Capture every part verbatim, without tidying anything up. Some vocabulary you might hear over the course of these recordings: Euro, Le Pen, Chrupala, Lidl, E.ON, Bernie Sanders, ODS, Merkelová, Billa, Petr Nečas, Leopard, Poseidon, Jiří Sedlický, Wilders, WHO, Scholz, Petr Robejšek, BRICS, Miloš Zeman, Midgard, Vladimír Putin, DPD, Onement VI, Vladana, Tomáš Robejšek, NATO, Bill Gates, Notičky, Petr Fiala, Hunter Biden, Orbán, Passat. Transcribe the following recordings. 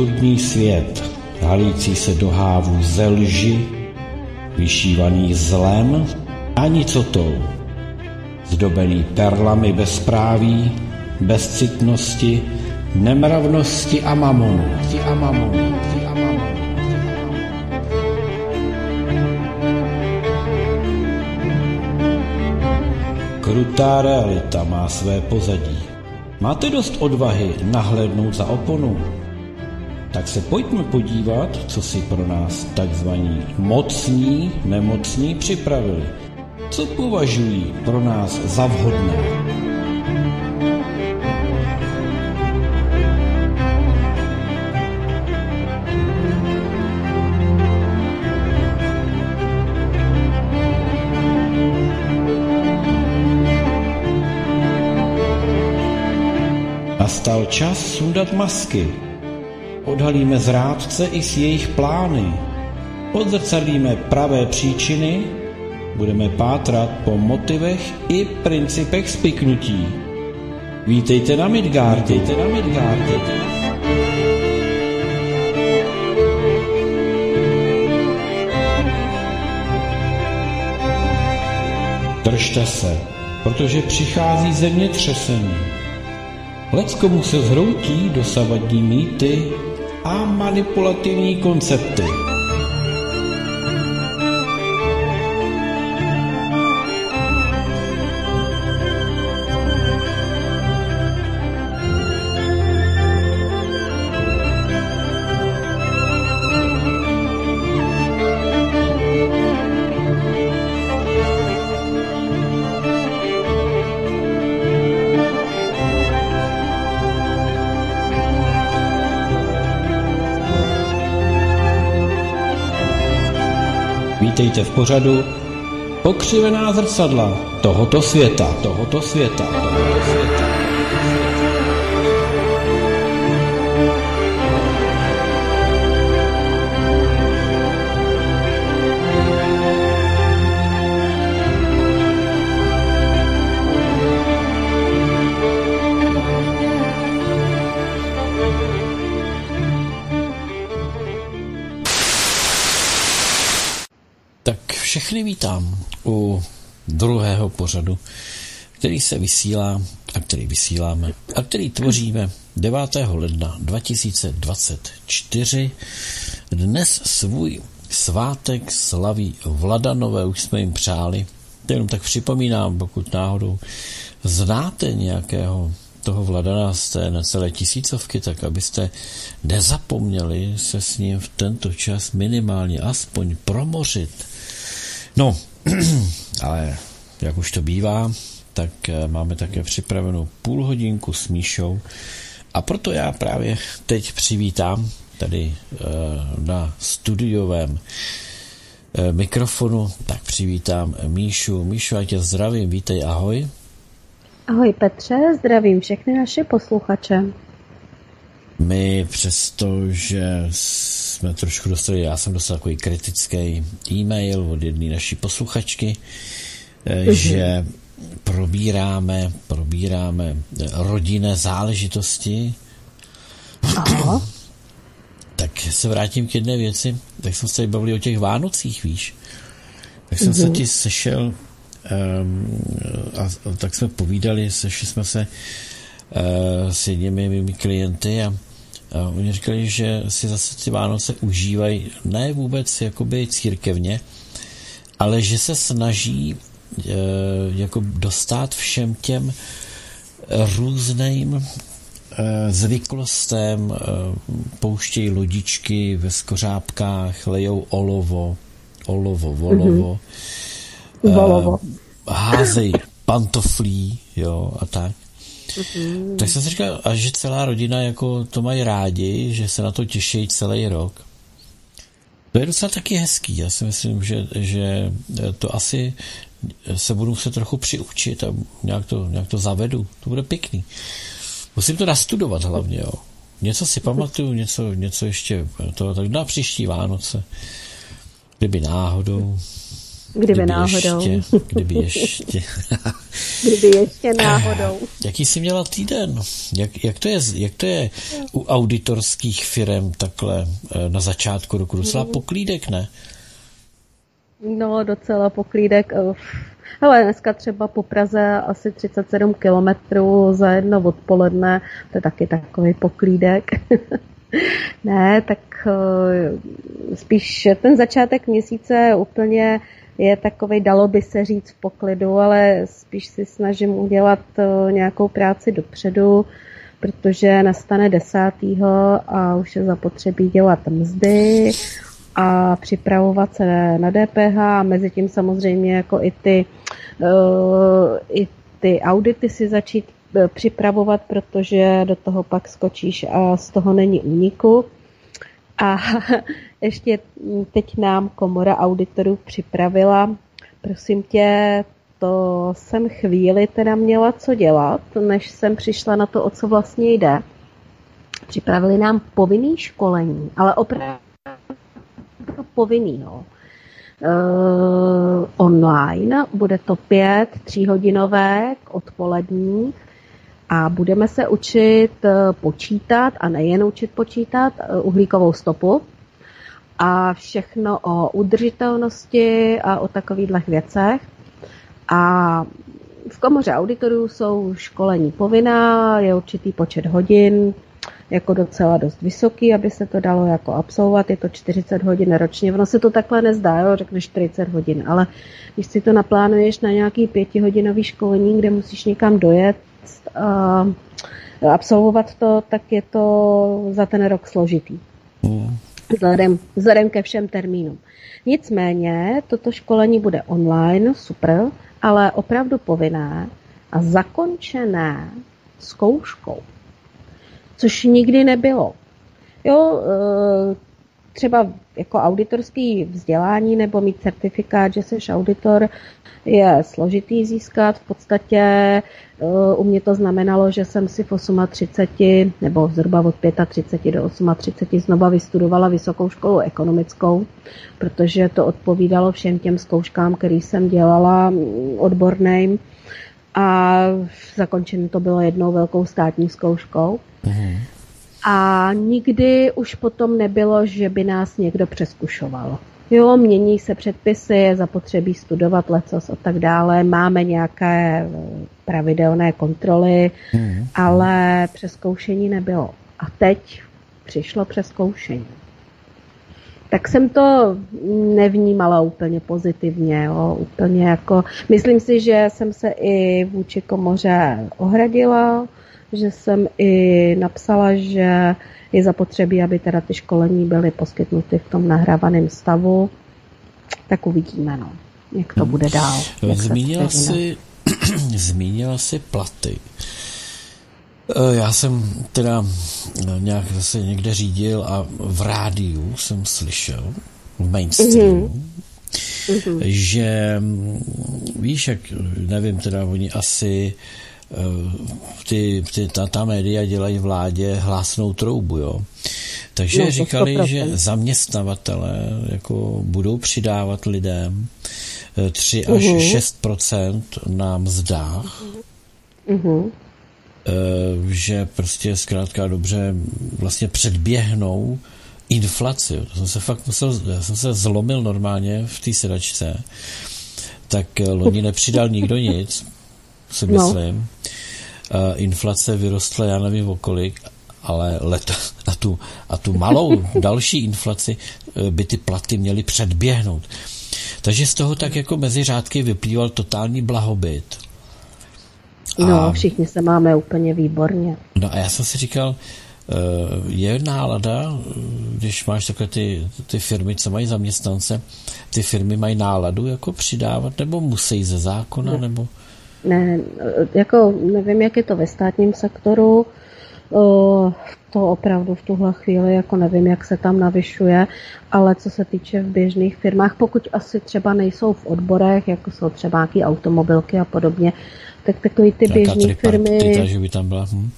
absurdní svět, halící se do hávu ze lži, vyšívaný zlem a nicotou, zdobený perlami bezpráví, bezcitnosti, nemravnosti a mamonu. A mamonu. A mamonu. Krutá realita má své pozadí. Máte dost odvahy nahlédnout za oponu? Tak se pojďme podívat, co si pro nás takzvaní mocní nemocní připravili. Co považují pro nás za vhodné? Nastal čas sundat masky. Odhalíme zrádce i s jejich plány. Odzrcadlíme pravé příčiny. Budeme pátrat po motivech i principech spiknutí. Vítejte na Midgardu. Vítejte na Midgardu. Držte se, protože přichází zemětřesení. Leckomu se zhroutí dosavadní mýty a manipulativní koncepty. Vítejte v pořadu Pokřivená zrcadla tohoto světa, tohoto světa, tohoto světa. Všechny vítám u druhého pořadu, který se vysílá a který vysíláme a který tvoříme devátého ledna dva tisíce dvacet čtyři. Dnes svůj svátek slaví Vladanové, už jsme jim přáli. To jenom tak připomínám, pokud náhodou znáte nějakého toho Vladana z té necelé tisícovky, tak abyste nezapomněli se s ním v tento čas minimálně aspoň promořit. No, ale jak už to bývá, tak máme také připravenou půl hodinku s Míšou a proto já právě teď přivítám tady na studiovém mikrofonu, tak přivítám Míšu. Míšu, já tě zdravím, vítej, ahoj. Ahoj Petře, zdravím všechny naše posluchače. My přesto, že jsme trošku dostali, já jsem dostal takový kritický e-mail od jedné naší posluchačky, mm-hmm. že probíráme, probíráme rodinné záležitosti. Aha. Tak se vrátím k jedné věci. Tak jsme se tady bavili o těch Vánocích, víš. Tak jsem mm-hmm. se ti sešel um, a, a tak jsme povídali, sešli jsme se uh, s jednými mými klienty a A oni říkali, že si zase ty Vánoce užívají ne vůbec jakoby církevně, ale že se snaží e, jako dostat všem těm různým e, zvyklostem, e, pouštějí lodičky ve skořápkách, lejou olovo, olovo, volovo, mm-hmm. e, házejí pantoflí, jo, a tak. Mm. Tak jsem si říkal, a že celá rodina jako to mají rádi, že se na to těší celý rok. To je docela taky hezký. Já si myslím, že, že to asi se budu muset trochu přiučit a nějak to, nějak to zavedu. To bude pěkný. Musím to nastudovat hlavně, jo. Něco si pamatuju, něco, něco ještě to, tak na příští Vánoce. Kdyby náhodou. Kdyby, kdyby náhodou. Ještě, kdyby ještě. kdyby ještě náhodou. Jaký jsi měla týden? Jak, jak, to, je, jak to je u auditorských firm takhle na začátku roku? Docela poklídek, ne? No, docela poklídek. Hele, dneska třeba po Praze asi třicet sedm kilometrů za jedno odpoledne, to je taky takový poklídek. Ne, tak spíš ten začátek měsíce úplně je takovej, dalo by se říct, v poklidu, ale spíš si snažím udělat nějakou práci dopředu, protože nastane desátého a už je zapotřebí dělat mzdy a připravovat se na D P H a mezi tím samozřejmě jako i ty, i ty audity si začít připravovat, protože do toho pak skočíš a z toho není úniku. A ještě teď nám komora auditorů připravila, prosím tě, to jsem chvíli teda měla co dělat, než jsem přišla na to, o co vlastně jde. Připravili nám povinný školení, ale opravdu povinnýho. Uh, online, bude to pět tříhodinovek odpoledních a budeme se učit uh, počítat a nejen učit počítat uh, uhlíkovou stopu a všechno o udržitelnosti a o takových věcech. A v komoře auditorů jsou školení povinná, je určitý počet hodin, jako docela dost vysoký, aby se to dalo jako absolvovat, je to čtyřicet hodin ročně. Ono se to takhle nezdá, jo, řekneš čtyřicet hodin, ale když si to naplánuješ na nějaký pětihodinový školení, kde musíš někam dojet a absolvovat to, tak je to za ten rok složitý. Vzhledem, vzhledem ke všem termínům. Nicméně, toto školení bude online, super, ale opravdu povinné a zakončené zkouškou. Což nikdy nebylo. Jo, třeba jako auditorský vzdělání nebo mít certifikát, že jsi auditor, je složitý získat. V podstatě u mě to znamenalo, že jsem si v třicet osm, nebo zhruba od třicet pět do třicet osm znova vystudovala vysokou školu ekonomickou, protože to odpovídalo všem těm zkouškám, které jsem dělala odborným. A zakončeno to bylo jednou velkou státní zkouškou. Uhum. A nikdy už potom nebylo, že by nás někdo přeskušoval. Jo, mění se předpisy, je zapotřebí studovat lecos a tak dále, máme nějaké pravidelné kontroly, uhum. ale přeskoušení nebylo. A teď přišlo přeskoušení. Tak jsem to nevnímala úplně pozitivně, jo, úplně jako, myslím si, že jsem se i vůči komoře ohradila, že jsem i napsala, že je zapotřebí, aby teda ty školení byly poskytnuty v tom nahrávaném stavu, tak uvidíme, no, jak to bude dál. Zmínila jsi, zmínila jsi platy. Já jsem teda nějak zase někde řídil a v rádiu jsem slyšel, v mainstreamu, mm-hmm. Mm-hmm. že víš, jak, nevím, teda oni asi ty, ty, ta, ta média dělají vládě hlásnou troubu, jo. Takže no, říkali, že zaměstnavatele jako budou přidávat lidem tři mm-hmm. až šest procent na mzdách. Mm-hmm. Že prostě zkrátka dobře vlastně předběhnou inflaci. To jsem se fakt musel, já jsem se zlomil normálně v té sedačce. Tak loni nepřidal nikdo nic, si myslím. No. Inflace vyrostla, já nevím o kolik, ale leta a tu, a tu malou další inflaci by ty platy měly předběhnout. Takže z toho tak jako mezi řádky vyplýval totální blahobyt. No, a všichni se máme úplně výborně. No a já jsem si říkal, je nálada, když máš takové ty, ty firmy, co mají zaměstnance, ty firmy mají náladu jako přidávat, nebo musí ze zákona, ne, nebo... Ne, jako nevím, jak je to ve státním sektoru, to opravdu v tuhle chvíli, jako nevím, jak se tam navyšuje, ale co se týče v běžných firmách, pokud asi třeba nejsou v odborech, jako jsou třeba nějaké automobilky a podobně, tak takový ty běžné firmy... Tripartita, že by tam byla. Hm.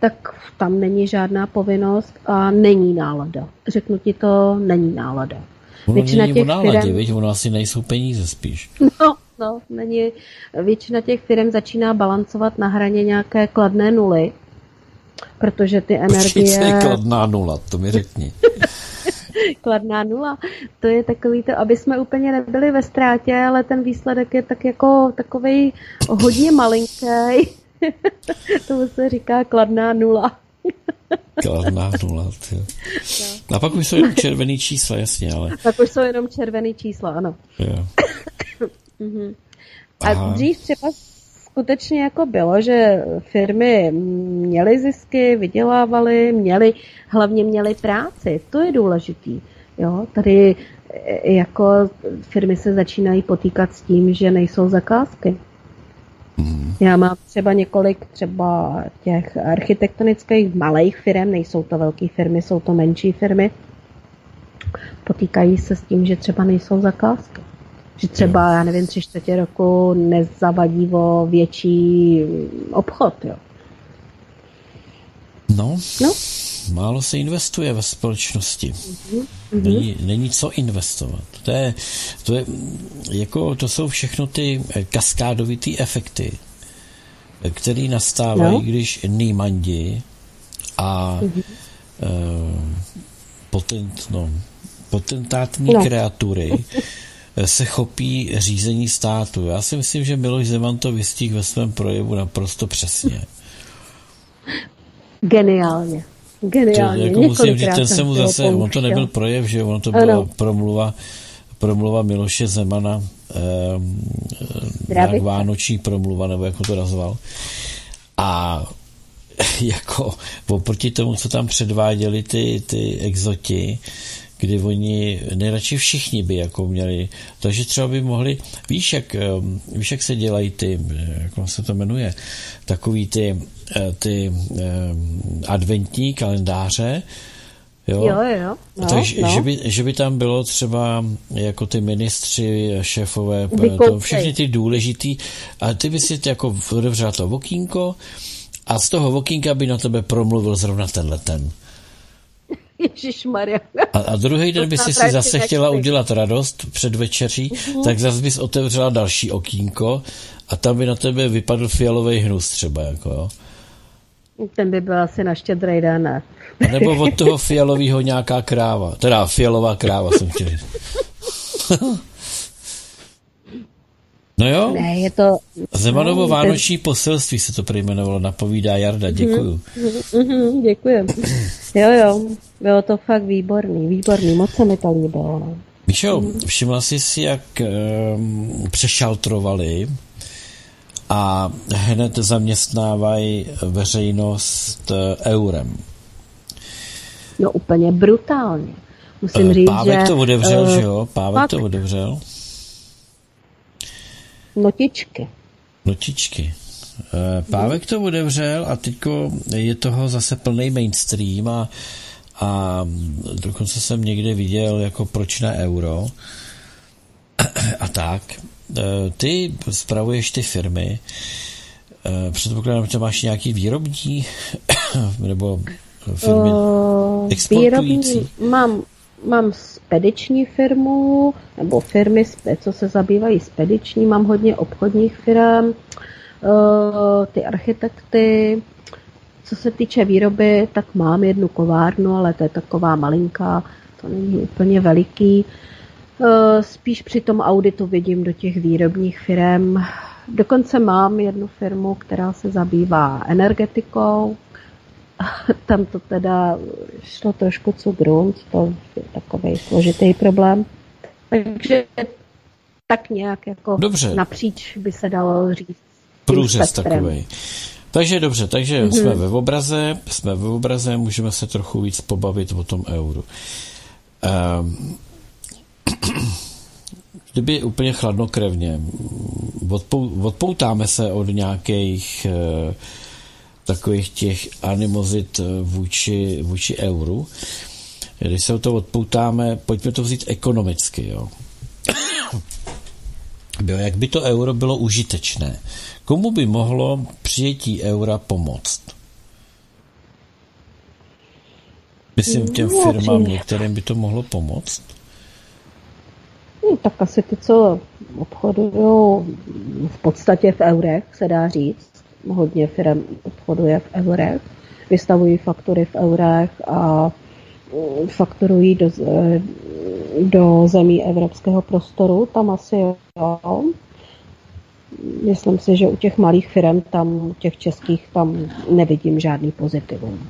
Tak tam není žádná povinnost a není nálada. Řeknu ti to, není nálada. Ono Většina není těch o náladě, firm... ono asi nejsou peníze spíš. No, No, není, většina těch firm začíná balancovat na hraně nějaké kladné nuly, protože ty energie... Počkej, kladná nula, to mi řekni. Kladná nula, to je takový to, aby jsme úplně nebyli ve ztrátě, ale ten výsledek je tak jako takovej hodně malinký. Tomu se říká kladná nula. Kladná nula, ty. No. A pak už jsou jenom červený čísla, jasně, ale... Pak už jsou jenom červený čísla, ano. Jo. Mm-hmm. A aha. Dřív třeba skutečně jako bylo, že firmy měly zisky, vydělávaly, měly, hlavně měly práci, to je důležitý. Jo? Tady jako firmy se začínají potýkat s tím, že nejsou zakázky. Mm. Já mám třeba několik třeba těch architektonických malých firm, nejsou to velké firmy, jsou to menší firmy, potýkají se s tím, že třeba nejsou zakázky. Že třeba, já nevím, tři čtvrtě roku nezavadí o větší obchod, jo. No, no, málo se investuje ve společnosti. Mm-hmm. Není, není co investovat. To je, to je, jako, to jsou všechno ty kaskádovitý efekty, které nastávají, no. Když nýmandi a mm-hmm. eh, potent, no, potentátní no. kreatury se chopí řízení státu. Já si myslím, že Miloš Zeman to vystihl ve svém projevu naprosto přesně. Geniálně. Geniálně. To, jako musím říct, ten se mu zase, on to nebyl projev, že ono to byla promluva, promluva Miloše Zemana, eh, nějak vánoční promluva, nebo jak to nazval. A jako oproti tomu, co tam předváděli ty, ty exoti, kdy oni nejradši všichni by jako měli, takže třeba by mohli, víš jak, víš, jak se dělají ty, jak se to jmenuje, takový ty, ty adventní kalendáře, jo, jo, jo. No, takže no. Že, by, že by tam bylo třeba jako ty ministři, šéfové, to, všechny ty důležitý, ale ty by si jako odevřela to okýnko a z toho okýnka by na tebe promluvil zrovna tenhle ten. Ježišmarja. A, a druhý den by si si zase chtěla udělat radost před večeří, uhum. Tak zase bys otevřela další okýnko a tam by na tebe vypadl fialový hnus třeba, jako jo. Ten by byl asi na Štědrý den. A nebo od toho fialového nějaká kráva. Teda fialová kráva jsem chtěl. No jo. Ne, je to... Zemanovo vánoční poselství se to přejmenovalo, napovídá Jarda, děkuju. Mm-hmm, děkujem. Jo, jo, bylo to fakt výborný, výborný, moc se mi to líbilo. No. Míšo, všimla jsi si, jak e, přešaltrovali a hned zaměstnávají veřejnost eurem. No úplně brutálně. Musím e, říct, Pávek že... to odevřel, e, že jo? Pávek fakt. to odevřel. Notičky. Notičky. Pávek to odevřel a teďko je toho zase plný mainstream a, a dokonce jsem někde viděl, jako proč na euro a tak. Ty spravuješ ty firmy, předpokládám, že máš nějaký výrobní nebo firmy uh, exportující. Výrobní mám. Mám spediční firmu, nebo firmy, co se zabývají spediční, mám hodně obchodních firm, ty architekty. Co se týče výroby, tak mám jednu kovárnu, ale to je taková malinká, to není úplně veliký. Spíš při tom auditu vidím do těch výrobních firm. Dokonce mám jednu firmu, která se zabývá energetikou. Tam to teda šlo trošku cudrunt, to je takovej složitý problém. Takže tak nějak jako dobře. Napříč by se dalo říct. Průřez takovej. Takže dobře, takže mm-hmm. jsme ve obraze, jsme ve obraze, můžeme se trochu víc pobavit o tom euru. Um, kdyby úplně chladnokrevně, odpou- odpoutáme se od nějakých... Uh, takových těch animozit vůči, vůči euru. Když se o to odpoutáme, pojďme to vzít ekonomicky. Jo. Bylo, jak by to euro bylo užitečné? Komu by mohlo přijetí eura pomoct? Myslím, těm firmám některým by to mohlo pomoct? No, tak asi ty, co obchodují v podstatě v eurech, se dá říct. Hodně firm obchoduje v eurech, vystavují faktury v eurech a fakturují do, do zemí evropského prostoru. Tam asi jo. Myslím si, že u těch malých firm, tam, u těch českých, tam nevidím žádný pozitivum.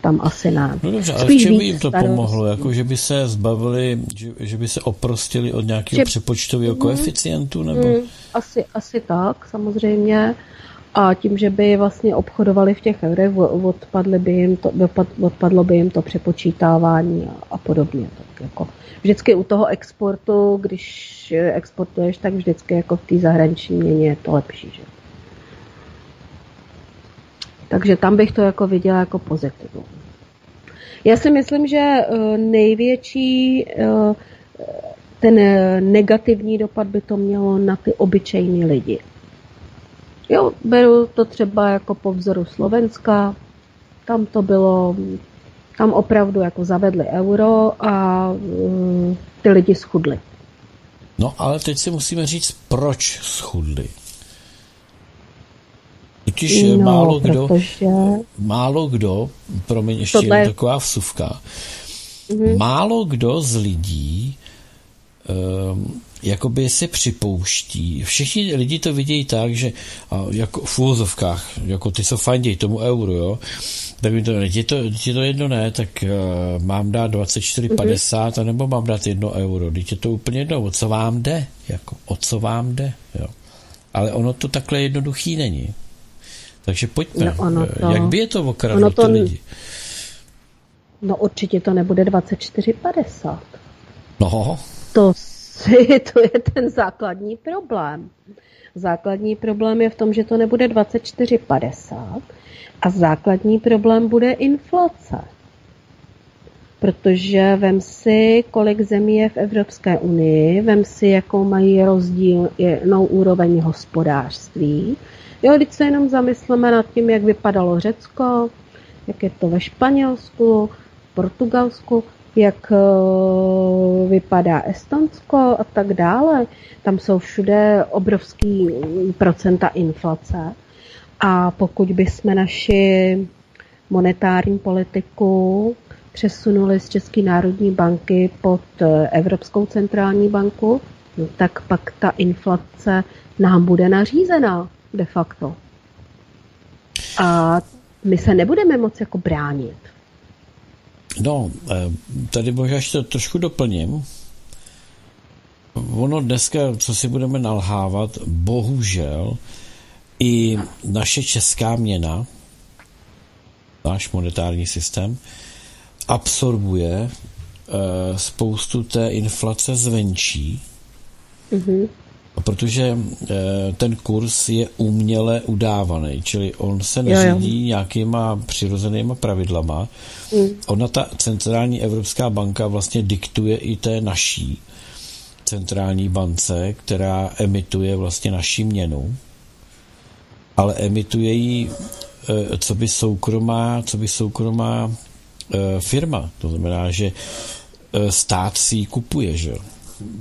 Tam asi ne. No dobře, ale v čem by jim to starost... pomohlo? Jako, že by se zbavili, že, že by se oprostili od nějakého že... přepočtového mm, koeficientu? Nebo... Mm, asi, asi tak, samozřejmě. A tím, že by vlastně obchodovali v těch eurech, odpadlo by jim to, odpadlo by jim to přepočítávání a, a podobně. Tak jako vždycky u toho exportu, když exportuješ, tak vždycky jako v té zahraniční měně je to lepší. Že? Takže tam bych to jako viděla jako pozitivu. Já si myslím, že největší ten negativní dopad by to mělo na ty obyčejní lidi. Jo, beru to třeba jako po vzoru Slovenska, tam to bylo, tam opravdu jako zavedli euro a um, ty lidi schudli. No ale teď si musíme říct, proč schudli. Totiž no, málo, protože... kdo, málo kdo, promiň, ještě Tohle... jen taková vsuvka, mhm. málo kdo z lidí um, jakoby se připouští. Všichni lidi to vidějí tak, že jako v úvozovkách, jako ty, co fandějí tomu euru, jo, tak mi to, ti to, to jedno ne, tak uh, mám dát dvacet čtyři padesát, mm-hmm. anebo mám dát jedno euro. Teď je to úplně jedno, o co vám jde, jako, o co vám jde, jo. Ale ono to takhle jednoduchý není. Takže pojďme. No to, jak by je to okradlo ty lidi? No určitě to nebude dvacet čtyři padesát. No. To To je ten základní problém. Základní problém je v tom, že to nebude dvacet čtyři padesát a základní problém bude inflace. Protože vem si, kolik zemí je v Evropské unii, vem si, jakou mají rozdílnou úroveň hospodářství. Jo, když se jenom zamysleme nad tím, jak vypadalo Řecko, jak je to ve Španělsku, Portugalsku, jak vypadá Estonsko a tak dále. Tam jsou všude obrovský procenta inflace. A pokud bychom naši monetární politiku přesunuli z České národní banky pod Evropskou centrální banku, no tak pak ta inflace nám bude nařízená de facto. A my se nebudeme moc jako bránit. No, tady možná ještě trošku doplním. Ono dneska, co si budeme nalhávat, bohužel i naše česká měna, náš monetární systém, absorbuje spoustu té inflace zvenčí, mm-hmm. protože ten kurz je uměle udávaný, čili on se neřídí nějakýma přirozenýma pravidlama. Mm. Ona, ta centrální evropská banka, vlastně diktuje i té naší centrální bance, která emituje vlastně naši měnu, ale emituje ji co by soukromá, co by soukromá firma. To znamená, že stát si ji kupuje, že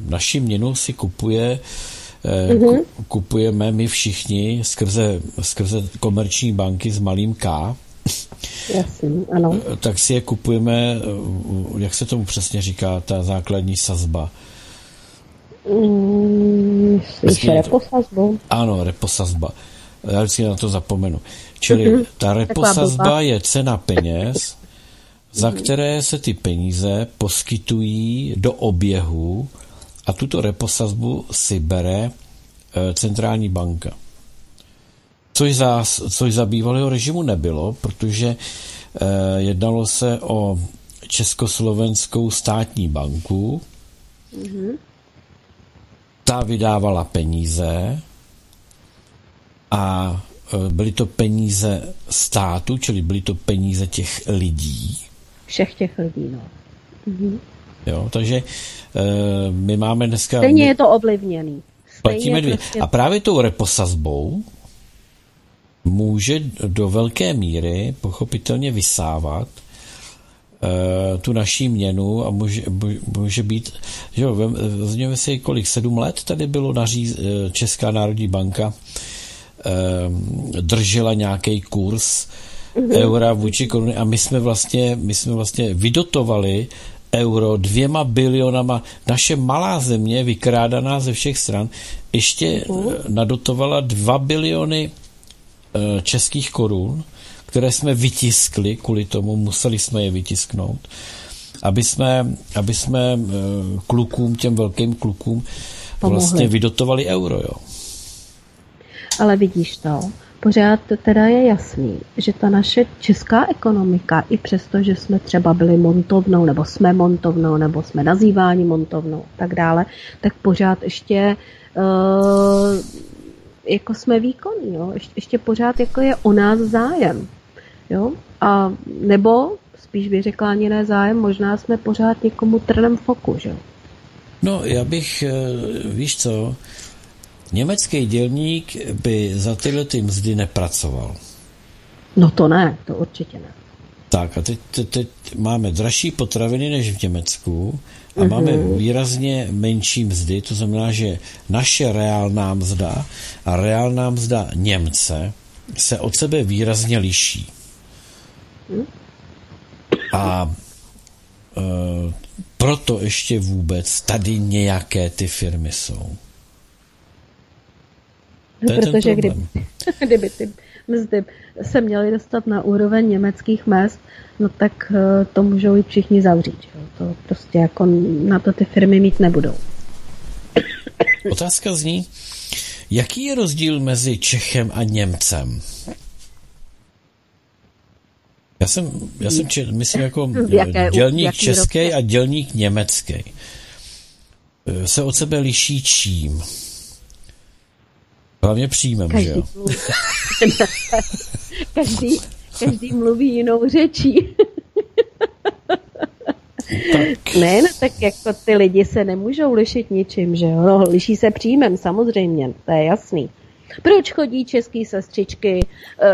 naši měnu si kupuje Mm-hmm. kupujeme my všichni skrze, skrze komerční banky s malým K. Jasný, ano. Tak si je kupujeme, jak se tomu přesně říká, ta základní sazba. Mm, reposazbu. Ano, reposazba. Já vždycky na to zapomenu. Čili mm-hmm. ta reposazba je cena peněz, za které se ty peníze poskytují do oběhu a tuto reposazbu si bere centrální banka. Což za, což za bývalého režimu nebylo, protože eh, jednalo se o Československou státní banku. Mm-hmm. Ta vydávala peníze a eh, byly to peníze státu, čili byly to peníze těch lidí. Všech těch lidí, no. Mhm. Jo, takže uh, my máme dneska... Stejně je to ovlivněný. Platíme dvě. Prostě... A právě tou reposazbou může do velké míry pochopitelně vysávat tu naší měnu a může, může být, že jo, vezměme si kolik, sedm let tady bylo naříz, Česká národní banka držela nějaký kurz eura vůči koruny a my jsme vlastně, my jsme vlastně vydotovali euro dvěma bilionama. Naše malá země, vykrádaná ze všech stran, ještě nadotovala dva biliony českých korun, které jsme vytiskli, kvůli tomu museli jsme je vytisknout, aby jsme, aby jsme klukům, těm velkým klukům vlastně vydotovali euro, jo. Ale vidíš to, pořád teda je jasný, že ta naše česká ekonomika, i přesto, že jsme třeba byli montovnou, nebo jsme montovnou, nebo jsme nazýváni montovnou a tak dále, tak pořád ještě uh, jako jsme výkonní, jo? Ještě, ještě pořád jako je o nás zájem, jo? A nebo spíš bych řekla ani ne zájem, možná jsme pořád někomu trnem v oku, že? No, já bych, víš co, německý dělník by za tyhle ty mzdy nepracoval. No to ne, to určitě ne. Tak a teď, teď máme dražší potraviny než v Německu a mm-hmm. máme výrazně menší mzdy, to znamená, že naše reálná mzda a reálná mzda Němce se od sebe výrazně liší. Mm. A e, proto ještě vůbec tady nějaké ty firmy jsou. No, protože kdyby, kdyby ty mzdy se měly dostat na úroveň německých mezd, no tak to můžou i všichni zavřít. Jo? To prostě jako na to ty firmy mít nebudou. Otázka zní, jaký je rozdíl mezi Čechem a Němcem? Já jsem, já jsem če, myslím jako Jaké, dělník český a dělník německý. Se od sebe liší čím? Hlavně příjmem, každý, že jo? Mluví. každý, každý mluví jinou řečí. Tak. Ne, no tak jako ty lidi se nemůžou lišit ničím, že jo? No, liší se příjmem, samozřejmě, to je jasný. Proč chodí český sestřičky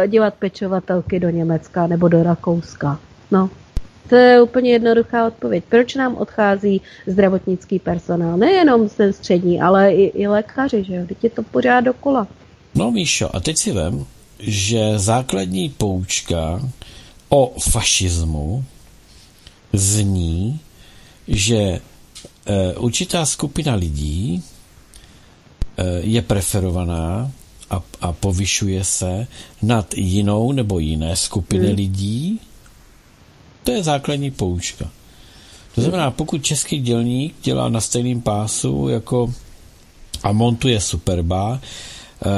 dělat pečovatelky do Německa nebo do Rakouska? No, to je úplně jednoduchá odpověď. Proč nám odchází zdravotnický personál? Nejenom ten střední, ale i, i lékaři, že jo? Teď je to pořád dokola. No Míšo, a teď si vem, že základní poučka o fašismu zní, že e, určitá skupina lidí e, je preferovaná a, a povyšuje se nad jinou nebo jiné skupiny hmm. lidí. To je základní poučka. To znamená, pokud český dělník dělá na stejném pásu jako a montuje Superba,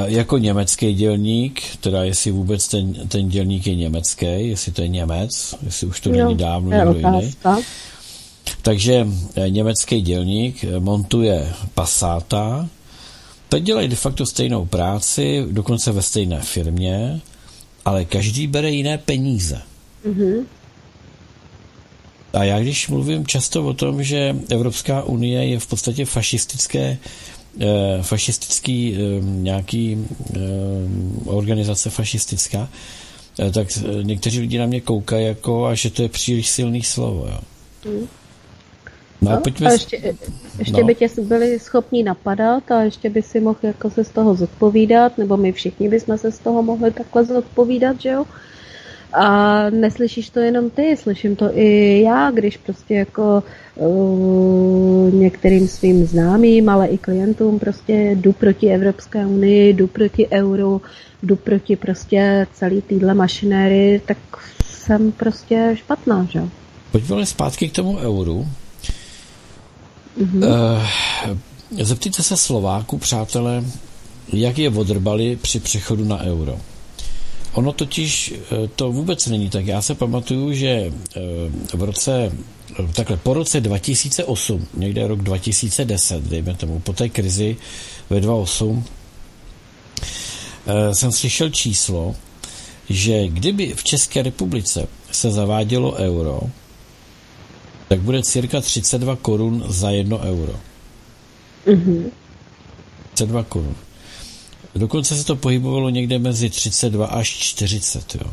jako německý dělník, teda jestli vůbec ten, ten dělník je německý, jestli to je Němec, jestli už to jo, není dávno nebo jiný. Takže německý dělník montuje Passata, teď dělají de facto stejnou práci, dokonce ve stejné firmě, ale každý bere jiné peníze. Mhm. A já když mluvím často o tom, že Evropská unie je v podstatě fašistické, eh, fašistický eh, nějaký eh, organizace fašistická, eh, tak někteří lidi na mě koukají jako, a že to je příliš silný slovo. Jo. No, no, pojďme a ještě, ještě no. by tě byli schopni napadat a ještě by si mohl jako se z toho zodpovídat, nebo my všichni bychom se z toho mohli takhle zodpovídat, že jo? A neslyšíš to jenom ty, slyším to i já, když prostě jako uh, některým svým známým, ale i klientům prostě jdu proti Evropské unii, jdu proti euru, jdu proti prostě celý týhle mašinéry, tak jsem prostě špatná, že? Pojďme zpátky k tomu euru. Mhm. E, zeptejte se Slováku, přátelé, jak je odrbali při přechodu na euro. Ono totiž to vůbec není tak. Já se pamatuju, že v roce, takhle po roce dva tisíce osm, někde rok dva tisíce deset, dejme tomu, po té krizi ve dva tisíce osm, jsem slyšel číslo, že kdyby v České republice se zavádělo euro, tak bude cirka třicet dva korun za jedno euro. Mm-hmm. třicet dva korun. Dokonce se to pohybovalo někde mezi třicet dva až čtyřicet, jo.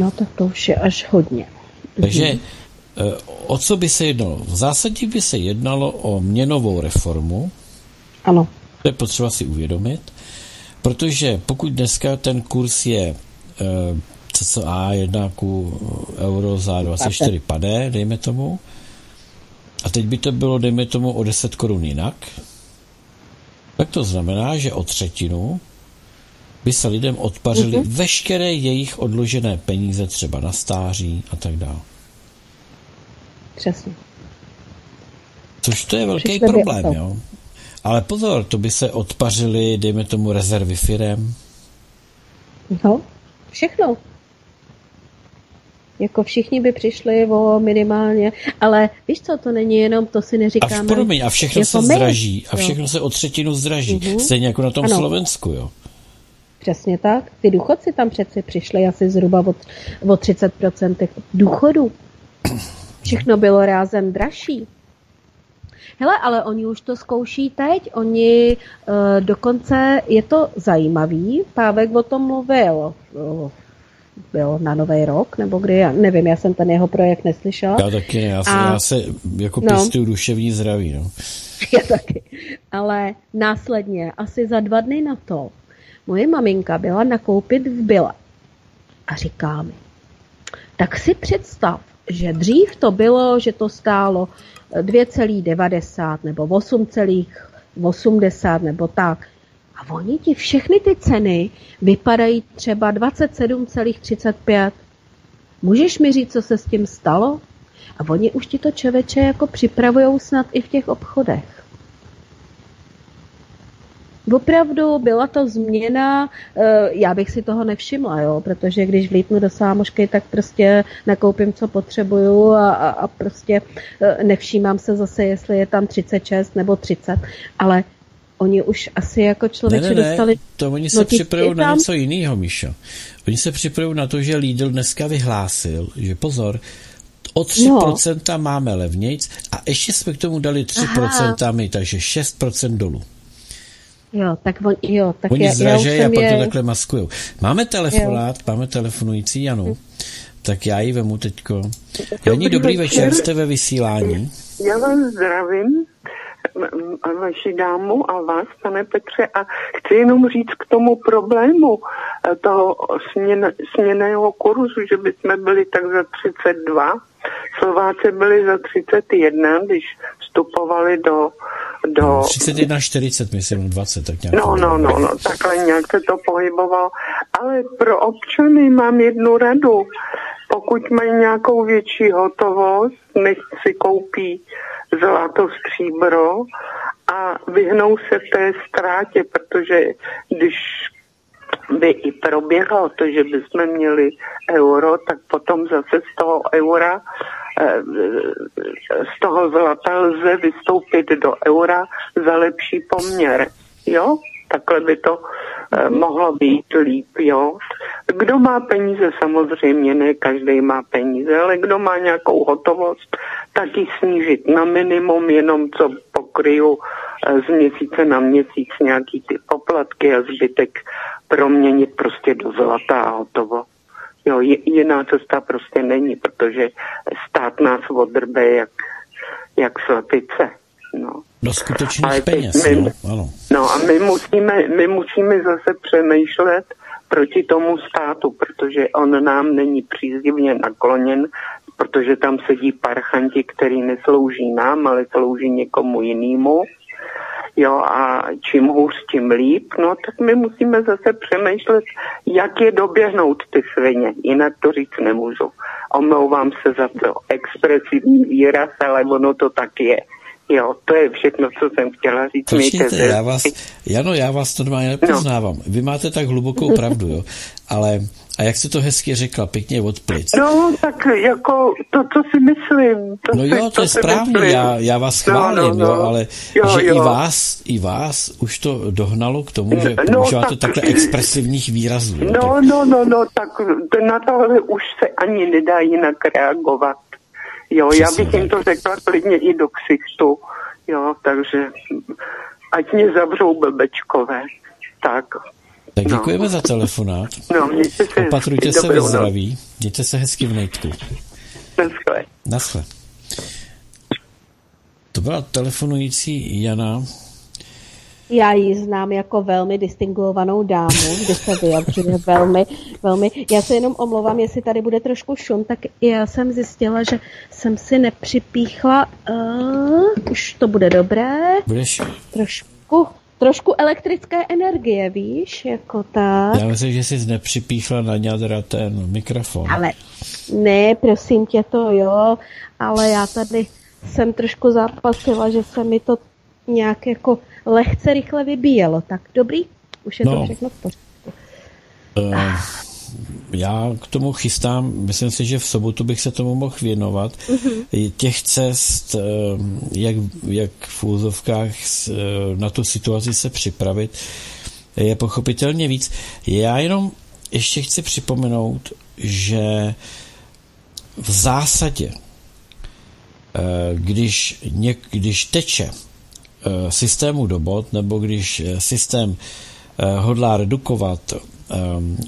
No tak to už je až hodně. Takže O co by se jednalo? V zásadě by se jednalo o měnovou reformu. Ano. To je potřeba si uvědomit, protože pokud dneska ten kurz je cca jedna ku euro za dvacet čtyři padé, dejme tomu, a teď by to bylo, dejme tomu, o deset korun jinak, tak to znamená, že o třetinu by se lidem odpařily mm-hmm. veškeré jejich odložené peníze třeba na stáří a tak dále. Přesně. Což to je velký Přišli problém, jo. Ale pozor, to by se odpařily, dejme tomu, rezervy firem. No, všechno. Jako všichni by přišli o minimálně, ale víš co, to není jenom, to si neříkáme. A v, promiň, a všechno jako se my. zdraží, a všechno no. se o třetinu zdraží, uh-huh. stejně jako na tom ano. Slovensku, jo. Přesně tak, ty důchodci tam přeci přišli asi zhruba o, o třicet procent důchodů. Všechno bylo rázem dražší. Hele, ale oni už to zkouší teď, oni e, dokonce, je to zajímavý, Pávek o tom mluvil, o, byl na Nový rok, nebo kdy, já nevím, já jsem ten jeho projekt neslyšela. Já taky, já se, a, já se jako no, pěstuju duševní zdraví. No. Já taky, ale následně, asi za dva dny na to, moje maminka byla nakoupit v Bille a říká mi, tak si představ, že dřív to bylo, že to stálo dvě celá devadesát nebo osm celá osmdesát nebo tak. A oni ti všechny ty ceny vypadají třeba dvacet sedm celá třicet pět. Můžeš mi říct, co se s tím stalo? A oni už ti to, čověče, jako připravujou snad i v těch obchodech. Opravdu byla to změna, já bych si toho nevšimla, jo, protože když vlítnu do sámošky, tak prostě nakoupím, co potřebuju a, a, a prostě nevšímám se zase, jestli je tam třicet šest nebo třicet, ale oni už asi jako člověče ne, ne, ne, dostali... to oni se připravují na něco jiného, Míšo. Oni se připravují na to, že Lidl dneska vyhlásil, že pozor, o tři procenta no. máme levnějc a ještě jsme k tomu dali tři procenta Aha. my, takže šest procent dolů. Jo, tak on, jo, tak oni já, zdražejí já a pak je... to takhle maskujou. Máme telefonát, máme telefonující Janu, hm. tak já ji vemu teďko. Janí, dobrý večer, jste ve vysílání. Já vás zdravím, vaši dámu a vás, pane Petře, a chci jenom říct k tomu problému toho směn, směnného kurzu, že by jsme byli tak za třicet dva, Slováci byli za třicet jedna, když vstupovali do... do... třicet jedna čtyřicet, myslím, dvacet, tak nějak. No, no, no, no, takhle nějak se to pohybovalo. Ale pro občany mám jednu radu. Pokud mají nějakou větší hotovost, nech si koupí zlato, stříbro a vyhnou se té ztrátě, protože když by i proběhlo to, že bychom měli euro, tak potom zase z toho eura, z toho zlata lze vystoupit do eura za lepší poměr. Jo? Takhle by to mohlo být líp, jo. Kdo má peníze, samozřejmě ne každý má peníze, ale kdo má nějakou hotovost, tak ji snížit na minimum, jenom co pokryju z měsíce na měsíc nějaký ty poplatky a zbytek proměnit prostě do zlata a hotovo. Jo, jiná cesta prostě není, protože stát nás odrbe jak, jak slepice, no. Do skutečných peněz, my, no. No a my musíme, my musíme zase přemýšlet proti tomu státu, protože on nám není příznivně nakloněn, protože tam sedí parchanti, který neslouží nám, ale slouží někomu jinému. Jo, a čím hůř, tím líp, no tak my musíme zase přemýšlet, jak je doběhnout ty svině, jinak to říct nemůžu. Omlouvám se za to expresivní výraz, ale ono to tak je. Jo, to je všechno, co jsem chtěla říct. Počkejte, já vás, Jano, já vás to normálně nepoznávám. No. Vy máte tak hlubokou pravdu, jo. Ale, a jak jste to hezky řekla, pěkně od plic. No, tak jako to, co si myslím. To no si, jo, to, to je správně, já, já vás chválím, no, no, no. jo, ale jo, že jo. I, vás, i vás už to dohnalo k tomu, že no, používáte tak, takhle expresivních výrazů. No, no, no, no, no, tak na tohle už se ani nedá jinak reagovat. Jo, já bych jim to řekla klidně i do ksichtu, jo, takže ať mě zavřou blbečkové, tak. Tak děkujeme no. za telefonát. No, mějte se Opatrujte hezky, se ve zdraví, mějte se hezky v nejtku. Hezky. Naschle. To byla telefonující Jana. Já ji znám jako velmi distinguovanou dámu, kde se vyjadřuje velmi, velmi. Já se jenom omlouvám, jestli tady bude trošku šum, tak já jsem zjistila, že jsem si nepřipíchla, uh, už to bude dobré. Budeš? Trošku, trošku elektrické energie, víš, jako tak. Já myslím, že jsi nepřipíchla na ňadra ten mikrofon. Ale ne, prosím tě to, jo, ale já tady jsem trošku zápasila, že se mi to nějak jako lehce rychle vybíjelo. Tak dobrý, už je no. to všechno v pořádku. Uh, já k tomu chystám, myslím si, že v sobotu bych se tomu mohl věnovat. Uh-huh. Těch cest, jak, jak v úzovkách na tu situaci se připravit, je pochopitelně víc. Já jenom ještě chci připomenout, že v zásadě, když, něk, když teče systému do bod, nebo když systém hodlá redukovat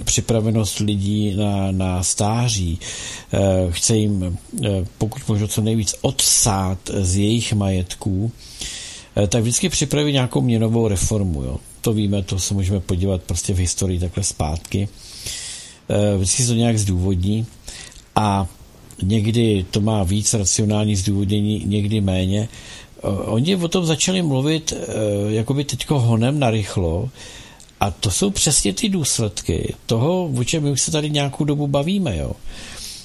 připravenost lidí na, na stáří, chce jim pokud možno co nejvíc odsát z jejich majetků, tak vždycky připraví nějakou měnovou reformu. Jo. To víme, to se můžeme podívat prostě v historii takhle zpátky. Vždycky se to nějak zdůvodní a někdy to má víc racionální zdůvodnění, někdy méně. Oni o tom začali mluvit jakoby teďko honem narychlo a to jsou přesně ty důsledky toho, o čem my už se tady nějakou dobu bavíme, jo.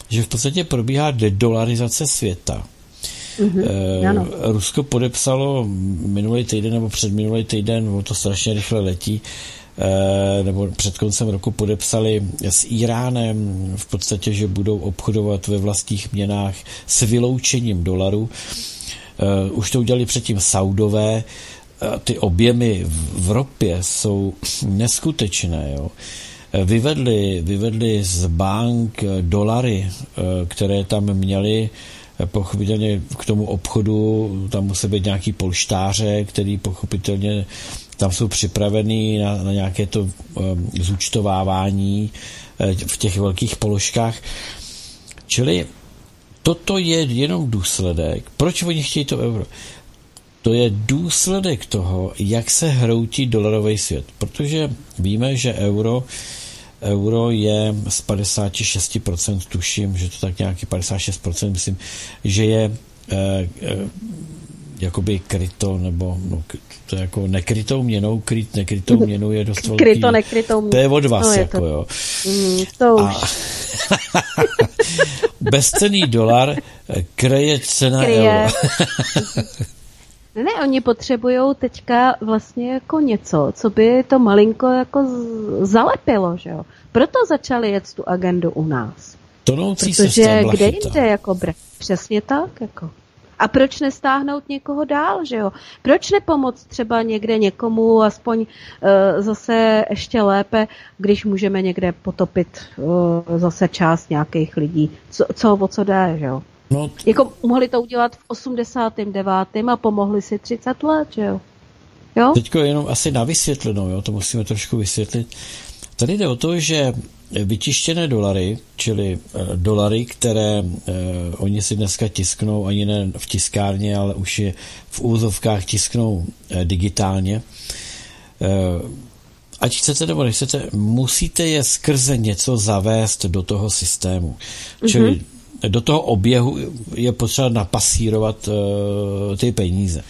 Že v podstatě probíhá dedolarizace světa. Mm-hmm, e, Rusko podepsalo minulý týden nebo předminulý týden, to strašně rychle letí, e, nebo před koncem roku podepsali s Iránem v podstatě, že budou obchodovat ve vlastních měnách s vyloučením dolaru. Uh, už to udělali předtím Saudové, uh, ty objemy v, v ropě jsou neskutečné. Jo. Vyvedli, vyvedli z bank dolary, uh, které tam měli, uh, pochopitelně k tomu obchodu, tam musí být nějaký polštáře, který pochopitelně tam jsou připravený na, na nějaké to um, zúčtovávání uh, v těch velkých položkách. Čili toto je jenom důsledek. Proč oni chtějí to euro? To je důsledek toho, jak se hroutí dolarový svět. Protože víme, že euro, euro je z padesát šest procent, tuším, že to tak nějaký padesát šest procent, myslím, že je eh, eh, jakoby kryto, nebo no, to je jako nekrytou měnou, kryt nekrytou měnou je dost velký. Kryto nekrytou měnou. To je od vás, no, je jako to. Jo. Mm, to už. A bezcenný dolar kreje cena euro. Ne, oni potřebujou teďka vlastně jako něco, co by to malinko jako zalepilo, že jo. Proto začali jet tu agendu u nás. Tonoucí se Protože se kde jinde jako br- přesně tak, jako. A proč nestáhnout někoho dál, že jo? Proč nepomoct třeba někde někomu, aspoň uh, zase ještě lépe, když můžeme někde potopit uh, zase část nějakých lidí, co, co o co jde, že jo? No t- jako mohli to udělat v osmdesátém devátém a pomohli si třicet let, že jo? Jo? Teďko jenom asi na vysvětlenou, jo? To musíme trošku vysvětlit. Tady jde o to, že vytištěné dolary, čili dolary, které eh, oni si dneska tisknou, ani ne v tiskárně, ale už je v úzovkách tisknou eh, digitálně. Eh, ať chcete nebo nechcete, musíte je skrze něco zavést do toho systému. Mm-hmm. Čili do toho oběhu je potřeba napasírovat eh, ty peníze.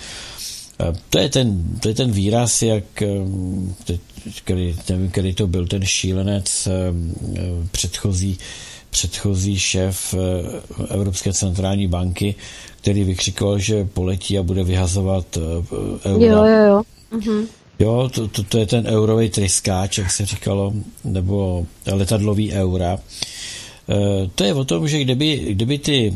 Eh, to, je ten, to je ten výraz, jak eh, teď Který, nevím, který to byl ten šílenec, předchozí, předchozí šéf Evropské centrální banky, který vykřikoval, že poletí a bude vyhazovat euro. Jo, jo, jo. Mhm. Jo, to, to, to je ten eurový tryskáč, jak se říkalo, nebo letadlový eura. To je o tom, že kdyby, kdyby ty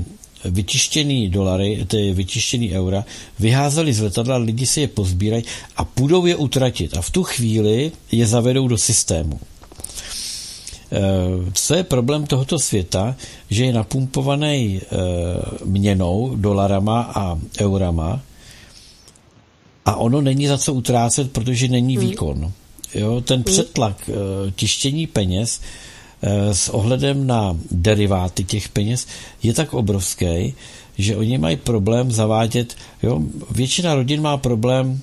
vytištěný dolary, ty vytištěný eura, vyházeli z letadla, lidi si je pozbírají a půjdou je utratit. A v tu chvíli je zavedou do systému. Co je problém tohoto světa, že je napumpovaný měnou, dolarama a eurama a ono není za co utrácet, protože není výkon. Jo, ten přetlak tištění peněz s ohledem na deriváty těch peněz je tak obrovský, že oni mají problém zavádět, jo, většina rodin má problém,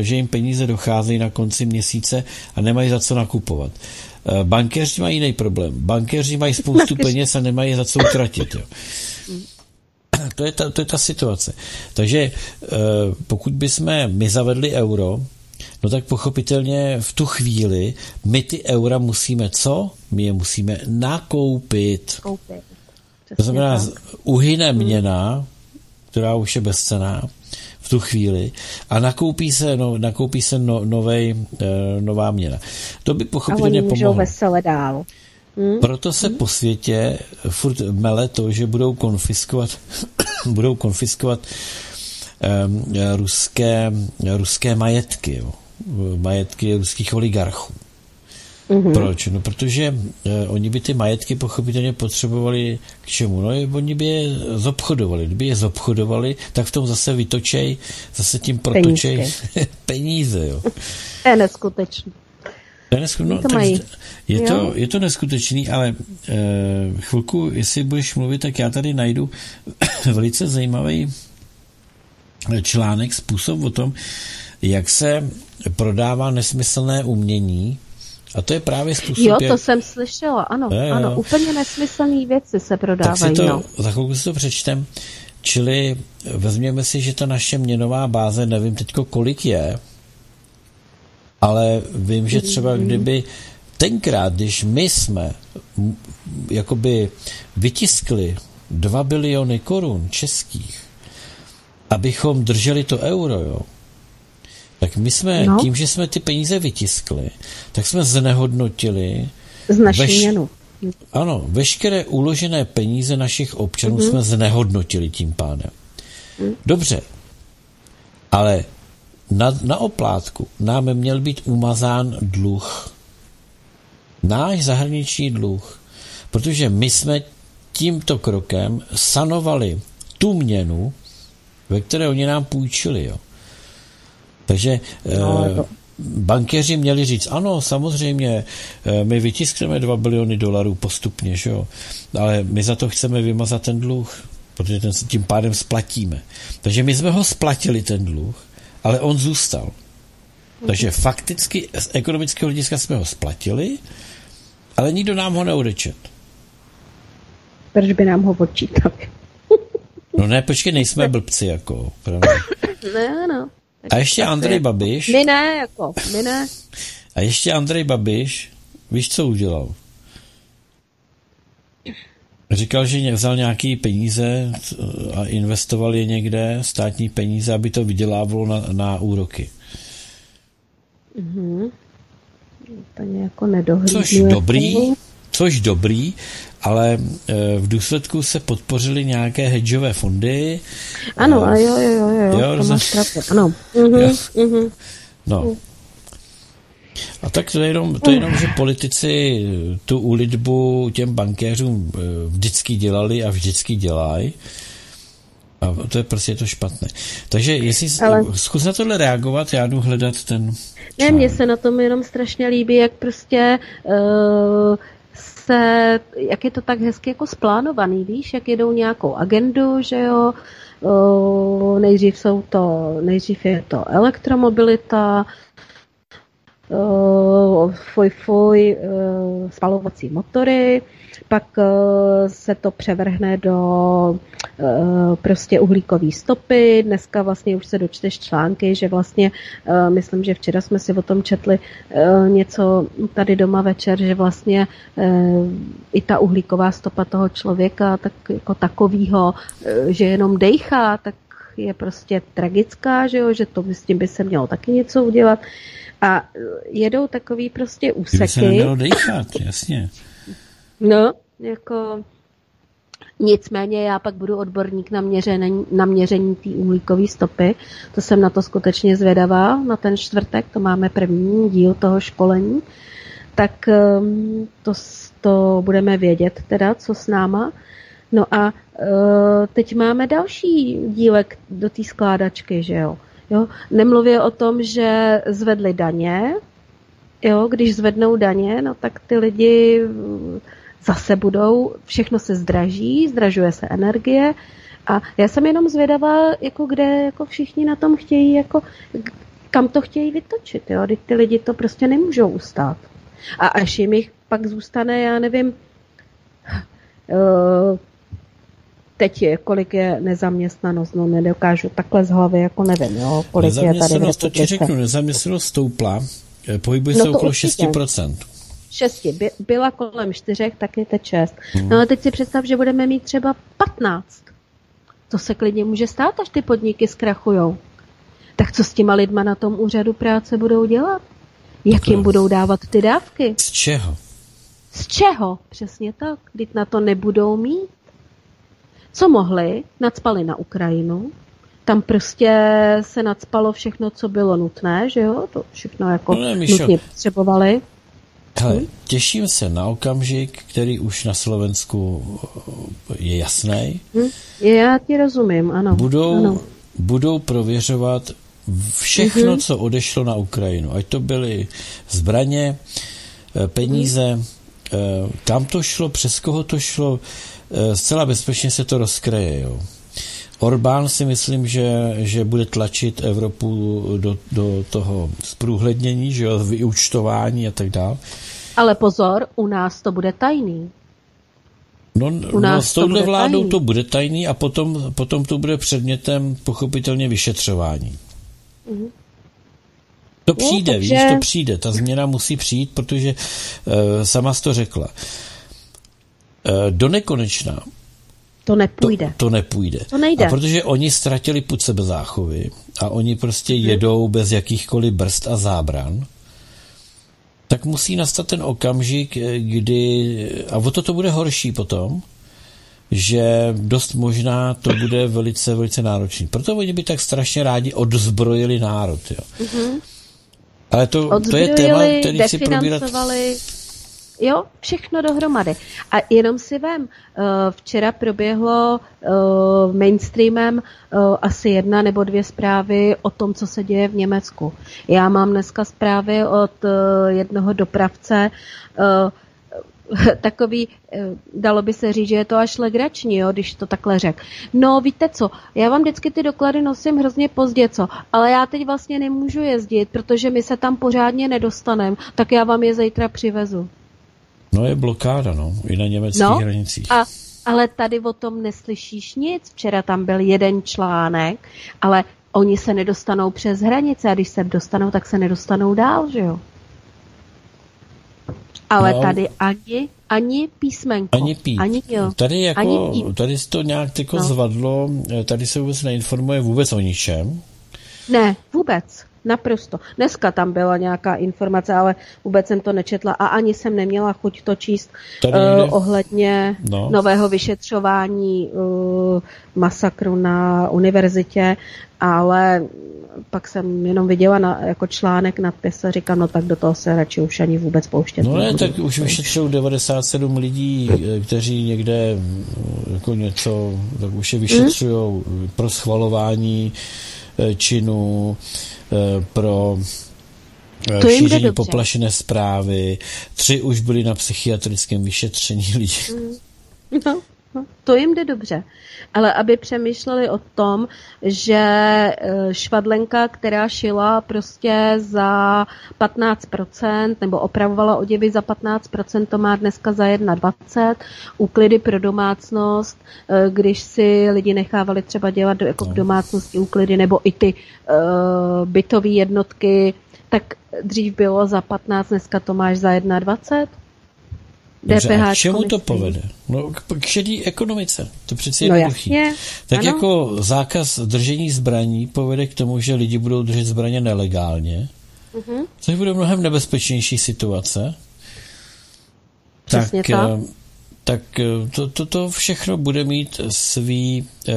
že jim peníze docházejí na konci měsíce a nemají za co nakupovat. Bankéři mají jiný problém. Bankéři mají spoustu peněz a nemají za co utratit. Jo. To je ta, to je ta situace. Takže pokud bychom my zavedli euro, no tak pochopitelně v tu chvíli my ty eura musíme co? My je musíme nakoupit. Koupit. To znamená, uhyne měna, která už je bezcenná v tu chvíli, a nakoupí se, no, nakoupí se no, novej, e, nová měna. To by pochopitelně pomohlo. A oni můžou vesele dál. Hmm? Proto se hmm? po světě furt mele to, že budou konfiskovat budou konfiskovat e, ruské, ruské majetky. Jo. Majetky ruských oligarchů. Mm-hmm. Proč? No, protože eh, oni by ty majetky pochopitelně potřebovali k čemu? No, oni by je zobchodovali. Kdyby je zobchodovali, tak v tom zase vytočej, zase tím protočej peníze. peníze jo. To je neskutečný. To je neskutečný. No, to mají. Je, to, je to neskutečný, ale eh, chvilku, jestli budeš mluvit, tak já tady najdu velice zajímavý článek, způsob o tom, jak se prodává nesmyslné umění. A to je právě způsob... Jo, to jak... jsem slyšela, ano, je, ano. Jo. Úplně nesmyslné věci se prodávají. Tak si to, no. Za chvilku si to přečtem. Čili vezměme si, že ta naše měnová báze, nevím teďko kolik je, ale vím, že třeba kdyby tenkrát, když my jsme jakoby vytiskli dva biliony korun českých, abychom drželi to euro, jo, tak my jsme, no. tím, že jsme ty peníze vytiskli, tak jsme znehodnotili z naší veš... měnu. Ano, veškeré uložené peníze našich občanů mm-hmm. jsme znehodnotili tím pánem. Mm. Dobře, ale na, na oplátku nám měl být umazán dluh. Náš zahraniční dluh. Protože my jsme tímto krokem sanovali tu měnu, ve které oni nám půjčili, jo. Takže no, eh, bankéři měli říct, ano, samozřejmě, eh, my vytiskneme dva biliony dolarů postupně, že jo? Ale my za to chceme vymazat ten dluh, protože ten tím pádem splatíme. Takže my jsme ho splatili, ten dluh, ale on zůstal. Takže fakticky z ekonomického hlediska jsme ho splatili, ale nikdo nám ho neodečet. Proč by nám ho odčítali? No ne, počkej, nejsme blbci, jako. Pravda. Ne, no. A ještě Andrej Babiš. My ne, jako, my ne. A ještě Andrej Babiš, víš, co udělal? Říkal, že vzal nějaký peníze a investoval je někde, státní peníze, aby to vydělávalo na, na úroky. Mhm. Úplně jako nedohlížuje. Což dobrý, což dobrý, ale v důsledku se podpořily nějaké hedžové fondy. Ano, a jo, jo, jo, jo, jo, to máš pravdu, ano. Uh-huh, uh-huh. No. A tak to je jenom, to je jenom, že politici tu úlitbu těm bankéřům vždycky dělali a vždycky dělají. A to je prostě to špatné. Takže jestli ale... zkus na tohle reagovat, já jdu hledat ten... Ne, mně se na tom jenom strašně líbí, jak prostě... Uh... se, jak je to tak hezky jako splánovaný, víš, jak jedou nějakou agendu, že jo, uh, nejdřív jsou to, nejdřív je to elektromobilita, uh, fuj, fuj, uh, spalovací motory, pak uh, se to převrhne do uh, prostě uhlíkové stopy. Dneska vlastně už se dočteš články, že vlastně, uh, myslím, že včera jsme si o tom četli uh, něco tady doma večer, že vlastně uh, i ta uhlíková stopa toho člověka, tak jako takovýho, uh, že jenom dejchá, tak je prostě tragická, že jo, že to s tím by se mělo taky něco udělat. A jedou takový prostě úseky. Kdyby se nemělo dejchat, jasně. No, jako nicméně já pak budu odborník na měření, na měření té uhlíkové stopy. To jsem na to skutečně zvědavá, na ten čtvrtek, to máme první díl toho školení. Tak to, to budeme vědět teda, co s náma. No a teď máme další dílek do té skládačky, že jo. jo? Nemluvě o tom, že zvedli daně, jo, když zvednou daně, no tak ty lidi zase budou, všechno se zdraží, zdražuje se energie, A já jsem jenom zvědavá, jako kde jako všichni na tom chtějí, jako, kam to chtějí vytočit. Jo? Teď ty lidi to prostě nemůžou ustát. A až jim jich pak zůstane, já nevím, uh, teď je, kolik je nezaměstnanost, no nedokážu takhle z hlavy, jako nevím, jo, kolik je tady. To ti řeknu, nezaměstnanost stoupla, pohybuje no se okolo určitě. šest procent. šest by, byla kolem čtyři, tak je teď šest. Hmm. No ale teď si představ, že budeme mít třeba patnáct. To se klidně může stát, až ty podniky zkrachujou. Tak co s těma lidma na tom úřadu práce budou dělat? Jak jim budou dávat ty dávky? Z čeho? Z čeho? Přesně tak. Když na to nebudou mít. Co mohli, nacpali na Ukrajinu. Tam prostě se nacpalo všechno, co bylo nutné, že jo? To všechno jako no ne, nutně potřebovali. Hele, těším se na okamžik, který už na Slovensku je jasný. Já ti rozumím, ano. Budou, ano. budou prověřovat všechno, mm-hmm. co odešlo na Ukrajinu. Ať to byly zbraně, peníze, mm. kam to šlo, přes koho to šlo. Zcela bezpečně se to rozkraje, jo. Orbán si myslím, že, že bude tlačit Evropu do, do toho zprůhlednění, že jo, vyúčtování a tak dále. Ale pozor, u nás to bude tajný. No, no s touhle vládou tajný. To bude tajný a potom, potom to bude předmětem pochopitelně vyšetřování. Mhm. To přijde, no, takže... víš, to přijde. Ta změna musí přijít, protože uh, sama jsi to řekla. Uh, do nekonečna To nepůjde. To, to nepůjde. To nejde. A protože oni ztratili pud sebezáchovy a oni prostě jedou hmm. bez jakýchkoliv brzd a zábran, tak musí nastat ten okamžik, kdy, a o to to bude horší potom, že dost možná to bude velice, velice náročný. Proto oni by tak strašně rádi odzbrojili národ. Jo. Hmm. Ale to, to je téma, který si probírat... Jo, všechno dohromady. A jenom si vem, včera proběhlo mainstreamem asi jedna nebo dvě zprávy o tom, co se děje v Německu. Já mám dneska zprávy od jednoho dopravce, takový, dalo by se říct, že je to až legrační, jo, když to takhle řek. No víte co, já vám vždycky ty doklady nosím hrozně pozdě, co, ale já teď vlastně nemůžu jezdit, protože my se tam pořádně nedostaneme, tak já vám je zítra přivezu. No je blokáda, no, i na německých no, hranicích. A, ale tady o tom neslyšíš nic. Včera tam byl jeden článek, ale oni se nedostanou přes hranice a když se dostanou, tak se nedostanou dál, že jo? Ale no, tady ani, ani písmenko. Ani píp. Ani, jo. Tady, jako, ani tady se to nějak no. zvadlo, tady se vůbec neinformuje vůbec o ničem. Ne, vůbec. Naprosto. Dneska tam byla nějaká informace, ale vůbec jsem to nečetla a ani jsem neměla chuť to číst uh, ohledně no. nového vyšetřování uh, masakru na univerzitě, ale pak jsem jenom viděla na, jako článek nadpis a říkám, no tak do toho se radši už ani vůbec pouštět. No ne, tak už vyšetřují devadesát sedm lidí, kteří někde jako něco, tak už je vyšetřují hmm? pro schvalování činu, pro šíření poplašené zprávy. Tři už byli na psychiatrickém vyšetření lidí. No, no, to jim jde dobře. Ale aby přemýšleli o tom, že švadlenka, která šila prostě za patnáct procent nebo opravovala oděvy za patnáct procent, to má dneska za dvacet jedna, úklidy pro domácnost, když si lidi nechávali třeba dělat jako v domácnosti úklidy nebo i ty uh, bytové jednotky, tak dřív bylo za patnáct, dneska to máš za dvacet jedna. Dobře, a k čemu to povede? No, k šedý ekonomice. To přeci je no jednoduchý. Tak ano. Jako zákaz držení zbraní povede k tomu, že lidi budou držet zbraně nelegálně, uh-huh. což bude mnohem nebezpečnější situace. Přesně tak. Tak, tak to, to, to všechno bude mít svý eh,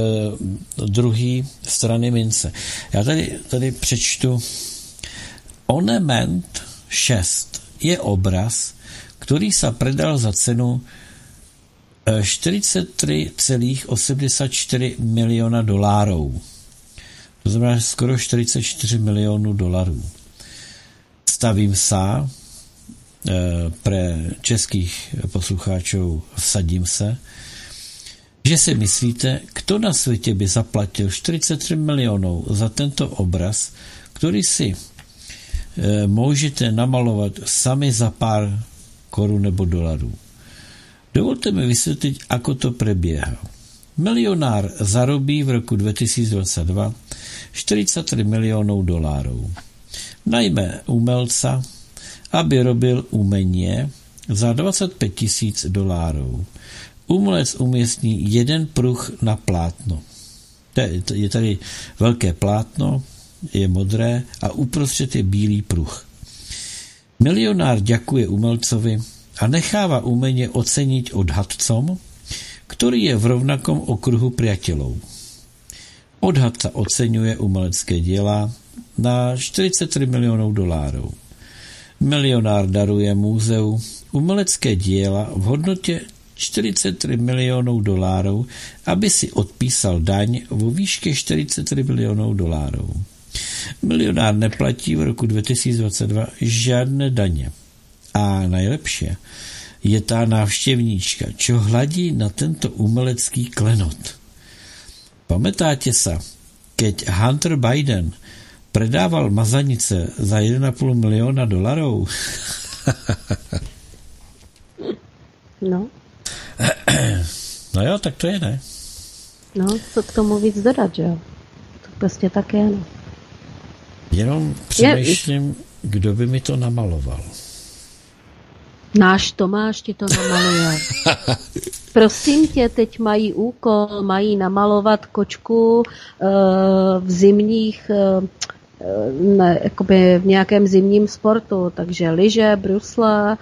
druhý strany mince. Já tady, tady přečtu Onement šest je obraz, který se predal za cenu čtyřicet tři celá osmdesát čtyři milióna dolárů. To znamená skoro čtyřicet čtyři milionů dolarů. Stavím sa pre českých poslucháčov vsadím se, že si myslíte, kdo na světě by zaplatil čtyřicet tři milionů za tento obraz, který si e, můžete namalovat sami za pár korun nebo dolarů. Dovolte mi vysvětlit, ako to preběhá. Milionár zarobí v roku dva tisíce dvacet dva čtyřicet tři milionů dolárů. Najme umelca, aby robil umění za dvacet pět tisíc dolárů. Umělec umístí jeden pruh na plátno. Je tady velké plátno, je modré a uprostřed je bílý pruh. Milionár děkuje umělcovi a nechává umění ocenit odhadcom, který je v rovnakom okruhu přátelů. Odhadca oceňuje umělecké díla na čtyřicet tři milionů dolárů. Milionár daruje muzeu umělecké díla v hodnotě čtyřicet tři milionů dolárů, aby si odpísal daň vo výške čtyřicet tři milionů dolárů. Milionár neplatí v roku dva tisíce dvacet dva žádné daně. A nejlepší je ta návštěvníčka, čo hladí na tento umelecký klenot. Pamätáte sa, keď Hunter Biden predával mazanice za jeden a půl milióna dolarů? No. No jo, tak to je, ne? No, co k tomu víc dodat, že jo? To prostě tak je, no. Jenom přemýšlím, je... kdo by mi to namaloval. Náš Tomáš ti to namaluje. Prosím tě, teď mají úkol, mají namalovat kočku e, v zimních, e, ne, jakoby v nějakém zimním sportu, takže lyže, brusle, e,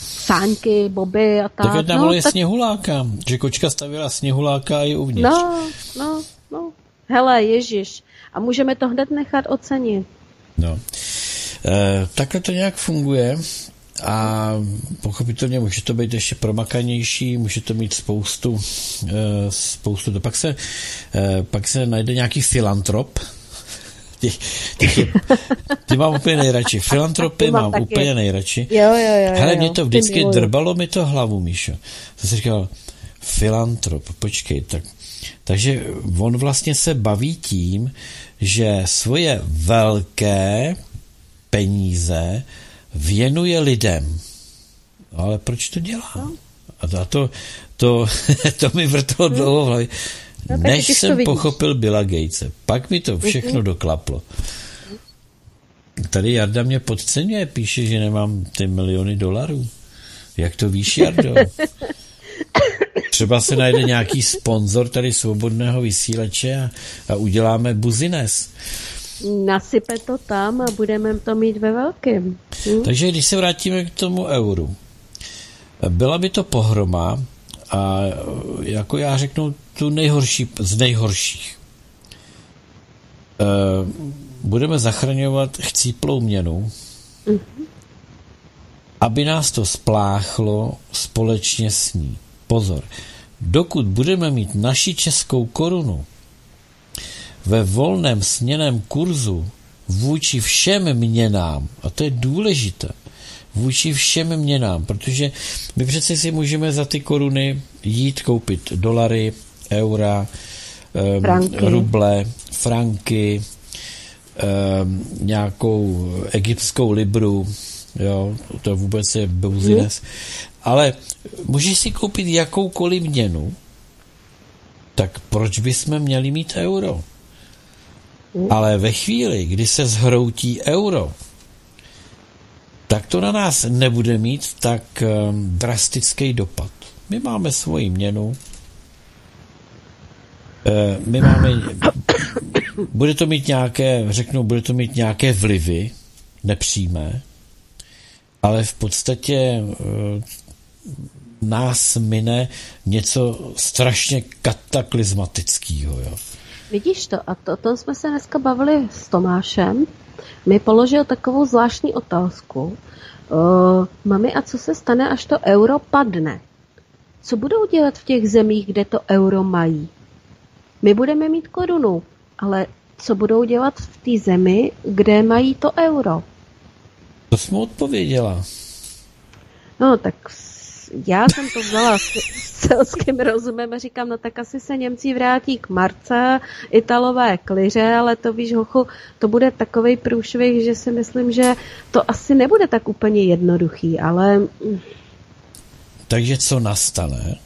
sáňky, boby a tak. Tak jedna maluje sněhuláka, že kočka stavila sněhuláka a je uvnitř. No, no, no. Hele, ježiš. A můžeme to hned nechat ocenit. No. E, takhle to nějak funguje. A pochopitelně může to být ještě promakanější, může to mít spoustu, spoustu. To. Pak se, pak se najde nějaký filantrop. Těch, těch je, ty mám úplně nejradši. Filantropy mám, mám úplně nejradši. Jo, jo, jo, hele, jo. Mě to vždycky drbalo mi to hlavu, Míšo. To jsi říkal, filantrop, počkej, tak. Takže on vlastně se baví tím, že svoje velké peníze věnuje lidem. No, ale proč to dělá? A to, to, to mi vrtlo dlouho v hlavě. Než jsem pochopil Billa Gatese. Pak mi to všechno doklaplo. Tady Jarda mě podceňuje, píše, že nemám ty miliony dolarů. Jak to víš, Jardo? Třeba se najde nějaký sponzor tady svobodného vysílače a, a uděláme buzines. Nasype to tam a budeme to mít ve velkém. Hm? Takže když se vrátíme k tomu euru, byla by to pohroma a jako já řeknu tu nejhorší z nejhorších. Budeme zachraňovat chcíplou měnu, mm-hmm. aby nás to spláchlo společně s ní. Pozor, dokud budeme mít naši českou korunu ve volném směnném kurzu vůči všem měnám, a to je důležité, vůči všem měnám, protože my přece si můžeme za ty koruny jít koupit dolary, eura, um, franky. ruble, franky, um, nějakou egyptskou libru, jo, to vůbec je bouzines, hmm. ale můžeš si koupit jakoukoliv měnu, tak proč bychom měli mít euro? Ale ve chvíli, kdy se zhroutí euro, tak to na nás nebude mít tak drastický dopad. My máme svoji měnu, my máme, bude to mít nějaké, řeknu, bude to mít nějaké vlivy, nepřímé, ale v podstatě nás mine něco strašně kataklizmatického, jo. Vidíš to, a to, o tom jsme se dneska bavili s Tomášem, mi položil takovou zvláštní otázku. Uh, mami, a co se stane, až to euro padne? Co budou dělat v těch zemích, kde to euro mají? My budeme mít korunu, ale co budou dělat v té zemi, kde mají to euro? To jsi mu odpověděla. No, tak já jsem to vzala s, s celským rozumem a říkám, no tak asi se Němci vrátí k Marce, Italové k liře, ale to víš, hochu, to bude takovej průšvih, že si myslím, že to asi nebude tak úplně jednoduchý, ale... Takže co nastane?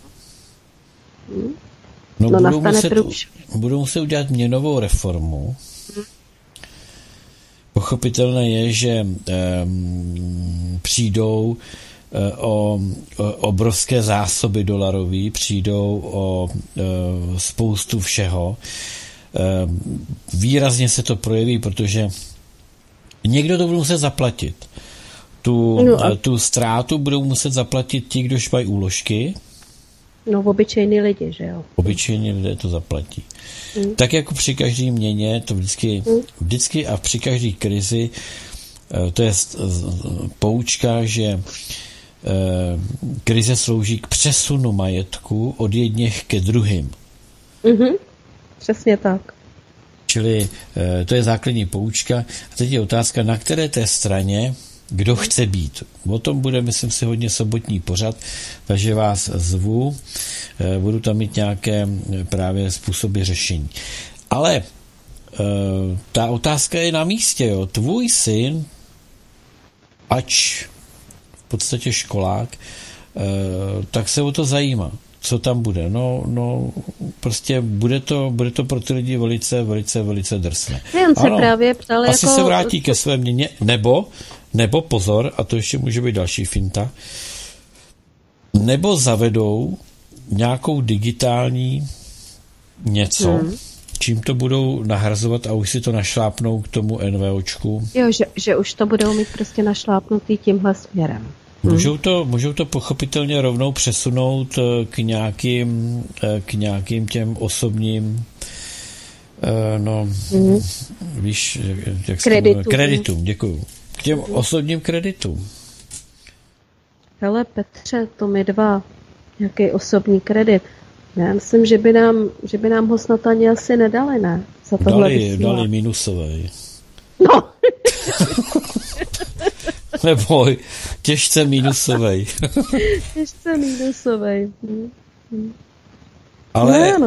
Hmm? No, no budou nastane průšvih. Budou muset udělat měnovou reformu. Hmm. Pochopitelné je, že eh, přijdou eh, o, o obrovské zásoby dolarové, přijdou o eh, spoustu všeho. Eh, výrazně se to projeví, protože někdo to budou muset zaplatit. Tu, no a... tu ztrátu budou muset zaplatit ti, kdo špají úložky. No, obyčejní lidi, že jo? Obyčejní lidé to zaplatí. Mm. Tak jako při každý měně, to vždycky, mm. vždycky a při každý krizi, to je poučka, že krize slouží k přesunu majetku od jedněch ke druhým. Mm-hmm. Přesně tak. Čili to je základní poučka. A teď je otázka, na které té straně kdo chce být. O tom bude, myslím si, hodně sobotní pořad, takže vás zvu. Budu tam mít nějaké právě způsoby řešení. Ale e, ta otázka je na místě. Jo. Tvůj syn, ač v podstatě školák, e, tak se o to zajímá. Co tam bude? No, no prostě bude to, bude to pro ty lidi velice, velice, velice drsné. On se ano, právě ptal, asi jako... se vrátí ke své měně, nebo Nebo pozor, a to ještě může být další finta, nebo zavedou nějakou digitální něco, hmm. čím to budou nahrazovat a už si to našlápnou k tomu NVOčku. Jo, že, že už to budou mít prostě našlápnutý tímhle směrem. Hmm. Můžou to, můžou to pochopitelně rovnou přesunout k nějakým, k nějakým těm osobním no, hmm. víš, jak se jmenuje? Kreditům, děkuju. K těm osobním kreditům. Hele Petře, to mi dva, nějaký osobní kredit. Já myslím, že by nám, že by nám ho snad ani asi nedali, ne? Za tohle dali, dali minusový. No. Neboj, těžce minusový. těžce minusový. Hm. Hm. Ale no,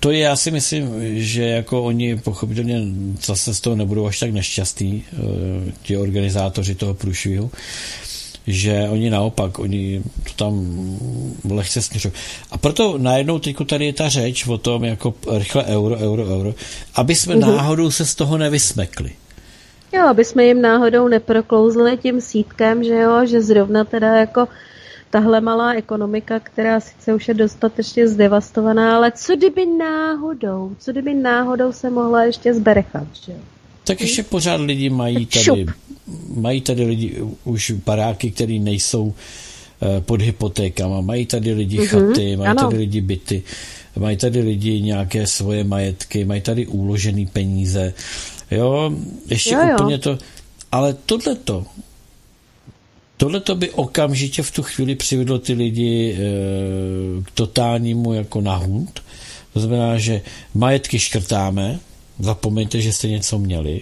to je, já si myslím, že jako oni pochopitelně zase z toho nebudou až tak nešťastní, ti organizátoři toho průšvihu, že oni naopak, oni to tam lehce směřují. A proto najednou teď tady je ta řeč o tom, jako rychle euro, euro, euro, aby jsme uhum. náhodou se z toho nevysmekli. Jo, aby jsme jim náhodou neproklouzli tím sítkem, že jo, že zrovna teda jako tahle malá ekonomika, která sice už je dostatečně zdevastovaná, ale co kdyby náhodou, co kdyby náhodou se mohla ještě zberechat, že? Tak ještě pořád lidi mají tady, mají tady lidi už baráky, které nejsou pod hypotékama, mají tady lidi mm-hmm, chaty, mají ano. tady lidi byty, mají tady lidi nějaké svoje majetky, mají tady uložený peníze, jo, ještě jo, jo. úplně to, ale tohleto, Tohle to by okamžitě v tu chvíli přivedlo ty lidi e, k totálnímu jako nahůd. To znamená, že majetky škrtáme, zapomeňte, že jste něco měli,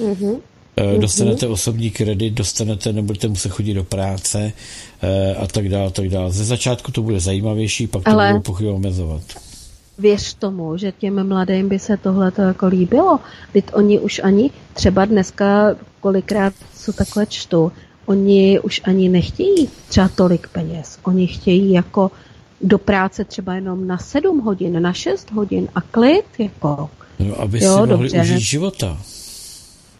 mm-hmm. e, dostanete mm-hmm. osobní kredit, dostanete, nebudete muset chodit do práce e, a tak dále, tak dále. Ze začátku to bude zajímavější, pak Ale... to budou pochybně omezovat. Věř tomu, že těm mladým by se tohleto jako líbilo. Byť oni už ani, třeba dneska kolikrát jsou takhle čtu, oni už ani nechtějí třeba tolik peněz. Oni chtějí jako do práce třeba jenom na sedm hodin, na šest hodin a klid jako. No, aby jo, si mohli užít života.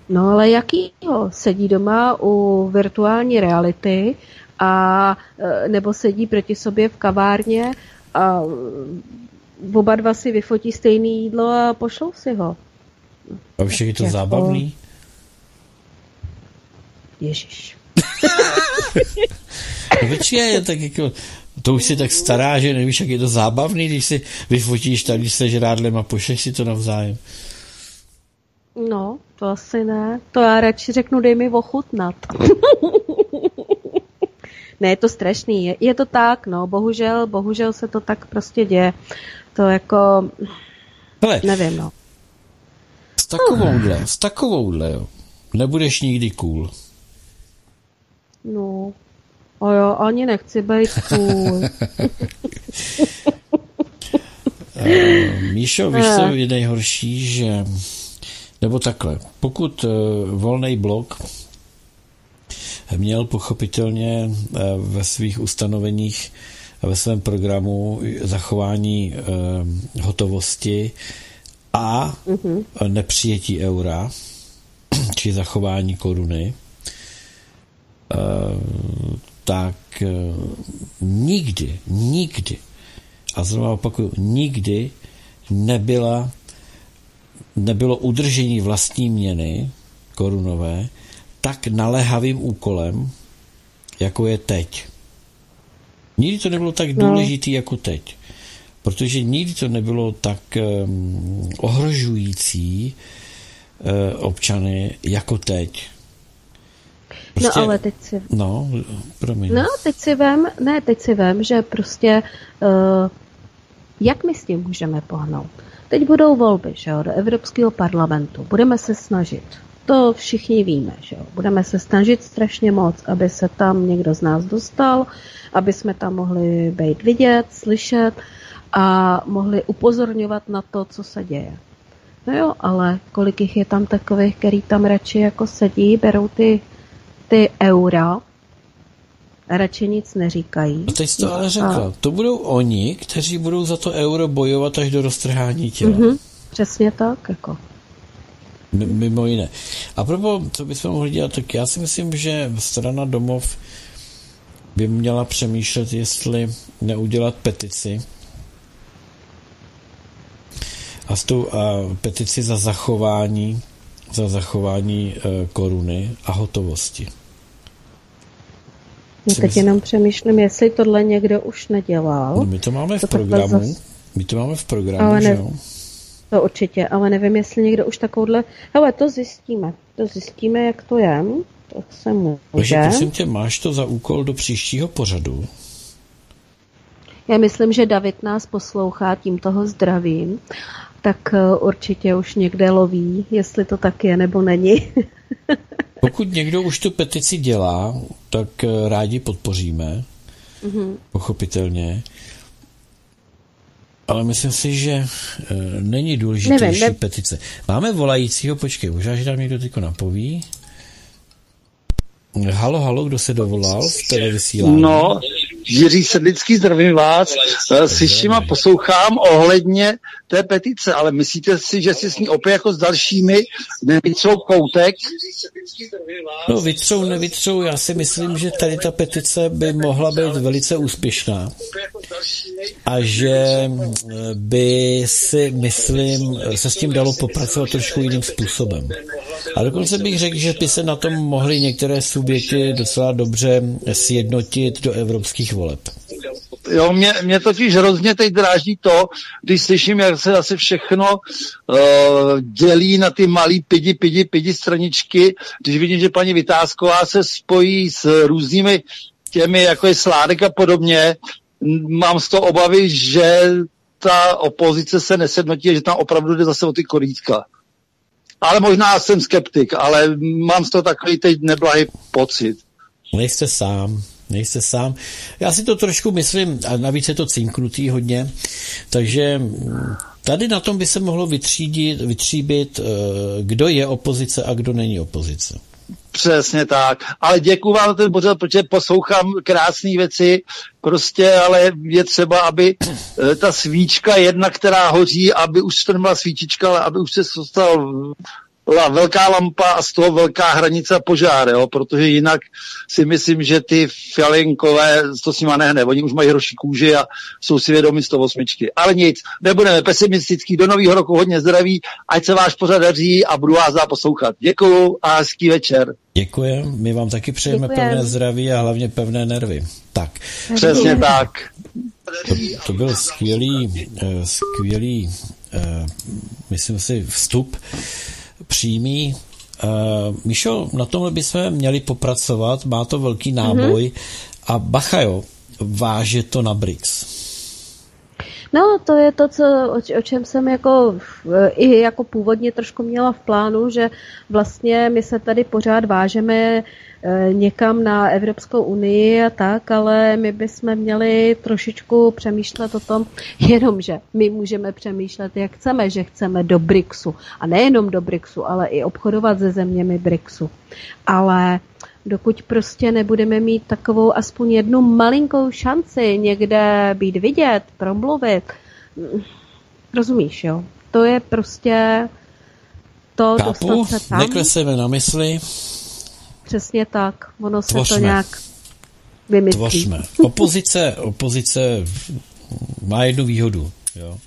No ale jakýho? Sedí doma u virtuální reality a nebo sedí proti sobě v kavárně a oba dva si vyfotí stejné jídlo a pošlou si ho. A však je to jako... zábavný? Ježiš. Většině, tak jako, to už si tak stará, že nevíš, jak je to zábavný, když si vyfotíš tady se žrádlem a pošleš si to navzájem. No, to asi ne. To já radši řeknu, dej mi ochutnat. Ne, je to strašný. Je, je to tak, no, bohužel, bohužel se to tak prostě děje. To jako, hele, nevím, no. S takovouhle, s takovouhle, jo, nebudeš nikdy cool. No, A já ani nechci být cool. Míšo, víš, co je nejhorší, že... Nebo takhle, pokud Volný blok měl pochopitelně ve svých ustanoveních a ve svém programu zachování hotovosti a mm-hmm. nepřijetí eura, či zachování koruny, tak nikdy, nikdy, a znovu opakuju, nikdy nebyla nebylo udržení vlastní měny korunové tak naléhavým úkolem, jako je teď. Nikdy to nebylo tak důležitý no. jako teď, protože nikdy to nebylo tak um, ohrožující uh, občany jako teď. Prostě, no ale teď si... No, promiň. No, teď si vem, ne, teď si vem, že prostě uh, jak my s tím můžeme pohnout? Teď budou volby, že jo, do Evropského parlamentu. Budeme se snažit. To všichni víme, že jo. Budeme se snažit strašně moc, aby se tam někdo z nás dostal, aby jsme tam mohli být vidět, slyšet a mohli upozorňovat na to, co se děje. No jo, ale kolik jich je tam takových, který tam radši jako sedí, berou ty, ty eura a radši nic neříkají. A teď jsi to ale řekla. A... To budou oni, kteří budou za to euro bojovat až do roztrhání těla. Mm-hmm. Přesně tak, jako. M- mimo jiné. A proto, co bychom mohli dělat, tak já si myslím, že strana Domov by měla přemýšlet, jestli neudělat petici a, s tou, a petici za zachování za zachování e, koruny a hotovosti. Já teď jenom přemýšlím, jestli tohle někdo už nedělal. No my to máme to v programu. Zas... My to máme v programu, ale ne... že jo? To určitě, ale nevím, jestli někdo už takovouhle... Hele, to zjistíme. To zjistíme, jak to je. Tak se může. Takže prosím tě, máš to za úkol do příštího pořadu? Já myslím, že David nás poslouchá, tím toho zdravím. Tak určitě už někde loví, jestli to tak je, nebo není. Pokud někdo už tu petici dělá, tak rádi podpoříme, mm-hmm. pochopitelně. Ale myslím si, že není důležitější ne... petice. Máme volajícího, počkej, možná, že nám někdo teďko napoví. Halo, halo, kdo se dovolal v televysílání? No, Jiří Sedlický, zdravím vás. Slyším a poslouchám ohledně té petice, ale myslíte si, že si s ní opět jako s dalšími nevytřou koutek? No, vytřou, nevytřou, já si myslím, že tady ta petice by mohla být velice úspěšná a že by si, myslím, se s tím dalo popracovat trošku jiným způsobem. A dokonce bych řekl, že by se na tom mohly některé subjekty docela dobře sjednotit do evropských voleb. Jo, mě, mě totiž hrozně teď dráždí to, když slyším, jak se asi všechno uh, dělí na ty malý pidi, pidi, pidi straničky, když vidím, že paní Vitásková se spojí s různými těmi, jako je Sládek a podobně. Mám z toho obavy, že ta opozice se nesednotí, že tam opravdu jde zase o ty korítka. Ale možná jsem skeptik, ale mám z toho takový teď neblahý pocit. Nejste sám. Nejste sám. Já si to trošku myslím, a navíc je to cinknutý hodně, takže tady na tom by se mohlo vytřídit, vytříbit, kdo je opozice a kdo není opozice. Přesně tak. Ale děkuju vám za ten pořad, protože poslouchám krásné věci, prostě, ale je třeba, aby ta svíčka jedna, která hoří, aby už to nebyla svíčička, ale aby už se dostal... byla velká lampa a z toho velká hranice požár, jo? Protože jinak si myslím, že ty fialinkové to s nima nehne, oni už mají hroší kůži a jsou si vědomi sto osm. Ale nic, nebudeme pesimistický, do nového roku hodně zdraví, ať se váš pořad daří a budu vás dá poslouchat. Děkuju a hezký večer. Děkujem, my vám taky přejeme Děkujem. pevné zdraví a hlavně pevné nervy. Tak. Přesně tak. To, to byl skvělý, skvělý, myslím si, vstup přímý. Uh, Míšo, na tomhle bychom měli popracovat, má to velký náboj mm-hmm. a bacha jo, váže to na Brix. No, to je to, co, o, o čem jsem jako, i jako původně trošku měla v plánu, že vlastně my se tady pořád vážeme někam na Evropskou unii a tak, ale my bychom měli trošičku přemýšlet o tom, jenomže my můžeme přemýšlet, jak chceme, že chceme do BRICSu. A nejenom do BRICSu, ale i obchodovat se zeměmi BRICSu. Ale dokud prostě nebudeme mít takovou aspoň jednu malinkou šanci někde být vidět, promluvit, rozumíš, jo? To je prostě to Kápu, dostat se tam. Nekleseme na mysli. Přesně tak. Ono Tvořme. se to nějak vymyslí. Tvořme. Opozice, opozice má jednu výhodu. Jo.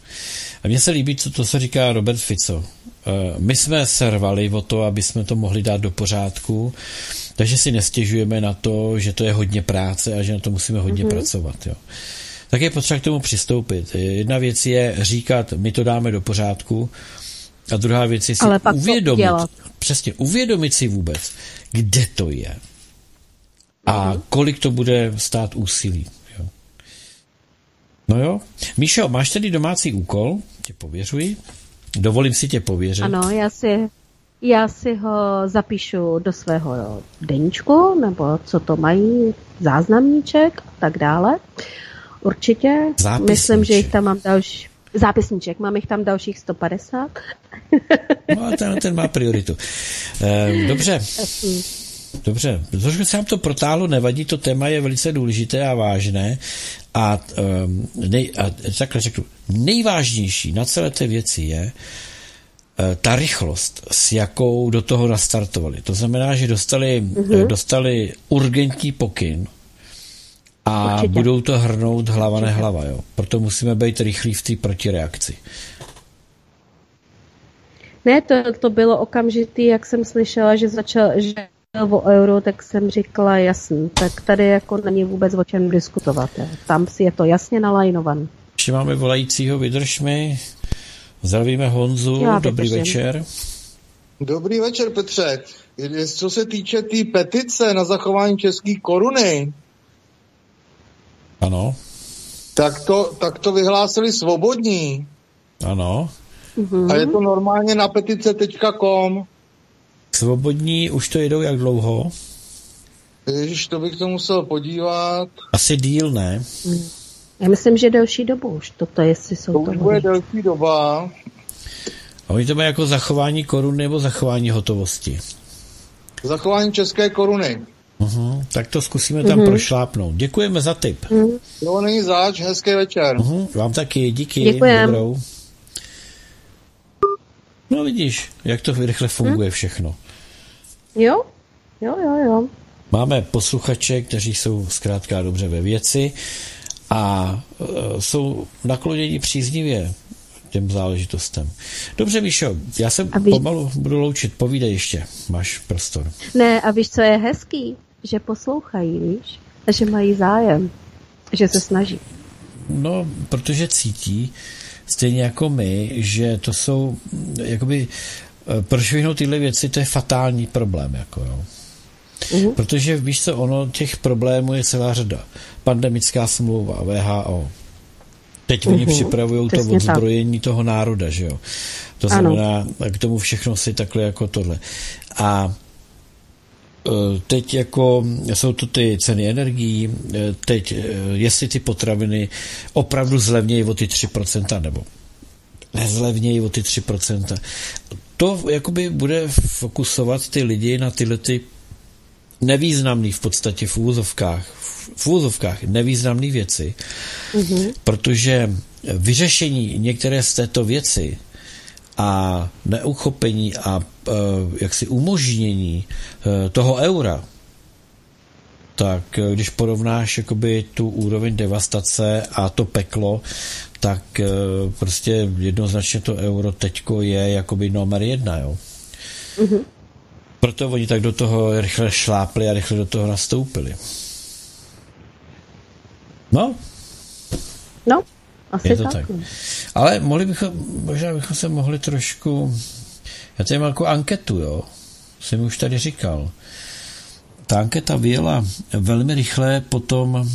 A mně se líbí to, to co říká Robert Fico. My jsme servali o to, aby jsme to mohli dát do pořádku, takže si nestěžujeme na to, že to je hodně práce a že na to musíme hodně mm-hmm. pracovat. Jo. Tak je potřeba k tomu přistoupit. Jedna věc je říkat, my to dáme do pořádku, a druhá věc je si uvědomit, přesně, uvědomit si vůbec, kde to je a kolik to bude stát úsilí. Jo. No jo. Míšo, máš tedy domácí úkol? Tě pověřuji. Dovolím si tě pověřit. Ano, já si, já si ho zapíšu do svého deníčku, nebo co to mají, záznamníček a tak dále. Určitě. Myslím, že jich tam mám další. Zápisníček, mám jich tam dalších sto padesát. No a ten, ten má prioritu. Dobře. Dobře. Trošku se nám to protáhlo, nevadí, to téma je velice důležité a vážné. A, nej, a takhle řeknu, nejvážnější na celé té věci je ta rychlost, s jakou do toho nastartovali. To znamená, že dostali, mm-hmm. dostali urgentní pokyn a Určitě. budou to hrnout hlava Určitě. nehlava, jo. Proto musíme být rychlí v té protireakci. Ne, to, to bylo okamžitý, jak jsem slyšela, že začal že o euro, tak jsem říkala jasný, tak tady jako není vůbec o čem diskutovat. Jo. Tam si je to jasně nalajnovan. Ještě máme volajícího, vydrž mi. Zdravíme Honzu, Já, dobrý vydržím. večer. Dobrý večer, Petře. Co se týče té tý petice na zachování české koruny, ano. Tak to, tak to vyhlásili svobodní. Ano. Uhum. A je to normálně na petice tečka com. Svobodní už to jedou jak dlouho? Ježiš, to bych to musel podívat. Asi díl, ne? Hmm. Já myslím, že delší dobu už toto, jestli jsou to. To už bude delší doba. A oni to mají jako zachování koruny nebo zachování hotovosti? Zachování české koruny. Uhum, tak to zkusíme tam uhum. prošlápnout. Děkujeme za tip. Uhum. Jo, není zač, hezký večer. Uhum, vám taky, díky. Děkujem. Dobrou. No vidíš, jak to rychle funguje všechno. Jo, jo, jo, jo. Máme posluchače, kteří jsou zkrátka dobře ve věci a e, jsou nakloněni příznivě těm záležitostem. Dobře, Míšo, já se víš... pomalu budu loučit. Povídej ještě, máš prostor. Ne, a víš, co je hezký? Že poslouchají, víš? Že mají zájem. Že se snaží. No, protože cítí, stejně jako my, že to jsou, jakoby, prošvihnout tyhle věci, to je fatální problém, jako jo. Uhum. Protože, víš co, ono, těch problémů je celá řada. Pandemická smlouva, W H O. Teď uhum. oni připravují to odzbrojení toho národa, že jo. To znamená, ano. k tomu všechno si takhle jako tohle. A teď jako jsou tu ty ceny energií, teď jestli ty potraviny opravdu zlevnějí o ty tři procenta nebo nezlevnějí o ty tři procenta. To jakoby bude fokusovat ty lidi na tyhle ty nevýznamný v podstatě v úvozovkách, v úvozovkách nevýznamné věci, mm-hmm. protože vyřešení některé z této věci a neuchopení a e, jaksi umožnění e, toho eura, tak e, když porovnáš jakoby tu úroveň devastace a to peklo, tak e, prostě jednoznačně to euro teďko je jakoby number jedna, jo. Mm-hmm. Proto oni tak do toho rychle šlápli a rychle do toho nastoupili. No. No. Asi je to tak. tak. Ale mohli bychom, možná bychom se mohli trošku... Já tady mám jako anketu, jo? Jsem už tady říkal. Ta anketa vyjela velmi rychle po tom,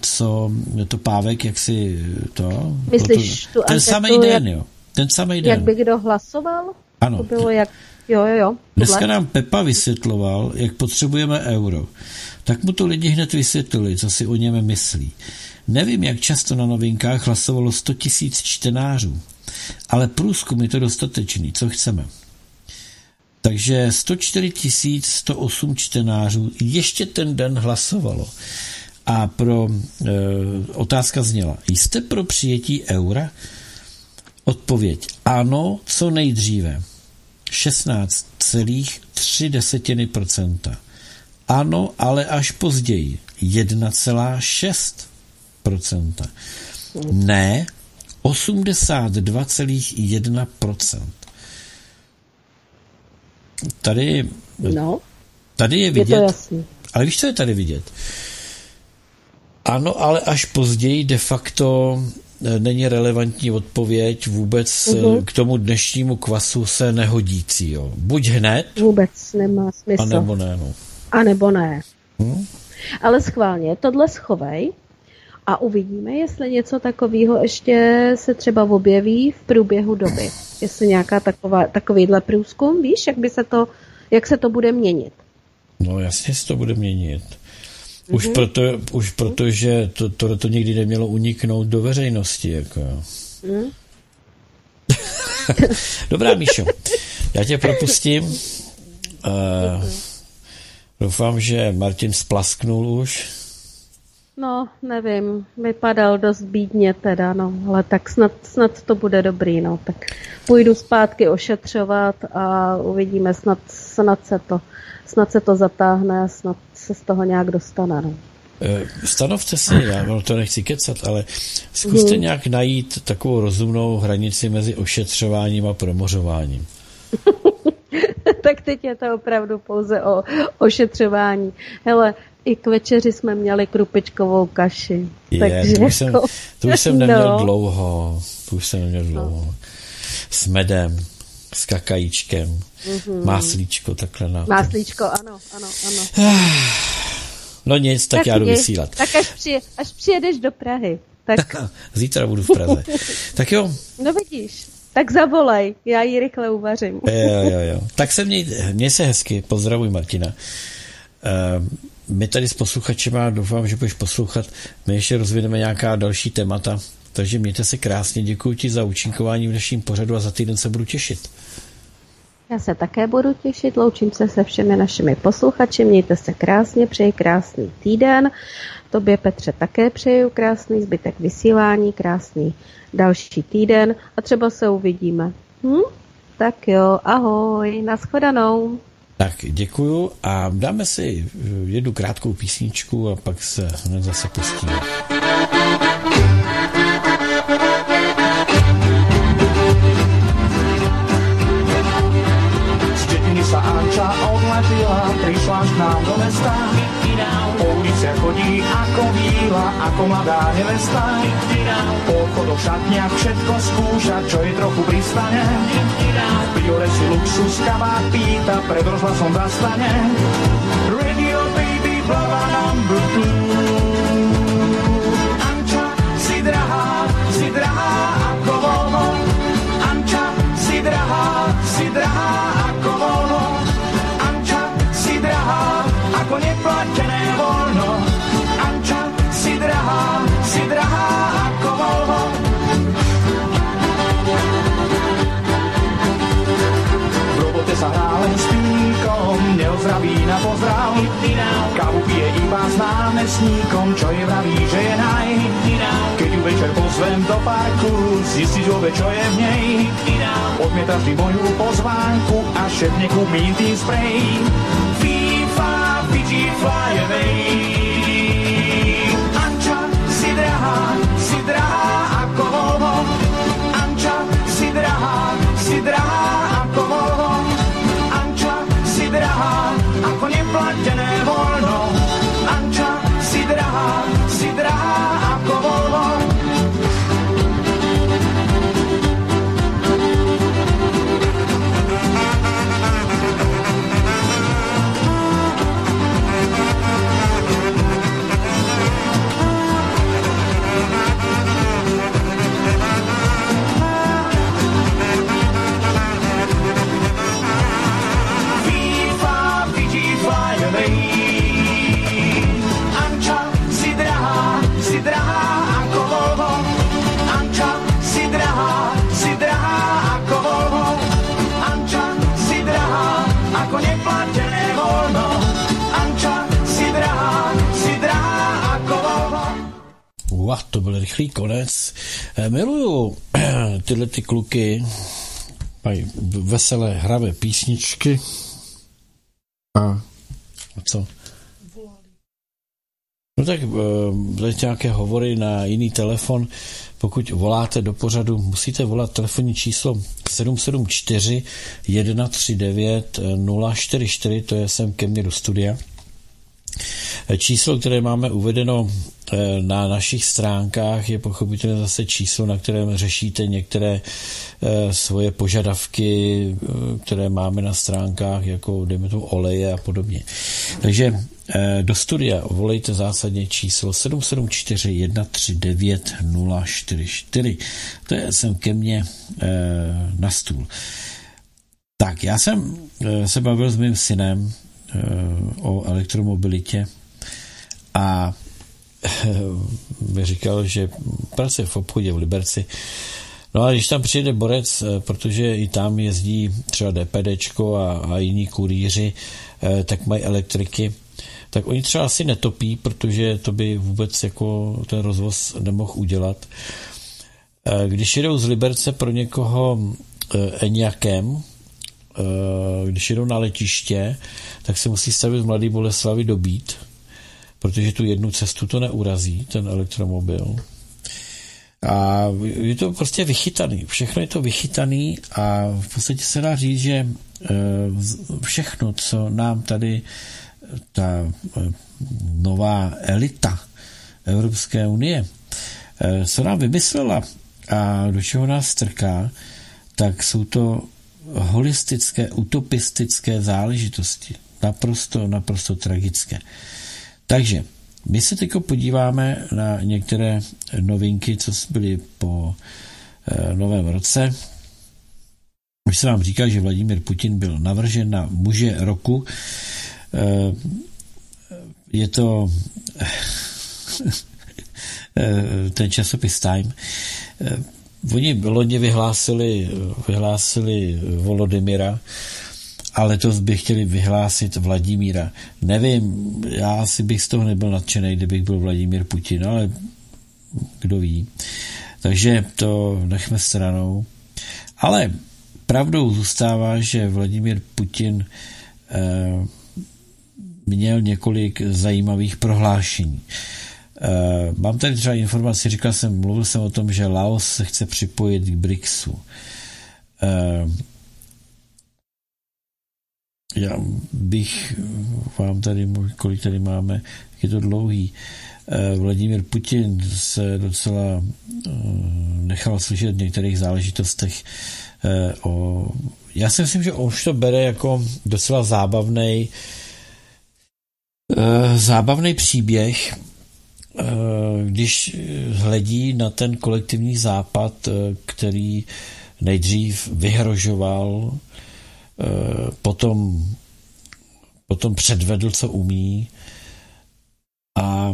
co to Pávek, jak si to... Myslíš proto, tu ten samý den, jo. Ten samý den. Jak by kdo hlasoval? Ano. To bylo jak... Jo, jo, jo. Dneska nám Pepa vysvětloval, jak potřebujeme euro. Tak mu to lidi hned vysvětlili, co si o něm myslí. Nevím, jak často na novinkách hlasovalo sto tisíc čtenářů, ale průzkum je to dostatečný, co chceme. Takže sto čtyři tisíc sto osm čtenářů ještě ten den hlasovalo. A pro e, otázka zněla, jste pro přijetí eura? Odpověď ano, co nejdříve. šestnáct celá tři procenta. Ano, ale až později. jedna celá šest procenta. Ne, osmdesát dva celá jedna procenta. Tady, no, tady je vidět, je to jasný. Ale víš, co je tady vidět? Ano, ale až později de facto není relevantní odpověď vůbec uh-huh. k tomu dnešnímu kvasu se nehodící. Jo. Buď hned, vůbec nemá smysl. A nebo ne. No. A nebo ne. Hmm? Ale schválně, tohle schovej a uvidíme, jestli něco takového ještě se třeba objeví v průběhu doby. Jestli nějaká taková, takovýhle průzkum, víš, jak by se to, jak se to bude měnit. No jasně se to bude měnit. Už, mm-hmm. proto, už proto, že to, to, to nikdy nemělo uniknout do veřejnosti. Jako. Mm. Dobrá, Míšo, já tě propustím. Uh, doufám, že Martin splasknul už. No, nevím, vypadal dost bídně teda, no, ale tak snad, snad to bude dobrý, no, tak půjdu zpátky ošetřovat a uvidíme, snad, snad se to, snad se to zatáhne, snad se z toho nějak dostane, no. Stanovte si, já no, to nechci kecat, ale zkuste hmm. nějak najít takovou rozumnou hranici mezi ošetřováním a promořováním. Tak teď je to opravdu pouze o ošetřování. Hele, i k večeři jsme měli krupičkovou kaši. Je, takže to, už jsem, to už jsem neměl no. dlouho. To už jsem neměl dlouho. No. S medem, s kakajíčkem, mm-hmm. máslíčko takhle. Na máslíčko, ano, ano, ano. No nic, tak, tak já jdu vysílat. Tak až, při, až přijedeš do Prahy. Tak. Zítra budu v Praze. Tak jo. No vidíš. Tak zavolej, já ji rychle uvařím. Jo, jo, jo. Tak se měj, měj se hezky, pozdravuj Martina. Uh, my tady s posluchačema, doufám, že budeš poslouchat, my ještě rozvineme nějaká další témata, takže mějte se krásně, děkuji ti za účinkování v dnešním pořadu a za týden se budu těšit. Já se také budu těšit, loučím se se všemi našimi posluchači, mějte se krásně, přeji krásný týden, tobě Petře také přeju krásný zbytek vysílání, krásný další týden a třeba se uvidíme. Hm? Tak jo, ahoj, nashledanou. Tak děkuju a dáme si jednu krátkou písničku a pak se hned zase pustíme. Sa Anča odletila, prišla k nám do mesta. Po uliciach chodí ako víla, ako mladá nevesta. Po chodoch šatniach všetko skúša, čo je trochu pristane. V Priore si luxus kava pýta, pred rozhlasom zastane. Radio baby plava number two. Anča, si drahá, si drahá ako voľno. Anča, si drahá, si drahá ako voľno. Ako neplatené voľno. Anča, si drahá, si drahá ako voľno. V robote sa hrá len s pilníkom, neozdraví na pozdrav. Kávu pije iba s námestníkom, čo je vraví, že je naj. Keď ju večer pozvem do parku, zistí obe, čo je v nej. Odmieta vždy moju pozvánku a šepne kúpim tým sprej. Fly away. Anča, si drahá, si drahá ako voľno. Anča, si drahá, si drahá ako voľno. Anča, si drahá ako neplatené voľno. Anča, si drahá, si drahá ako voľno. Anča, si drahá, si drahá ako voľno. Uah, to byl rychlý konec. Miluju tyhle ty kluky. Mají veselé, hravé písničky. A co? No tak teď nějaké hovory na jiný telefon. Pokud voláte do pořadu, musíte volat telefonní číslo sedm sedm čtyři, jedna tři devět, nula čtyři čtyři, to je sem ke mně do studia. Číslo, které máme uvedeno na našich stránkách, je pochopitelně zase číslo, na kterém řešíte některé svoje požadavky, které máme na stránkách, jako dejme tomu oleje a podobně. Takže do studia volejte zásadně číslo sedm sedm čtyři, jedna tři devět, nula čtyři čtyři. To je sem ke mně na stůl. Tak, já jsem se bavil s mým synem o elektromobilitě a mi říkal, že pracuje v obchodě v Liberci. No a když tam přijede borec, protože i tam jezdí třeba DPDčko a, a jiní kurýři, tak mají elektriky, tak oni třeba asi netopí, protože to by vůbec jako ten rozvoz nemohl udělat. Když jedou z Liberce pro někoho eňakem, když jedou na letiště, tak se musí stavit v Mladé Boleslavi do Být, protože tu jednu cestu to neurazí, ten elektromobil. A je to prostě vychytaný. Všechno je to vychytaný a v podstatě se dá říct, že všechno, co nám tady ta nová elita Evropské unie, co nám vymyslela a do čeho nás strká, tak jsou to holistické, utopistické záležitosti. Naprosto, naprosto tragické. Takže my se teď podíváme na některé novinky, co byly po e, novém roce. Už se vám říká, že Vladimír Putin byl navržen na muže roku. E, je to ten časopis Time. E, Oni loni vyhlásili, vyhlásili Volodymyra, ale letos by chtěli vyhlásit Vladimíra. Nevím, já asi bych z toho nebyl nadšený, kdybych byl Vladimír Putin, ale kdo ví. Takže to nechme stranou. Ale pravdou zůstává, že Vladimír Putin eh, měl několik zajímavých prohlášení. Uh, mám tady třeba informaci, říkal jsem, mluvil jsem o tom, že Laos se chce připojit k BRICSu. Uh, já bych vám tady, kolik tady máme, je to dlouhý. Uh, Vladimír Putin se docela uh, nechal slyšet v některých záležitostech uh, o... Já si myslím, že on už to bere jako docela zábavnej uh, zábavnej příběh, když hledí na ten kolektivní západ, který nejdřív vyhrožoval, potom, potom předvedl, co umí, a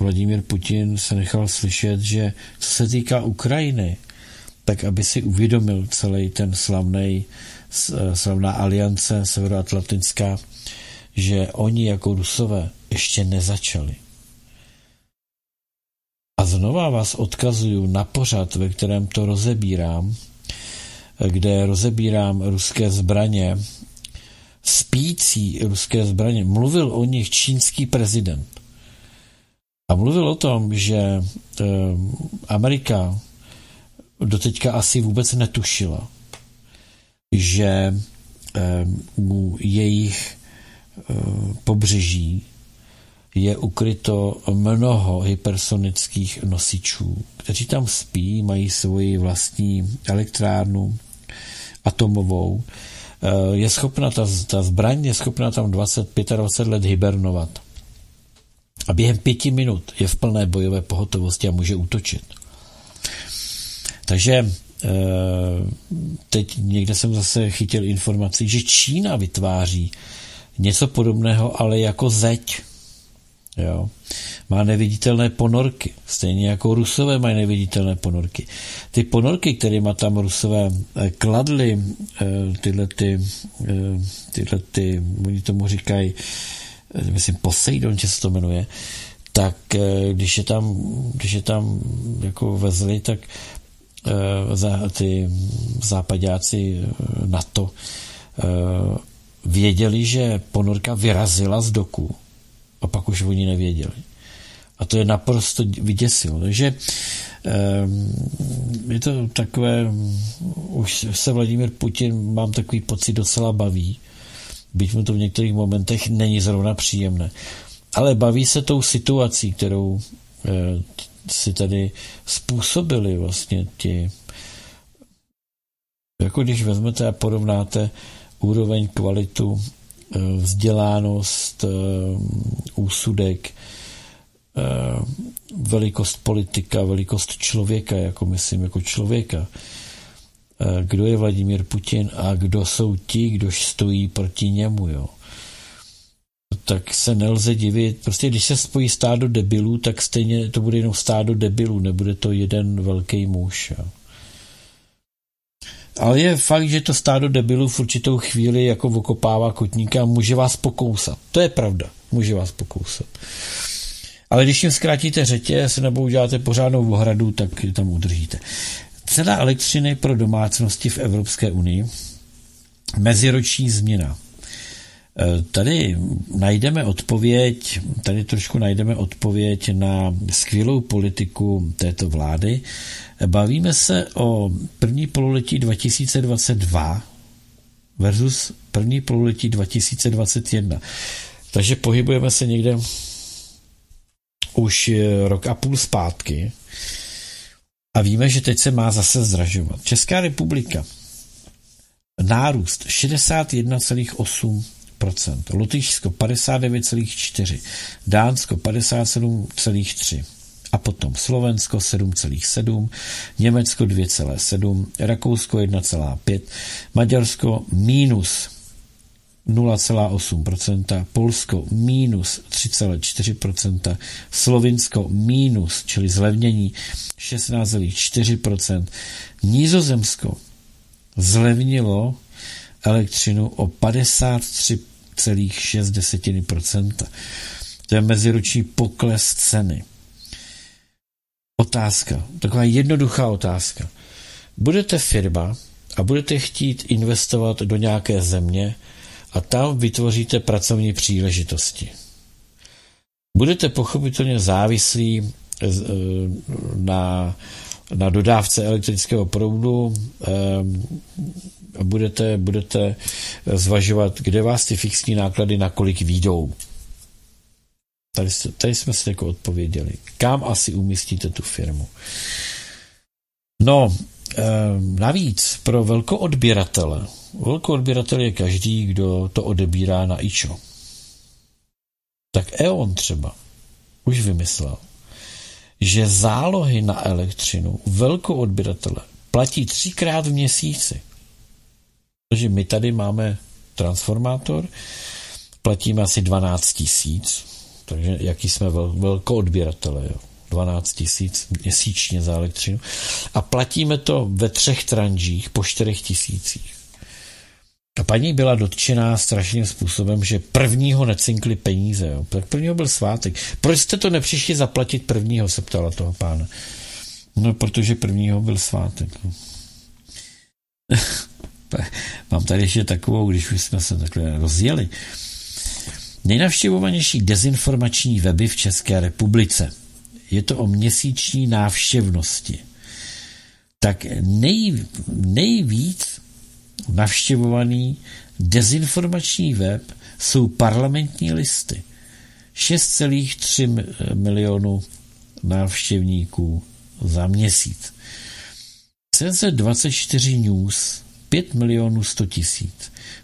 Vladimír Putin se nechal slyšet, že co se týká Ukrajiny, tak aby si uvědomil celý ten slavnej, slavná aliance severoatlantická, že oni jako Rusové ještě nezačali. A znova vás odkazuju na pořad, ve kterém to rozebírám, kde rozebírám ruské zbraně, spící ruské zbraně. Mluvil o nich čínský prezident. A mluvil o tom, že Amerika doteďka asi vůbec netušila, že u jejich pobřeží je ukryto mnoho hypersonických nosičů, kteří tam spí, mají svoji vlastní elektrárnu atomovou. Je schopna ta, ta zbraň je schopna tam dvacet, dvacet pět let hibernovat. A během pěti minut je v plné bojové pohotovosti a může útočit. Takže teď někde jsem zase chytil informaci, že Čína vytváří něco podobného, ale jako zeď. Jo. Má neviditelné ponorky, stejně jako Rusové mají neviditelné ponorky. Ty ponorky, kterýma tam Rusové kladli, tyhle ty, tyhle ty, oni tomu říkají, myslím Poseidon, že se to jmenuje, tak když je tam, když je tam jako vezli, tak za, ty západáci NATO věděli, že ponorka vyrazila z doku a pak už oni nevěděli. A to je naprosto vyděsilo. Takže je to takové, už se Vladimír Putin, mám takový pocit, docela baví, byť mu to v některých momentech není zrovna příjemné. Ale baví se tou situací, kterou si tady způsobili vlastně ti, jako když vezmete a porovnáte úroveň, kvalitu, vzdělanost, úsudek, velikost politika, velikost člověka, jako myslím, jako člověka. Kdo je Vladimír Putin a kdo jsou ti, kdož stojí proti němu, jo. Tak se nelze divit. Prostě když se spojí stádo debilů, tak stejně to bude jenom stádo debilů, nebude to jeden velký muž, jo. Ale je fakt, že to stádo debilů v určitou chvíli jako okopává kotníka a může vás pokousat. To je pravda, může vás pokousat. Ale když jim zkrátíte řetěz nebo uděláte pořádnou ohradu, tak je tam udržíte. Cena elektřiny pro domácnosti v Evropské unii. Meziroční změna. Tady najdeme odpověď, tady trošku najdeme odpověď na skvělou politiku této vlády. Bavíme se o první pololetí dva tisíce dvacet dva versus první pololetí dva tisíce dvacet jedna. Takže pohybujeme se někde už rok a půl zpátky a víme, že teď se má zase zdražovat. Česká republika nárůst šedesát jedna celá osm procenta, Lotyšsko padesát devět celá čtyři procenta, Dánsko padesát sedm celá tři procenta a potom Slovensko sedm celá sedm procenta, Německo dvě celá sedm procenta, Rakousko jedna celá pět procenta, Maďarsko mínus nula celá osm procenta, Polsko mínus tři celá čtyři procenta, Slovinsko mínus, čili zlevnění šestnáct celá čtyři procenta. Nizozemsko zlevnilo elektřinu o padesát tři celá šest procenta. To je meziroční pokles ceny. Otázka, taková jednoduchá otázka. Budete firma a budete chtít investovat do nějaké země, a tam vytvoříte pracovní příležitosti. Budete pochopitelně závislí na, na dodávce elektrického proudu a budete, budete zvažovat, kde vás ty fixní náklady nakolik výjdou. Tady, tady jsme si jako odpověděli. Kam asi umístíte tu firmu? No, navíc pro velkoodběratele. Velkoodběratel je každý, kdo to odebírá na ičo. Tak E.ON třeba už vymyslel, že zálohy na elektřinu velkoodběratele platí třikrát v měsíci. Takže my tady máme transformátor, platíme asi dvanáct tisíc, takže jaký jsme velkoodběratele, jo. dvanáct tisíc měsíčně za elektřinu a platíme to ve třech tranžích po čtyřech tisících. A paní byla dotčená strašným způsobem, že prvního necinkli peníze. Jo. Tak prvního byl svátek. Proč jste to nepřišli zaplatit prvního, se ptala toho pána. No, protože prvního byl svátek. Mám tady ještě takovou, když už jsme se takhle rozjeli. Nejnavštěvovanější dezinformační weby v České republice. Je to o měsíční návštěvnosti. Tak nej, nejvíc navštěvovaný dezinformační web jsou Parlamentní listy. šest celá tři milionu návštěvníků za měsíc. cé zet dvacet čtyři News pět milionů sto tisíc.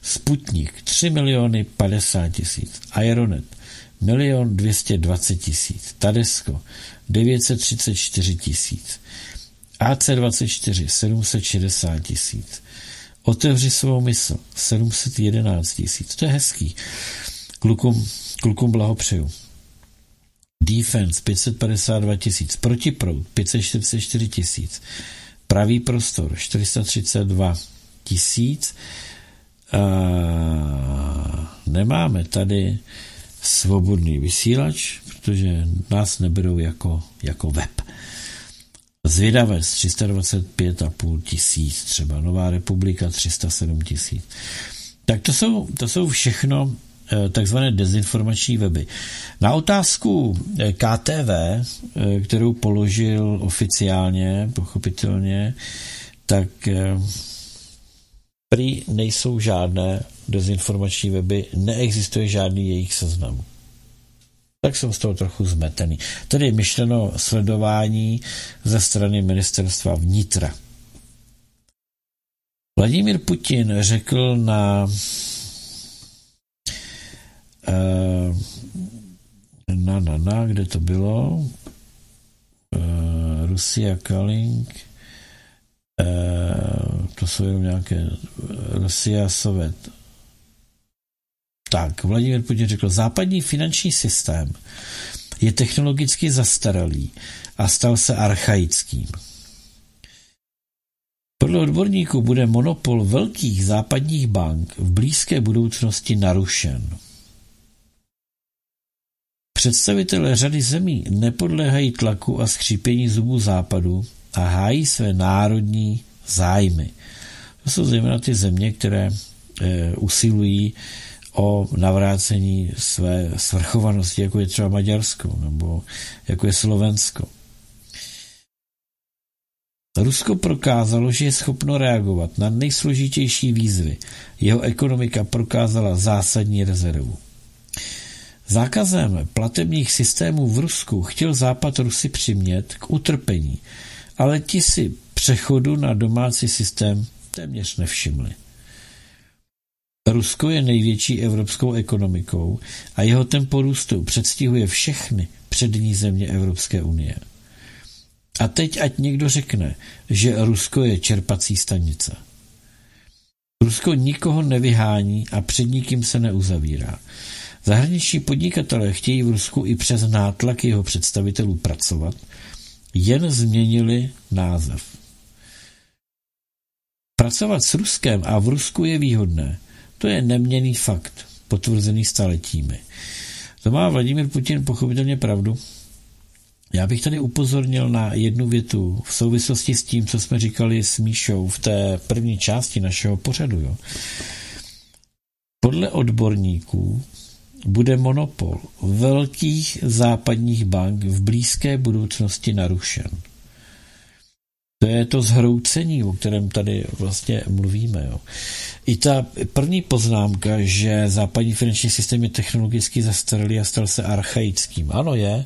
Sputnik tři miliony padesát tisíc. Aeronet milion dvě stě dvacet tisíc. Tadesko devět set třicet čtyři tisíc. á cé dvacet čtyři sedm set šedesát tisíc. Otevři svou mysl sedm set jedenáct tisíc. To je hezký. Klukům, klukům blahopřeju. Defense pět set padesát dva tisíc. Protiproud pět set čtyřicet čtyři tisíc. Pravý prostor čtyři sta třicet dva tisíc. A nemáme tady svobodný vysílač, protože nás neberou jako, jako web. Zvědavé z tři sta dvacet pět a půl tisíc, třeba Nová republika tři sta sedm tisíc. Tak to jsou, to jsou všechno takzvané dezinformační weby. Na otázku K T V, kterou položil oficiálně, pochopitelně, tak prý nejsou žádné dezinformační weby, neexistuje žádný jejich seznam. Tak jsem z toho trochu zmetený. Tady je myšleno sledování ze strany ministerstva vnitra. Vladimír Putin řekl na na, na, na, kde to bylo? Rusia, Kalink, to jsou jenom nějaké Rusia, Sovět. Tak, Vladimír Putin řekl, západní finanční systém je technologicky zastaralý a stal se archaickým. Podle odborníků bude monopol velkých západních bank v blízké budoucnosti narušen. Představitelé řady zemí nepodléhají tlaku a skřípění zubů západu a hájí své národní zájmy. To jsou zejména ty země, které e, usilují o navrácení své svrchovanosti, jako je třeba Maďarsko nebo jako je Slovensko. Rusko prokázalo, že je schopno reagovat na nejsložitější výzvy. Jeho ekonomika prokázala zásadní rezervu. Zákazem platebních systémů v Rusku chtěl Západ Rusy přimět k utrpení, ale ti si přechodu na domácí systém téměř nevšimli. Rusko je největší evropskou ekonomikou a jeho tempo růstu předstihuje všechny přední země Evropské unie. A teď ať někdo řekne, že Rusko je čerpací stanice. Rusko nikoho nevyhání a před nikým se neuzavírá. Zahraniční podnikatelé chtějí v Rusku i přes nátlak jeho představitelů pracovat, jen změnili název. Pracovat s Ruskem a v Rusku je výhodné. To je neměnný fakt, potvrzený staletími. To má Vladimír Putin pochopitelně pravdu. Já bych tady upozornil na jednu větu v souvislosti s tím, co jsme říkali s Míšou v té první části našeho pořadu. Jo. Podle odborníků bude monopol velkých západních bank v blízké budoucnosti narušen. To je to zhroucení, o kterém tady vlastně mluvíme. Jo. I ta první poznámka, že západní finanční systém je technologicky zastaralý a stal se archaickým. Ano, je,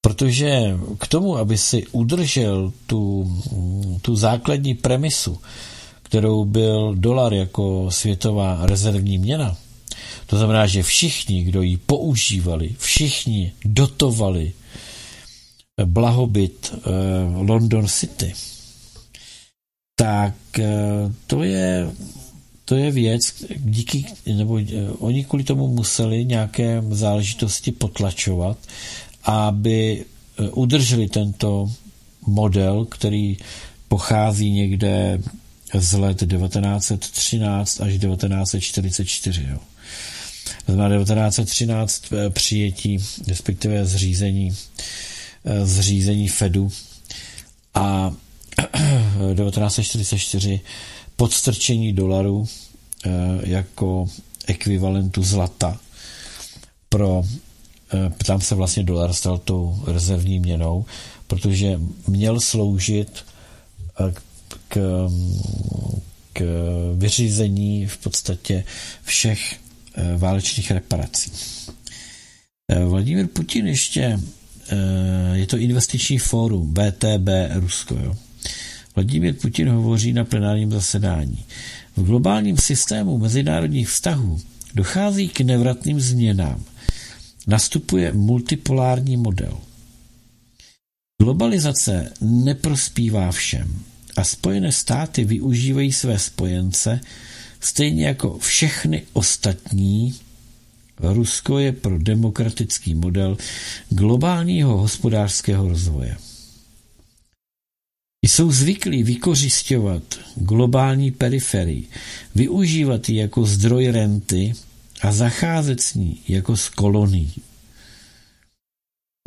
protože k tomu, aby si udržel tu, tu základní premisu, kterou byl dolar jako světová rezervní měna, to znamená, že všichni, kdo ji používali, všichni dotovali blahobyt eh, London City, tak eh, to je, to je věc, díky, nebo eh, oni kvůli tomu museli nějaké záležitosti potlačovat, aby eh, udrželi tento model, který pochází někde z let devatenáct třináct až devatenáct čtyřicet čtyři. Jo. Znamená devatenáct třináct eh, přijetí, respektive zřízení zřízení Fedu a devatenáct čtyřicet čtyři podstrčení dolaru jako ekvivalentu zlata pro, tam se vlastně dolar stal tou rezervní měnou, protože měl sloužit k, k vyřízení v podstatě všech válečných reparací. Vladimír Putin ještě je to investiční fórum B T B Rusko. Jo. Vladimír Putin hovoří na plenárním zasedání. V globálním systému mezinárodních vztahů dochází k nevratným změnám. Nastupuje multipolární model. Globalizace neprospívá všem a Spojené státy využívají své spojence stejně jako všechny ostatní. Rusko je pro demokratický model globálního hospodářského rozvoje. Jsou zvyklí vykořisťovat globální periferii, využívat ji jako zdroj renty a zacházet s ní jako s kolonií.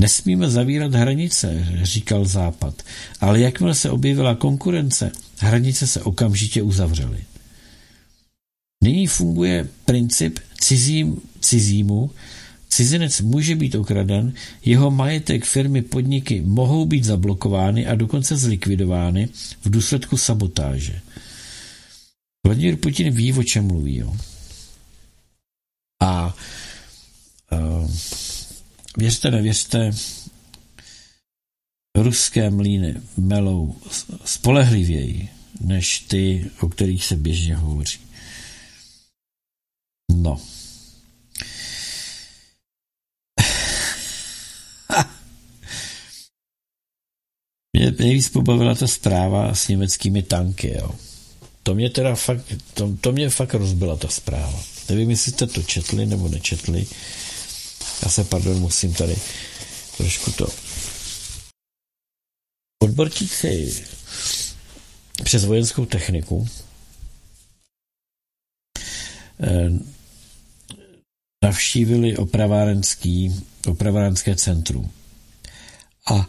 Nesmíme zavírat hranice, říkal Západ, ale jakmile se objevila konkurence, hranice se okamžitě uzavřely. Nyní funguje princip cizím cizímu, cizinec může být okraden, jeho majetek, firmy, podniky mohou být zablokovány a dokonce zlikvidovány v důsledku sabotáže. Vladimír Putin ví, o čem mluví. Jo. A, a věřte, nevěřte, ruské mlýny melou spolehlivěji než ty, o kterých se běžně hovoří. No. Mě nejvíc pobavila ta zpráva s německými tanky, jo. To mě teda fakt, to, to mě fakt rozbila ta zpráva. Nevím, jestli jste to četli nebo nečetli. Já se, pardon, musím tady trošku to... Odborníci přes vojenskou techniku navštívili opravárenský, opravárenské centrum. A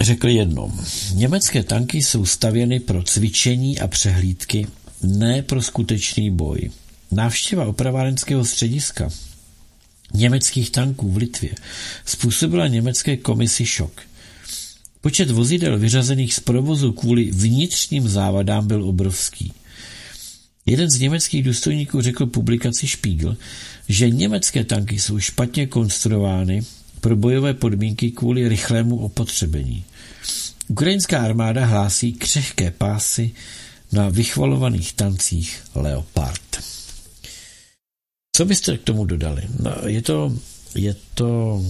řekli jedno. Německé tanky jsou stavěny pro cvičení a přehlídky, ne pro skutečný boj. Návštěva opravárenského střediska německých tanků v Litvě způsobila německé komisi šok. Počet vozidel vyřazených z provozu kvůli vnitřním závadám byl obrovský. Jeden z německých důstojníků řekl publikaci Spiegel, že německé tanky jsou špatně konstruovány pro bojové podmínky kvůli rychlému opotřebení. Ukrajinská armáda hlásí křehké pásy na vychvalovaných tancích Leopard. Co byste k tomu dodali? No, je to, je to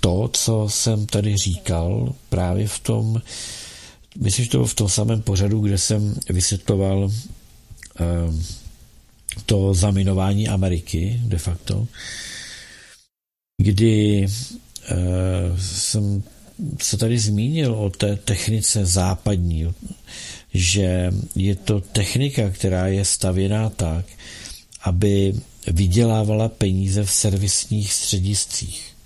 to, co jsem tady říkal právě v tom, myslím, že to v tom samém pořadu, kde jsem vysvětloval eh, to zaminování Ameriky de facto, kdy eh, jsem se tady zmínil o té technice západní, že je to technika, která je stavěná tak, aby vydělávala peníze v servisních střediscích.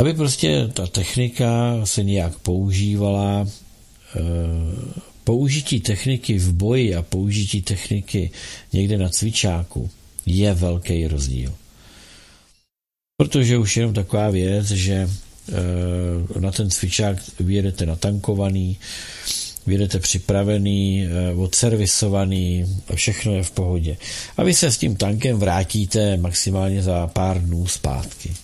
Aby prostě ta technika se nějak používala. Použití techniky v boji a použití techniky někde na cvičáku je velký rozdíl. Protože už jenom taková věc, že na ten cvičák vyjedete natankovaný, vyjedete připravený, odservisovaný a všechno je v pohodě. A vy se s tím tankem vrátíte maximálně za pár dnů zpátky.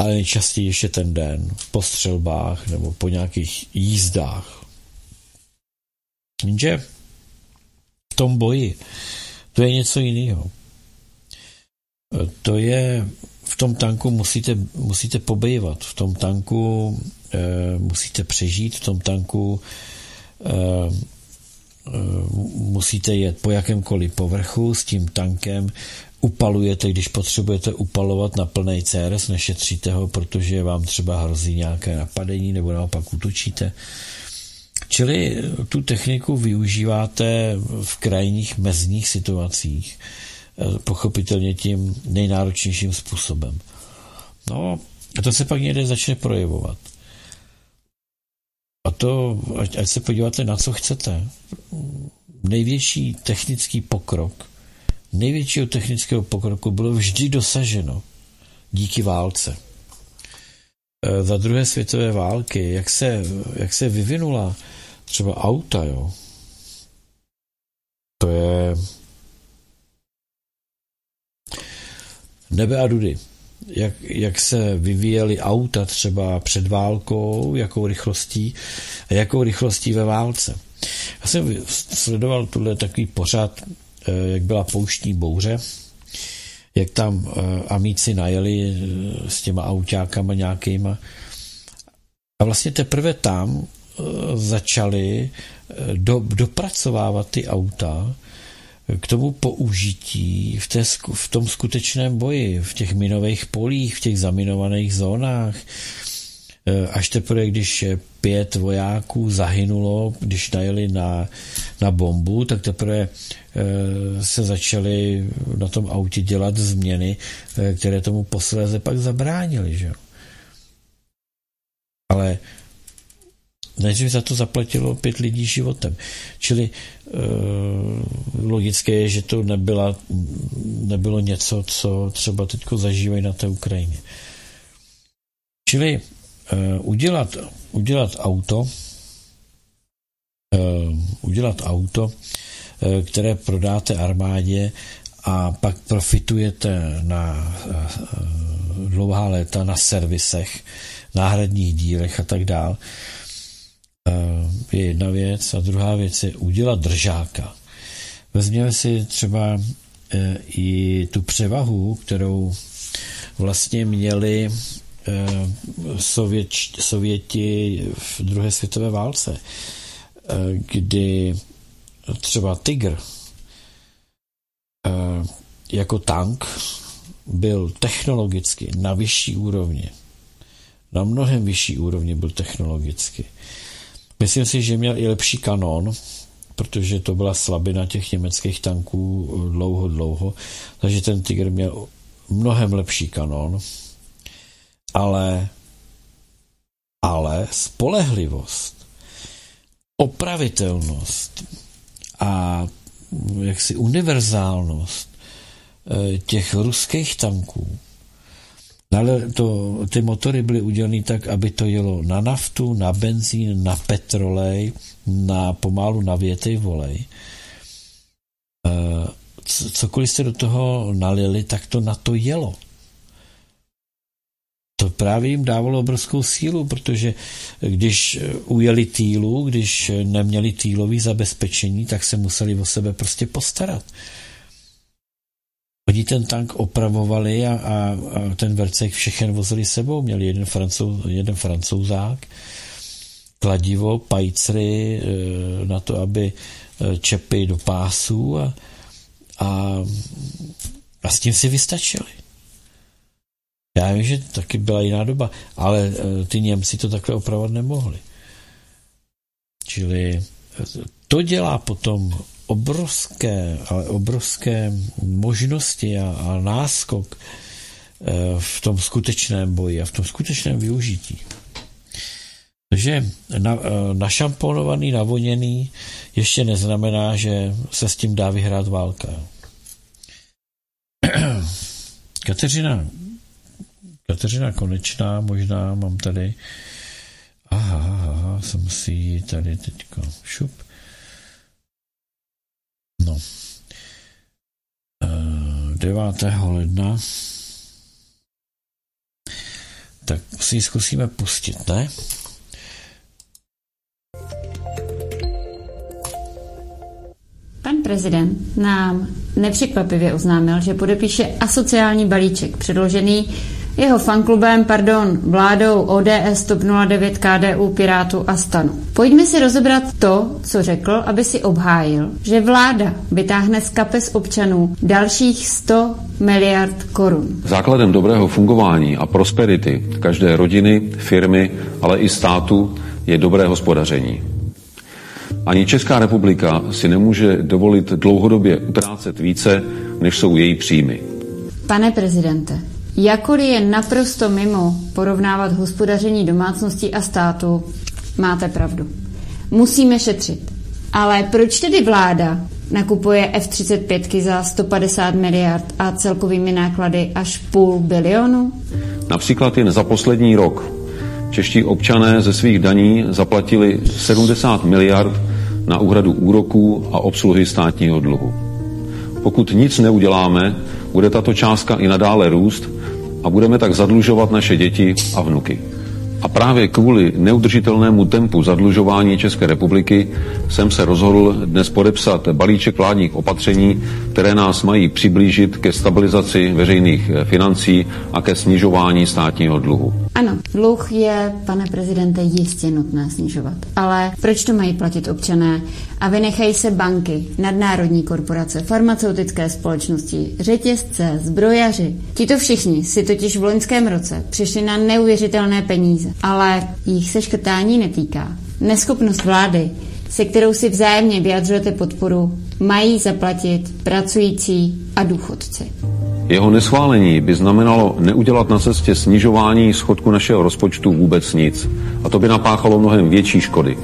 Ale nejčastěji ještě ten den po střelbách nebo po nějakých jízdách. Jenže v tom boji to je něco jiného. To je... V tom tanku musíte, musíte pobývat, v tom tanku e, musíte přežít, v tom tanku e, e, musíte jet po jakémkoliv povrchu, s tím tankem upalujete, když potřebujete upalovat na plnej C R S, nešetříte ho, protože vám třeba hrozí nějaké napadení nebo naopak útočíte. Čili tu techniku využíváte v krajních mezních situacích, pochopitelně tím nejnáročnějším způsobem. No a to se pak někde začne projevovat. A to, ať, ať se podíváte na co chcete. Největší technický pokrok, největšího technického pokroku bylo vždy dosaženo díky válce. E, za druhé světové války, jak se, jak se vyvinula třeba auta, jo. To je nebe a dudy. Jak, jak se vyvíjely auta třeba před válkou, jakou rychlostí a jakou rychlostí ve válce. Já jsem sledoval tuhle takový pořad, jak byla pouštní bouře, jak tam amíci najeli s těma autákama nějakýma. A vlastně teprve tam začali do, dopracovávat ty auta k tomu použití v, té, v tom skutečném boji, v těch minových polích, v těch zaminovaných zónách, až teprve, když pět vojáků zahynulo, když najeli na, na bombu, tak teprve se začaly na tom autě dělat změny, které tomu posléze pak zabránily, že jo. Ale než za to zaplatilo pět lidí životem. Čili e, logické je, že to nebyla, nebylo něco, co třeba teď zažívají na té Ukrajině. Čili e, udělat, udělat auto, e, udělat auto, e, které prodáte armádě a pak profitujete na e, dlouhá léta na servisech, náhradních dílech a tak dál, je jedna věc. A druhá věc je udělat držáka. Vezměme si třeba i tu převahu, kterou vlastně měli Sovět, Sověti v druhé světové válce, kdy třeba Tigr jako tank byl technologicky na vyšší úrovni. Na mnohem vyšší úrovni byl technologicky. Myslím si, že měl i lepší kanon, protože to byla slabina těch německých tanků dlouho, dlouho, takže ten Tiger měl mnohem lepší kanon, ale, ale spolehlivost, opravitelnost a jaksi univerzálnost těch ruských tanků. Ale to, ty motory byly udělané tak, aby to jelo na naftu, na benzín, na petrolej, na pomalu na větej volej. Cokoliv jste do toho nalili, tak to na to jelo. To právě jim dávalo obrovskou sílu, protože když ujeli týlu, když neměli týlový zabezpečení, tak se museli o sebe prostě postarat. Oni ten tank opravovali a, a, a ten Vercek všechen vozili sebou. Měli jeden, francouz, jeden francouzák, kladivo, pajcry na to, aby čepy do pásů a, a, a s tím si vystačili. Já vím, že taky byla jiná doba, ale ty Němci to takhle opravovat nemohli. Čili to dělá potom obrovské, ale obrovské možnosti a, a náskok v tom skutečném boji a v tom skutečném využití. Takže na, našamponovaný, navoněný ještě neznamená, že se s tím dá vyhrát válka. Kateřina, Kateřina Konečná, možná mám tady, aha, aha, jsem si ji tady teďko šup. No. devátého ledna tak si ji zkusíme pustit, ne? Pan prezident nám nepřekvapivě oznámil, že podepíše asociální balíček předložený jeho fanklubem, pardon, vládou O D S, TOP nula devět, K D U, Pirátů a STANu. Pojďme si rozebrat to, co řekl, aby si obhájil, že vláda vytáhne z kapes občanů dalších sto miliard korun. Základem dobrého fungování a prosperity každé rodiny, firmy, ale i státu je dobré hospodaření. Ani Česká republika si nemůže dovolit dlouhodobě utrácet více, než jsou její příjmy. Pane prezidente, jakkoliv je naprosto mimo porovnávat hospodaření domácností a státu, máte pravdu. Musíme šetřit. Ale proč tedy vláda nakupuje F třicet pět za sto padesát miliard a celkovými náklady až půl bilionu? Například jen za poslední rok čeští občané ze svých daní zaplatili sedmdesát miliard na úhradu úroků a obsluhy státního dluhu. Pokud nic neuděláme, bude tato částka i nadále růst a budeme tak zadlužovat naše děti a vnuky. A právě kvůli neudržitelnému tempu zadlužování České republiky jsem se rozhodl dnes podepsat balíček vládních opatření, které nás mají přiblížit ke stabilizaci veřejných financí a ke snižování státního dluhu. Ano, dluh je, pane prezidente, jistě nutné snižovat. Ale proč to mají platit občané? A vynechají se banky, nadnárodní korporace, farmaceutické společnosti, řetězce, zbrojaři. Tito všichni si totiž v loňském roce přišli na neuvěřitelné peníze. peníze, ale jich se škrtání netýká. Neschopnost vlády, se kterou si vzájemně vyjadřujete podporu, mají zaplatit pracující a důchodci. Jeho neschválení by znamenalo neudělat na cestě snižování schodku našeho rozpočtu vůbec nic. A to by napáchalo mnohem větší škody.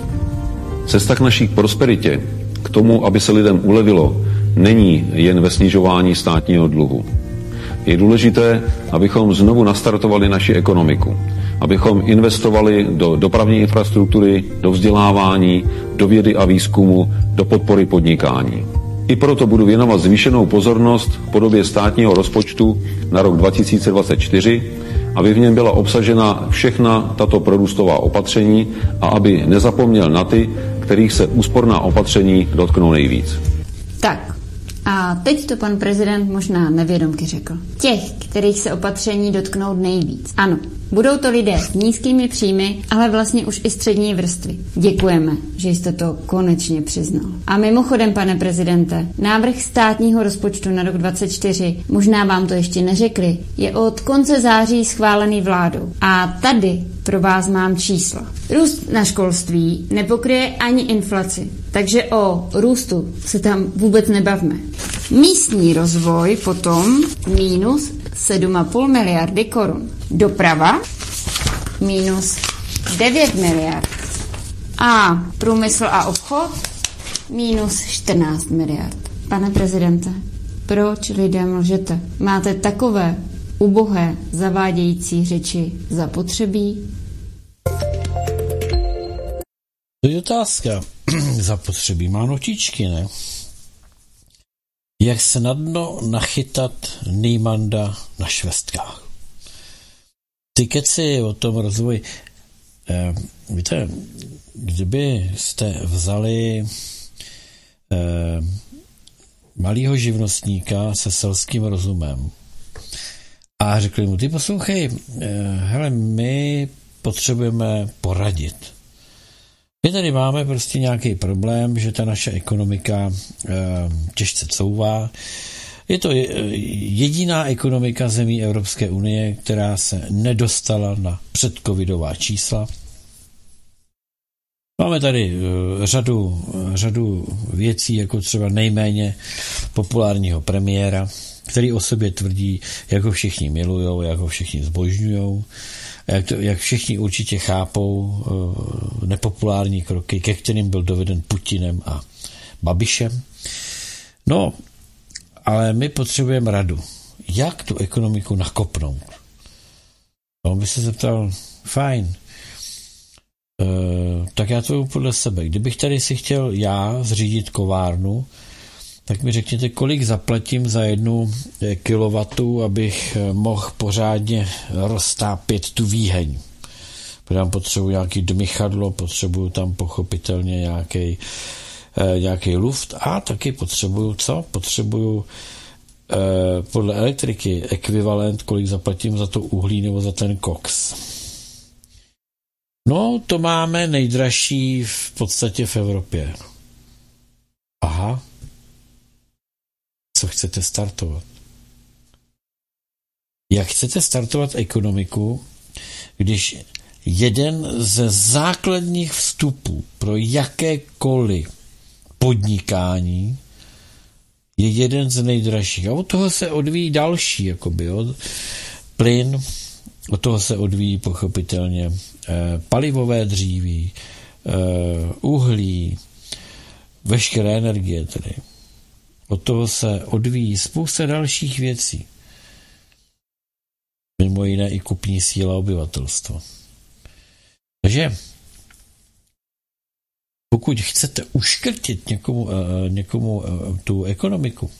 Cesta k naší prosperitě, k tomu, aby se lidem ulevilo, není jen ve snižování státního dluhu. Je důležité, abychom znovu nastartovali naši ekonomiku. Abychom investovali do dopravní infrastruktury, do vzdělávání, do vědy a výzkumu, do podpory podnikání. I proto budu věnovat zvýšenou pozornost v podobě státního rozpočtu na rok dva tisíce dvacet čtyři, aby v něm byla obsažena všechna tato prorůstová opatření a aby nezapomněl na ty, kterých se úsporná opatření dotknou nejvíc. Tak, a teď to pan prezident možná nevědomky řekl. Těch, kterých se opatření dotknou nejvíc. Ano, budou to lidé s nízkými příjmy, ale vlastně už i střední vrstvy. Děkujeme, že jste to konečně přiznal. A mimochodem, pane prezidente, návrh státního rozpočtu na rok dvacet čtyři, možná vám to ještě neřekli, je od konce září schválený vládou. A tady pro vás mám čísla. Růst na školství nepokryje ani inflaci, takže o růstu se tam vůbec nebavme. Místní rozvoj potom minus sedm a půl miliardy korun. Doprava minus devět miliard. A průmysl a obchod minus čtrnáct miliard. Pane prezidente, proč lidem lžete? Máte takové ubohé zavádějící řeči zapotřebí? To je otázka. Zapotřebí má notičky, ne? Jak se na dno nachytat Nýmanda na švestkách. Ty keci o tom rozvoji. E, víte, kdybyste vzali e, malýho živnostníka se selským rozumem a řekli mu, ty poslouchej, e, hele, my potřebujeme poradit. My tady máme prostě nějaký problém, že ta naše ekonomika e, těžce couvá. Je to jediná ekonomika zemí Evropské unie, která se nedostala na předcovidová čísla. Máme tady řadu, řadu věcí, jako třeba nejméně populárního premiéra, který o sobě tvrdí, jak ho všichni milujou, jak ho všichni zbožňujou, jak, to, jak všichni určitě chápou nepopulární kroky, ke kterým byl doveden Putinem a Babišem. No, ale my potřebujeme radu. Jak tu ekonomiku nakopnout? A on by se zeptal, fajn, e, tak já to jdu podle sebe. Kdybych tady si chtěl já zřídit kovárnu, tak mi řekněte, kolik zaplatím za jednu kilowatu, abych mohl pořádně roztápět tu výheň. Protože tam potřebuji nějaký dmychadlo, potřebuji tam pochopitelně nějaký nějaký luft a taky potřebuju co? Potřebuju eh, podle elektriky ekvivalent, kolik zaplatím za to uhlí nebo za ten koks. No, to máme nejdražší v podstatě v Evropě. Aha. Co chcete startovat? Jak chcete startovat ekonomiku, když jeden ze základních vstupů pro jakékoliv podnikání je jeden z nejdražších. A od toho se odvíjí další, jakoby, od plyn, od toho se odvíjí pochopitelně eh, palivové dříví, eh, uhlí, veškeré energie tedy. Od toho se odvíjí spousta dalších věcí. Mimo jiné i kupní síla obyvatelstva. Takže pokud chcete uškrtit někomu, někomu tu ekonomiku,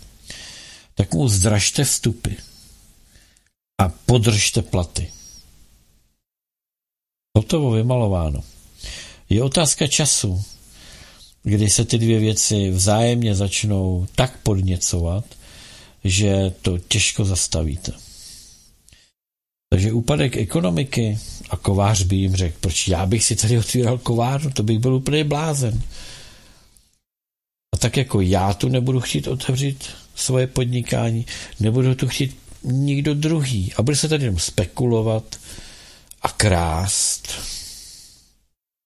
tak mu zdražte vstupy a podržte platy. Hotovo, vymalováno. Je otázka času, kdy se ty dvě věci vzájemně začnou tak podněcovat, že to těžko zastavíte. Takže úpadek ekonomiky a kovář by jim řekl, proč já bych si tady otvíral kovárnu, to bych byl úplně blázen. A tak jako já tu nebudu chtít otevřít svoje podnikání, nebudu tu chtít nikdo druhý. A bude se tady jenom spekulovat a krást,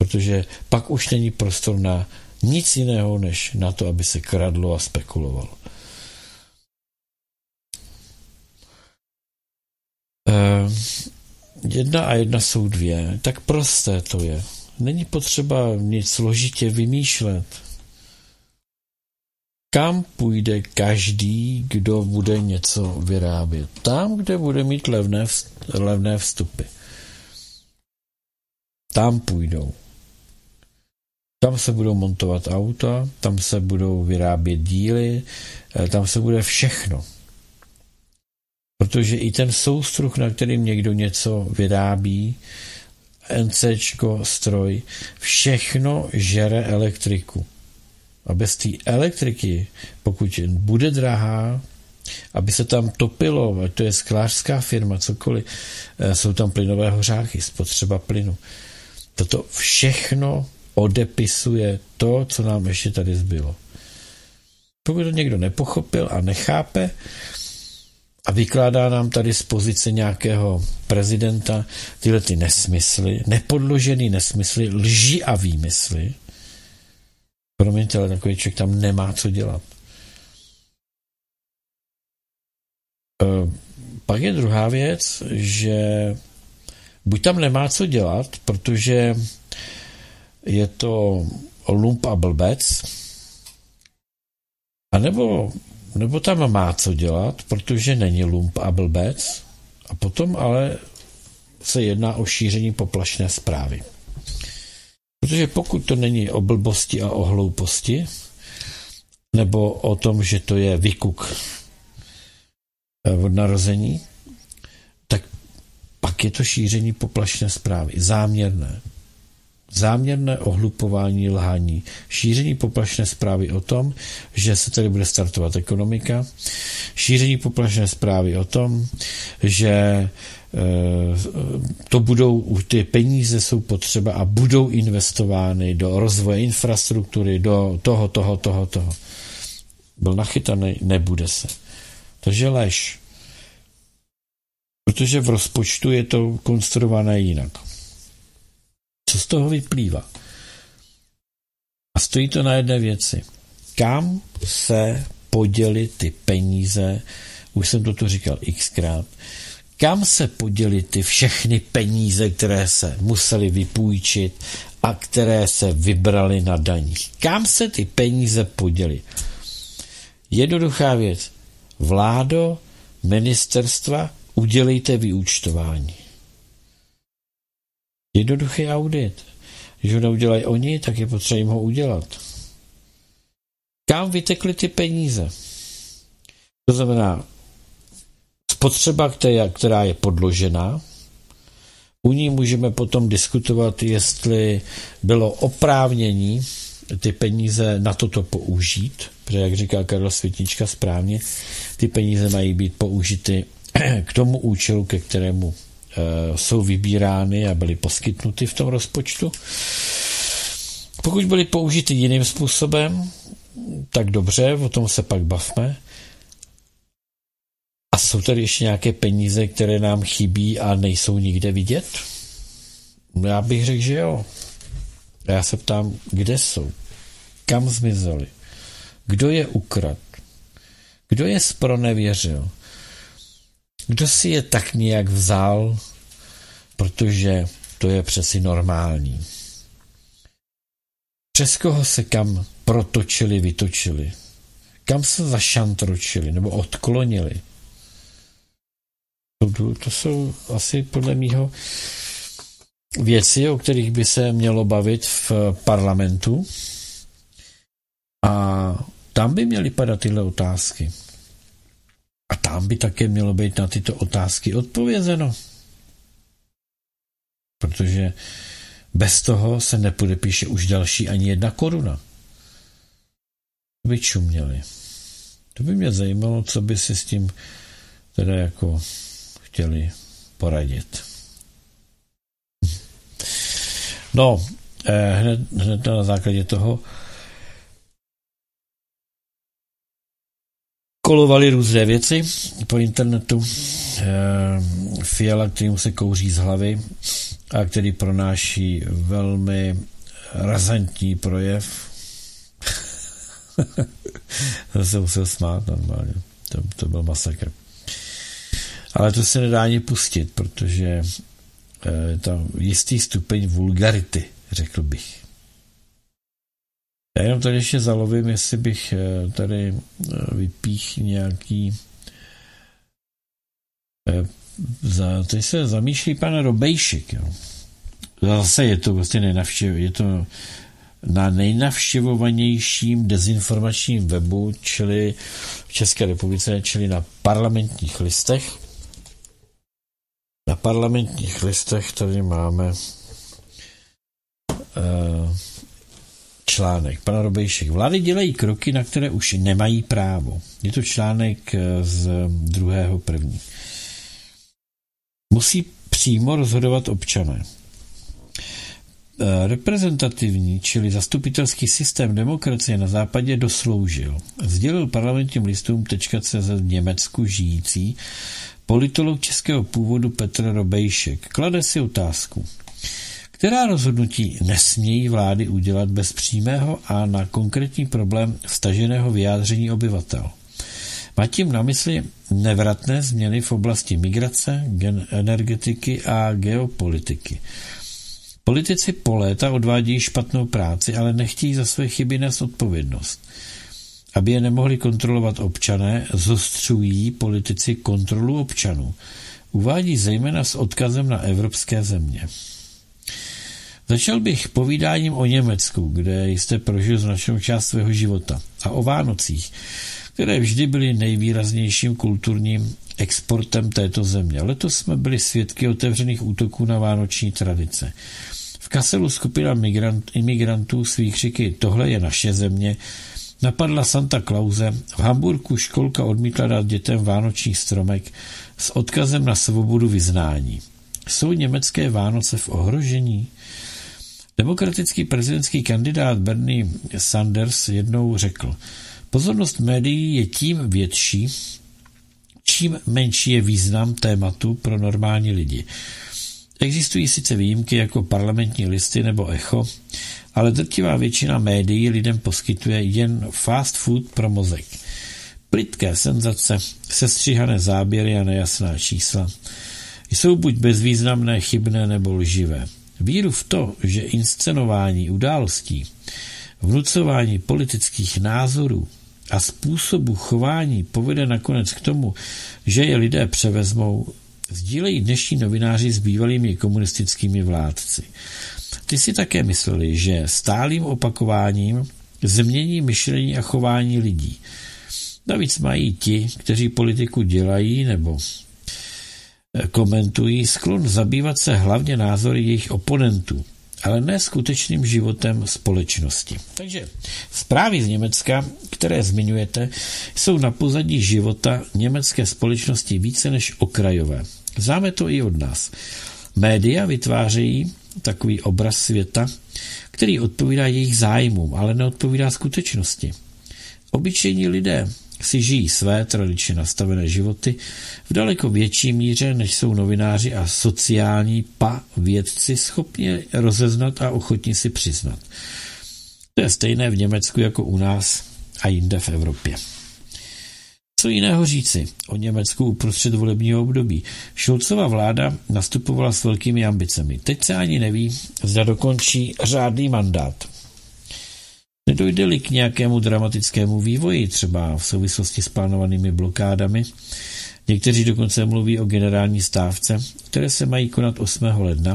protože pak už není prostor na nic jiného, než na to, aby se kradlo a spekulovalo. Uh, jedna a jedna jsou dvě. Tak prosté to je. Není potřeba nic složitě vymýšlet. Kam půjde každý, kdo bude něco vyrábět? Tam, kde bude mít levné, levné vstupy. Tam půjdou. Tam se budou montovat auta, tam se budou vyrábět díly, tam se bude všechno. Protože i ten soustruh, na kterým někdo něco vyrábí, NCčko, stroj, všechno žere elektriku. A bez té elektriky, pokud bude drahá, aby se tam topilo, ať to je sklářská firma, cokoliv, jsou tam plynové hořáky, spotřeba plynu. Toto všechno odepisuje to, co nám ještě tady zbylo. Pokud to někdo nepochopil a nechápe a vykládá nám tady z pozice nějakého prezidenta tyhle ty nesmysly, nepodložený nesmysly, lži a výmysly, promiňte, ale takový člověk tam nemá co dělat. E, pak je druhá věc, že buď tam nemá co dělat, protože je to lump a blbec, anebo, nebo tam má co dělat, protože není lump a blbec, a potom ale se jedná o šíření poplašné zprávy. Protože pokud to není o blbosti a o hlouposti, nebo o tom, že to je vykuk od narození, tak pak je to šíření poplašné zprávy. Záměrné. Záměrné ohlupování, lhání. Šíření poplašné zprávy o tom, že se tady bude startovat ekonomika. Šíření poplašné zprávy o tom, že to budou, ty peníze jsou potřeba a budou investovány do rozvoje infrastruktury, do toho, toho, toho, toho. Byl nachytaný, nebude se. Takže lež. Protože v rozpočtu je to konstruované jinak. Co z toho vyplývá? A stojí to na jedné věci. Kam se poděly ty peníze? Už jsem toto říkal xkrát. Kam se poděly ty všechny peníze, které se museli vypůjčit a které se vybraly na daních? Kam se ty peníze poděly? Jednoduchá věc. Vládo, ministerstva, udělejte vyúčtování. Jednoduchý audit. Když ho neudělají oni, tak je potřeba jim ho udělat. Kam vytekly ty peníze? To znamená, spotřeba, která je podložená, u ní můžeme potom diskutovat, jestli bylo oprávnění ty peníze na toto použít, protože jak říká Karlo Světnička správně, ty peníze mají být použity k tomu účelu, ke kterému e, jsou vybírány a byly poskytnuty v tom rozpočtu. Pokud byly použity jiným způsobem, tak dobře, o tom se pak bavme. A jsou tady ještě nějaké peníze, které nám chybí a nejsou nikde vidět? Já bych řekl, že jo. A já se ptám, kde jsou? Kam zmizely? Kdo je ukradl? Kdo je zpronevěřil? Kdo si je tak nějak vzal? Protože to je přeci normální. Přes koho se kam protočili, vytočili? Kam se zašantročili nebo odklonili? To jsou asi podle mýho věci, o kterých by se mělo bavit v parlamentu. A tam by měly padat tyhle otázky. A tam by také mělo být na tyto otázky odpovězeno. Protože bez toho se nepodepíše už další ani jedna koruna. To by čuměli. To by mě zajímalo, co by si s tím teda jako chtěli poradit. No, hned, hned na základě toho kolovaly různé věci po internetu. Fiala, kterým se kouří z hlavy, a který pronáší velmi razantní projev. To se musel smát normálně. To, to byl masakr. Ale to se nedá ani pustit, protože je tam jistý stupeň vulgarity, řekl bych. Já jenom tady ještě zalovím, jestli bych tady vypíchl nějaký... Teď se zamýšlí pan Robejšek. Jo. Zase je to vlastně nejnavštěv... je to na nejnavštěvovanějším dezinformačním webu, čili v České republice, čili na Parlamentních listech. Na Parlamentních listech tady máme uh, článek. Pan Robejšek. Vlády dělají kroky, na které už nemají právo. Je to článek z druhého první. Musí přímo rozhodovat občané. Reprezentativní, čili zastupitelský systém demokracie na západě dosloužil. Sdělil parlamentním listům tečka cé zet v Německu žijící politolog českého původu Petr Robejšek. Klade si otázku, která rozhodnutí nesmějí vlády udělat bez přímého a na konkrétní problém vztaženého vyjádření obyvatel. Má tím na mysli nevratné změny v oblasti migrace, gen- energetiky a geopolitiky. Politici po léta odvádějí špatnou práci, ale nechtějí za své chyby nést odpovědnost. Aby je nemohli kontrolovat občané, zostřují politici kontrolu občanů. Uvádí zejména s odkazem na evropské země. Začal bych povídáním o Německu, kde jste prožil značnou část svého života, a o Vánocích, které vždy byly nejvýraznějším kulturním exportem této země. Letos jsme byli svědky otevřených útoků na vánoční tradice. V Kasselu skupina migrant, imigrantů s výkřiky tohle je naše země napadla Santa Clause, v Hamburku školka odmítla dát dětem vánoční stromek s odkazem na svobodu vyznání. Jsou německé Vánoce v ohrožení? Demokratický prezidentský kandidát Bernie Sanders jednou řekl: pozornost médií je tím větší, čím menší je význam tématu pro normální lidi. Existují sice výjimky jako Parlamentní listy nebo Echo, ale drtivá většina médií lidem poskytuje jen fast food pro mozek. Plitké senzace, sestříhané záběry a nejasná čísla jsou buď bezvýznamné, chybné nebo lživé. Víru v to, že inscenování událostí, vnucování politických názorů a způsobu chování povede nakonec k tomu, že je lidé převezmou, sdílejí dnešní novináři s bývalými komunistickými vládci. Ty si také mysleli, že stálým opakováním změní myšlení a chování lidí. Navíc mají ti, kteří politiku dělají nebo komentují, sklon zabývat se hlavně názory jejich oponentů, ale ne skutečným životem společnosti. Takže zprávy z Německa, které zmiňujete, jsou na pozadí života německé společnosti více než okrajové. Známe to i od nás. Média vytvářejí takový obraz světa, který odpovídá jejich zájmům, ale neodpovídá skutečnosti. Obyčejní lidé si žijí své tradičně nastavené životy v daleko větší míře, než jsou novináři a sociální pa vědci schopni rozeznat a ochotni si přiznat. To je stejné v Německu jako u nás a jinde v Evropě. Co jiného říci o Německu uprostřed volebního období? Scholzova vláda nastupovala s velkými ambicemi. Teď se ani neví, zda dokončí řádný mandát. Nedojde-li k nějakému dramatickému vývoji, třeba v souvislosti s plánovanými blokádami. Někteří dokonce mluví o generální stávce, které se mají konat osmého ledna,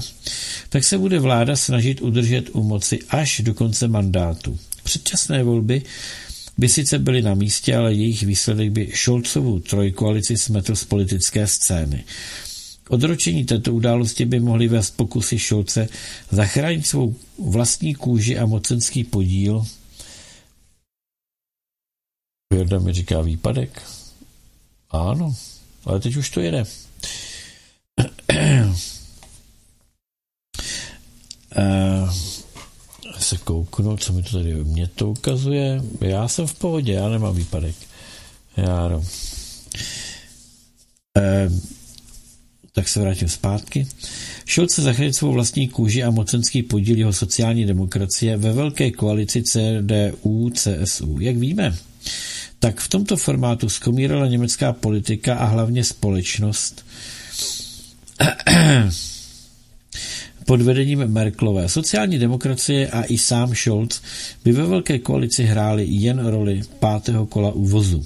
tak se bude vláda snažit udržet u moci až do konce mandátu. Předčasné volby by sice byly na místě, ale jejich výsledek by Scholzovu trojkoalici smetl z politické scény. K odročení této události by mohly vést pokusy Scholze zachránit svou vlastní kůži a mocenský podíl. Věrda mi říká výpadek. Ano, ale teď už to jede. Já se kouknu, co mi to tady mě to ukazuje. Já jsem v pohodě, já nemám výpadek. Já no. Ehm. tak se vrátím zpátky. Scholz se zachránil svou vlastní kůži a mocenský podíl jeho sociální demokracie ve velké koalici C D U C S U. Jak víme, tak v tomto formátu skomírala německá politika a hlavně společnost pod vedením Merkelové. Sociální demokracie a i sám Scholz by ve velké koalici hráli jen roli pátého kola uvozu.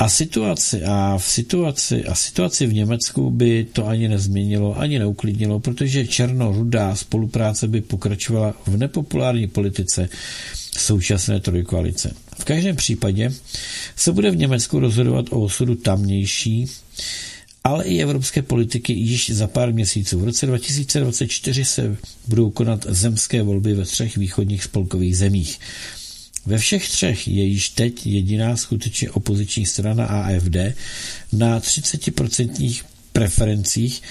A situaci a v situaci a situaci v Německu by to ani nezměnilo, ani neuklidnilo, protože černo-rudá spolupráce by pokračovala v nepopulární politice současné trojkoalice. V každém případě se bude v Německu rozhodovat o osudu tamnější, ale i evropské politiky již za pár měsíců. V roce dva tisíce dvacet čtyři se budou konat zemské volby ve třech východních spolkových zemích. Ve všech třech je již teď jediná skutečně opoziční strana A F D na třicet procent preferencích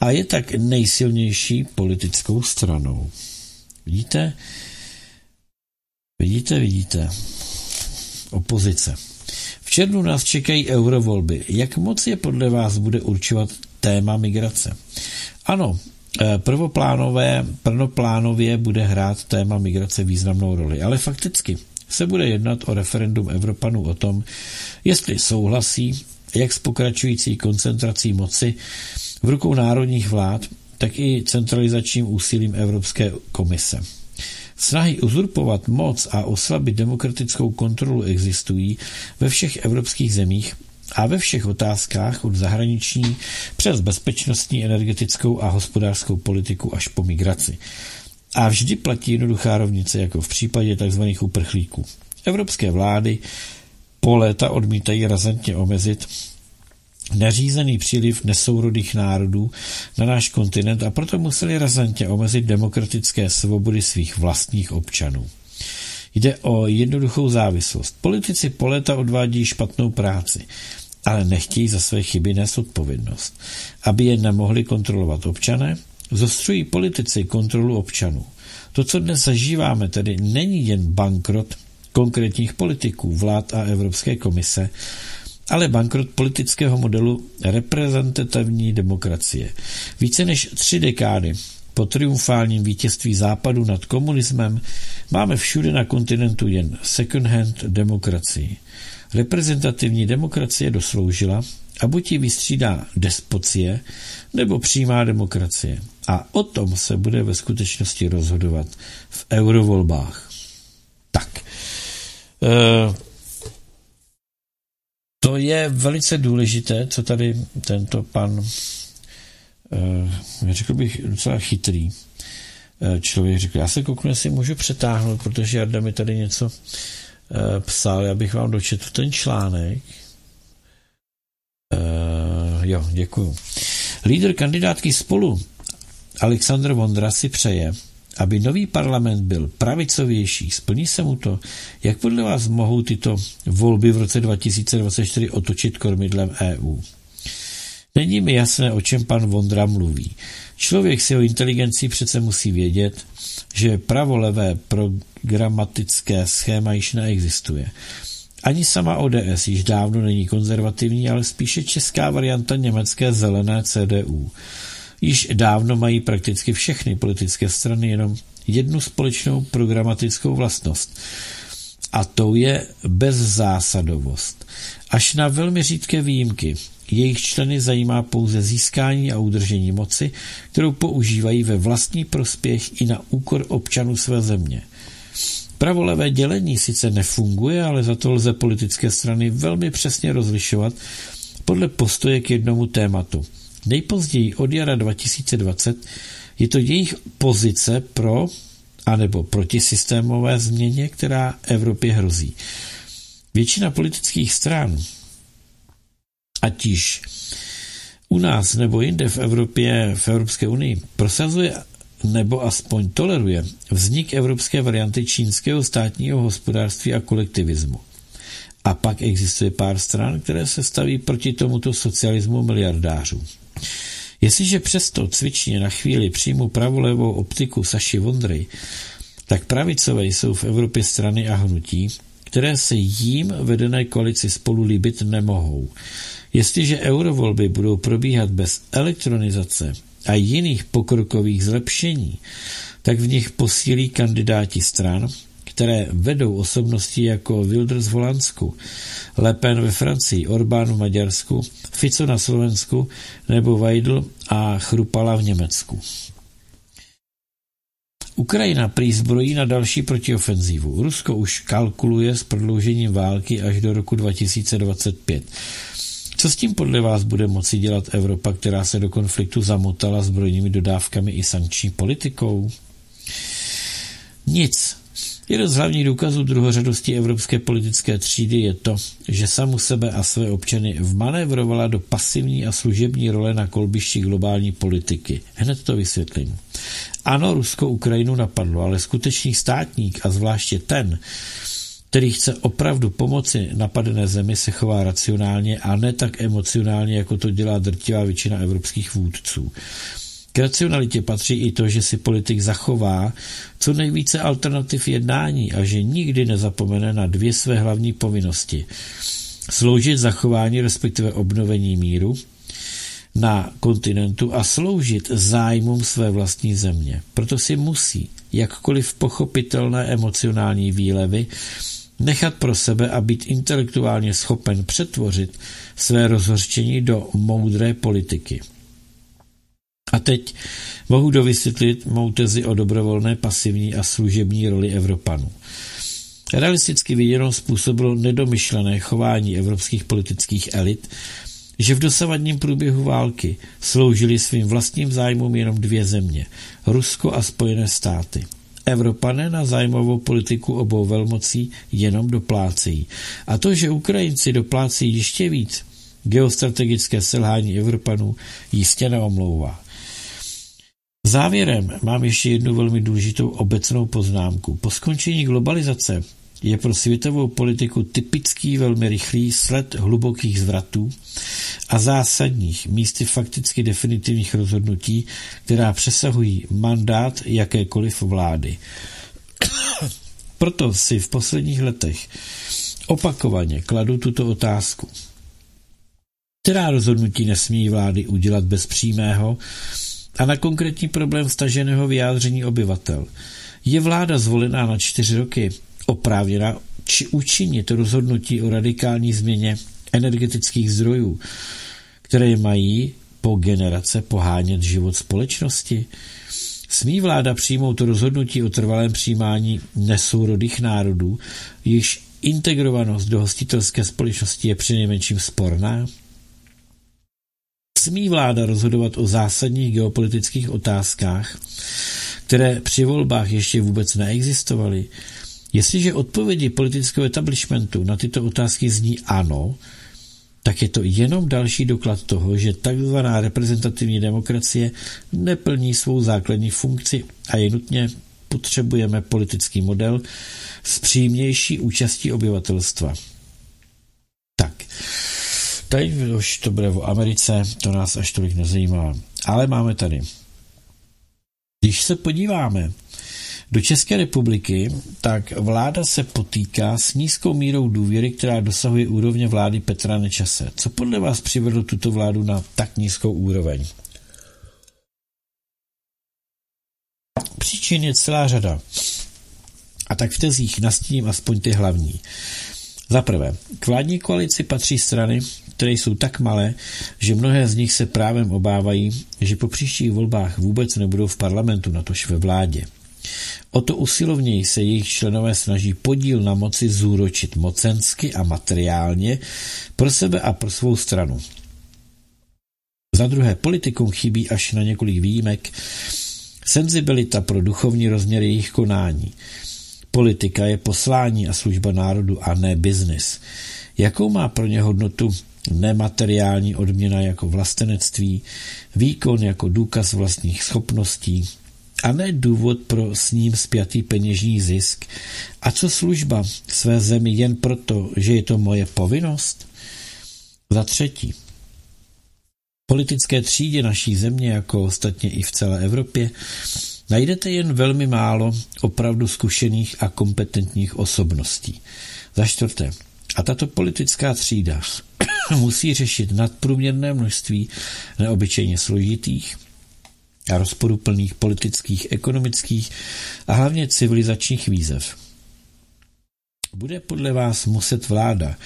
a je tak nejsilnější politickou stranou. Vidíte? Vidíte, vidíte. Opozice. V červnu nás čekají eurovolby. Jak moc je podle vás bude určovat téma migrace? Ano, prvoplánové, prvoplánově bude hrát téma migrace významnou roli, ale fakticky se bude jednat o referendum Evropanů o tom, jestli souhlasí jak s pokračující koncentrací moci v rukou národních vlád, tak i centralizačním úsilím Evropské komise. Snahy uzurpovat moc a oslabit demokratickou kontrolu existují ve všech evropských zemích a ve všech otázkách od zahraniční přes bezpečnostní, energetickou a hospodářskou politiku až po migraci. A vždy platí jednoduchá rovnice, jako v případě tzv. Uprchlíků. Evropské vlády po léta odmítají razantně omezit nařízený příliv nesourodých národů na náš kontinent a proto museli razantně omezit demokratické svobody svých vlastních občanů. Jde o jednoduchou závislost. Politici po léta odvádí špatnou práci, ale nechtějí za své chyby nést odpovědnost. Aby je nemohli kontrolovat občané, zostřují politici kontrolu občanů. To, co dnes zažíváme, tedy není jen bankrot konkrétních politiků, vlád a Evropské komise, ale bankrot politického modelu reprezentativní demokracie. Více než tři dekády po triumfálním vítězství Západu nad komunismem máme všude na kontinentu jen second-hand demokracii. Reprezentativní demokracie dosloužila a buď ji vystřídá despocie nebo přímá demokracie. A o tom se bude ve skutečnosti rozhodovat v eurovolbách. Tak. E- To je velice důležité, co tady tento pan, řekl bych, docela chytrý člověk řekl. Já se kouknu, jestli můžu přetáhnout, protože Jarda mi tady něco psal, já bych vám dočetl ten článek. Jo, děkuju. Lídr kandidátky Spolu, Alexandr Vondra, si přeje, aby nový parlament byl pravicovější. Splní se mu to? Jak podle vás mohou tyto volby v roce dva tisíce dvacet čtyři otočit kormidlem E U? Není mi jasné, o čem pan Vondra mluví. Člověk s jeho inteligencí přece musí vědět, že pravolevé programatické schéma již neexistuje. Ani sama O D S již dávno není konzervativní, ale spíše česká varianta německé zelené C D U. Již dávno mají prakticky všechny politické strany jenom jednu společnou programatickou vlastnost. A tou je bezzásadovost. Až na velmi řídké výjimky jejich členy zajímá pouze získání a udržení moci, kterou používají ve vlastní prospěch i na úkor občanů své země. Pravolevé dělení sice nefunguje, ale za to lze politické strany velmi přesně rozlišovat podle postoje k jednomu tématu. Nejpozději od jara dva tisíce dvacet je to jejich pozice pro anebo proti systémové změně, která Evropě hrozí. Většina politických stran, ať již u nás nebo jinde v Evropě, v Evropské unii, prosazuje nebo aspoň toleruje vznik evropské varianty čínského státního hospodářství a kolektivismu. A pak existuje pár stran, které se staví proti tomuto socialismu miliardářů. Jestliže přesto cvičně na chvíli přijmu pravolevou optiku Saši Vondry, tak pravicové jsou v Evropě strany a hnutí, které se jím vedené koalici Spolu líbit nemohou. Jestliže eurovolby budou probíhat bez elektronizace a jiných pokrokových zlepšení, tak v nich posílí kandidáti stran, které vedou osobnosti jako Wilders v Holandsku, Le Pen ve Francii, Orbán v Maďarsku, Fico na Slovensku nebo Weidel a Chrupala v Německu. Ukrajina prý zbrojí na další protiofenzívu. Rusko už kalkuluje s prodloužením války až do roku dva tisíce dvacet pět. Co s tím podle vás bude moci dělat Evropa, která se do konfliktu zamotala zbrojními dodávkami i sankční politikou? Nic. Jeden z hlavních důkazů druhořadosti evropské politické třídy je to, že samu sebe a své občany vmanévrovala do pasivní a služební role na kolbišti globální politiky. Hned to vysvětlím. Ano, Rusko Ukrajinu napadlo, ale skutečný státník a zvláště ten, který chce opravdu pomoci napadené zemi, se chová racionálně a ne tak emocionálně, jako to dělá drtivá většina evropských vůdců. K racionalitě patří i to, že si politik zachová co nejvíce alternativ jednání a že nikdy nezapomene na dvě své hlavní povinnosti. Sloužit zachování, respektive obnovení míru na kontinentu a sloužit zájmům své vlastní země. Proto si musí jakkoliv pochopitelné emocionální výlevy nechat pro sebe a být intelektuálně schopen přetvořit své rozhořčení do moudré politiky. A teď mohu dovysvětlit mou tezi o dobrovolné, pasivní a služební roli Evropanů. Realisticky viděno způsobilo nedomyšlené chování evropských politických elit, že v dosavadním průběhu války sloužili svým vlastním zájmům jenom dvě země, Rusko a Spojené státy. Evropané na zájmovou politiku obou velmocí jenom doplácejí. A to, že Ukrajinci doplácejí ještě víc, geostrategické selhání Evropanů jistě neomlouvá. Závěrem mám ještě jednu velmi důležitou obecnou poznámku. Po skončení globalizace je pro světovou politiku typický velmi rychlý sled hlubokých zvratů a zásadních, místy fakticky definitivních rozhodnutí, která přesahují mandát jakékoliv vlády. Proto si v posledních letech opakovaně kladu tuto otázku. Která rozhodnutí nesmí vlády udělat bez přímého a na konkrétní problém staženého vyjádření obyvatel? Je vláda zvolená na čtyři roky oprávněna či učinit rozhodnutí o radikální změně energetických zdrojů, které mají po generace pohánět život společnosti? Smí vláda přijmout rozhodnutí o trvalém přijímání nesourodých národů, jejichž integrovanost do hostitelské společnosti je přinejmenším sporná? Smí vláda rozhodovat o zásadních geopolitických otázkách, které při volbách ještě vůbec neexistovaly? Jestliže odpovědi politického establishmentu na tyto otázky zní ano, tak je to jenom další doklad toho, že tzv. Reprezentativní demokracie neplní svou základní funkci a je nutně potřebujeme politický model s přímější účastí obyvatelstva. Tak. Tady už to bude v Americe, to nás až tolik nezajímá. Ale máme tady. Když se podíváme do České republiky, tak vláda se potýká s nízkou mírou důvěry, která dosahuje úrovně vlády Petra Nečase. Co podle vás přivedlo tuto vládu na tak nízkou úroveň? Příčin je celá řada. A tak v tezích nastíním aspoň ty hlavní. Za prvé, k vládní koalici patří strany, které jsou tak malé, že mnohé z nich se právem obávají, že po příštích volbách vůbec nebudou v parlamentu, natož ve vládě. O to usilovněji se jejich členové snaží podíl na moci zúročit mocensky a materiálně pro sebe a pro svou stranu. Za druhé, politikům chybí až na několik výjimek senzibilita pro duchovní rozměry jejich konání. Politika je poslání a služba národu a ne biznis. Jakou má pro ně hodnotu nemateriální odměna jako vlastenectví, výkon jako důkaz vlastních schopností a ne důvod pro s ním spjatý peněžní zisk? A co služba své zemi jen proto, že je to moje povinnost? Za třetí, politické třídě naší země, jako ostatně i v celé Evropě, najdete jen velmi málo opravdu zkušených a kompetentních osobností. Za čtvrté, a tato politická třída musí řešit nadprůměrné množství neobyčejně složitých a rozporuplných politických, ekonomických a hlavně civilizačních výzev. Bude podle vás muset vláda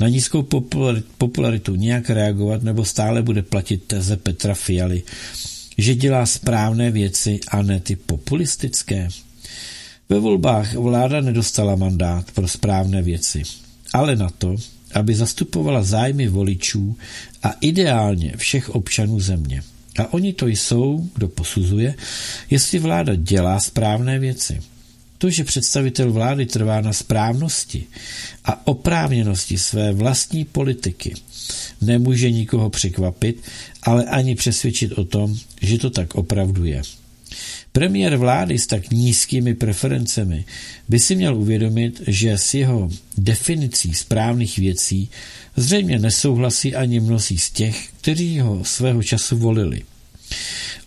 na nízkou popularitu nějak reagovat, nebo stále bude platit teze Petra Fialy, že dělá správné věci a ne ty populistické? Ve volbách vláda nedostala mandát pro správné věci, ale na to, aby zastupovala zájmy voličů a ideálně všech občanů země. A oni to jsou, kdo posuzuje, jestli vláda dělá správné věci. To, že představitel vlády trvá na správnosti a oprávněnosti své vlastní politiky, nemůže nikoho překvapit, ale ani přesvědčit o tom, že to tak opravdu je. Premiér vlády s tak nízkými preferencemi by si měl uvědomit, že s jeho definicí správných věcí zřejmě nesouhlasí ani mnozí z těch, kteří ho svého času volili.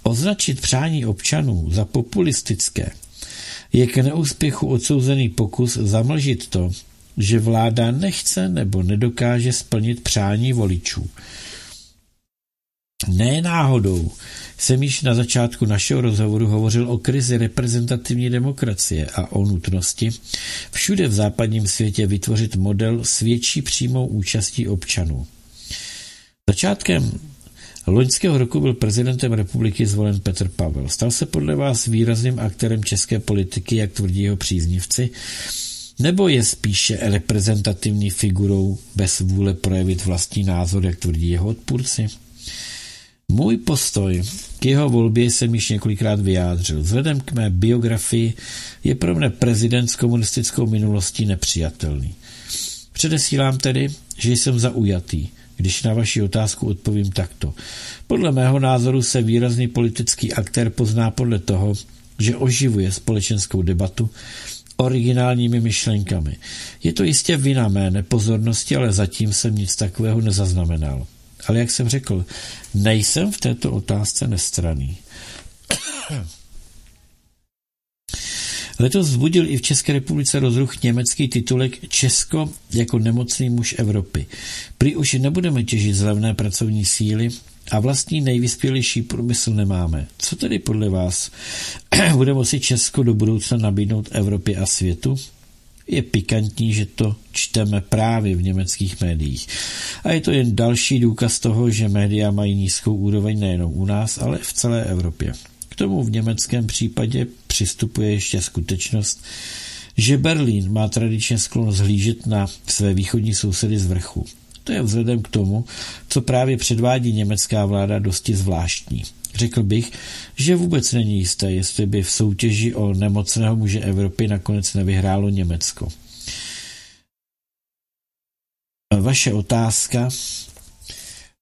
Označit přání občanů za populistické je k neúspěchu odsouzený pokus zamlžit to, že vláda nechce nebo nedokáže splnit přání voličů. Ne náhodou jsem již na začátku našeho rozhovoru hovořil o krizi reprezentativní demokracie a o nutnosti všude v západním světě vytvořit model s větší přímou účastí občanů. Začátkem loňského roku byl prezidentem republiky zvolen Petr Pavel. Stal se podle vás výrazným aktérem české politiky, jak tvrdí jeho příznivci, nebo je spíše reprezentativní figurou bez vůle projevit vlastní názor, jak tvrdí jeho odpůrci? Můj postoj k jeho volbě jsem již několikrát vyjádřil. Vzhledem k mé biografii je pro mne prezident s komunistickou minulostí nepřijatelný. Předesílám tedy, že jsem zaujatý, když na vaši otázku odpovím takto. Podle mého názoru se výrazný politický aktér pozná podle toho, že oživuje společenskou debatu originálními myšlenkami. Je to jistě vina mé nepozornosti, ale zatím jsem nic takového nezaznamenal. Ale jak jsem řekl, nejsem v této otázce nestranný. Letos vzbudil i v České republice rozruch německý titulek Česko jako nemocný muž Evropy. Prý už nebudeme těžit z levné pracovní síly a vlastní nejvyspělejší průmysl nemáme. Co tedy podle vás bude moci Česko do budoucna nabídnout Evropě a světu? Je pikantní, že to čteme právě v německých médiích. A je to jen další důkaz toho, že média mají nízkou úroveň nejenom u nás, ale v celé Evropě. K tomu v německém případě přistupuje ještě skutečnost, že Berlín má tradičně sklon zhlížet na své východní sousedy z vrchu. To je vzhledem k tomu, co právě předvádí německá vláda, dosti zvláštní. Řekl bych, že vůbec není jisté, jestli by v soutěži o nemocného muže Evropy nakonec nevyhrálo Německo. Vaše otázka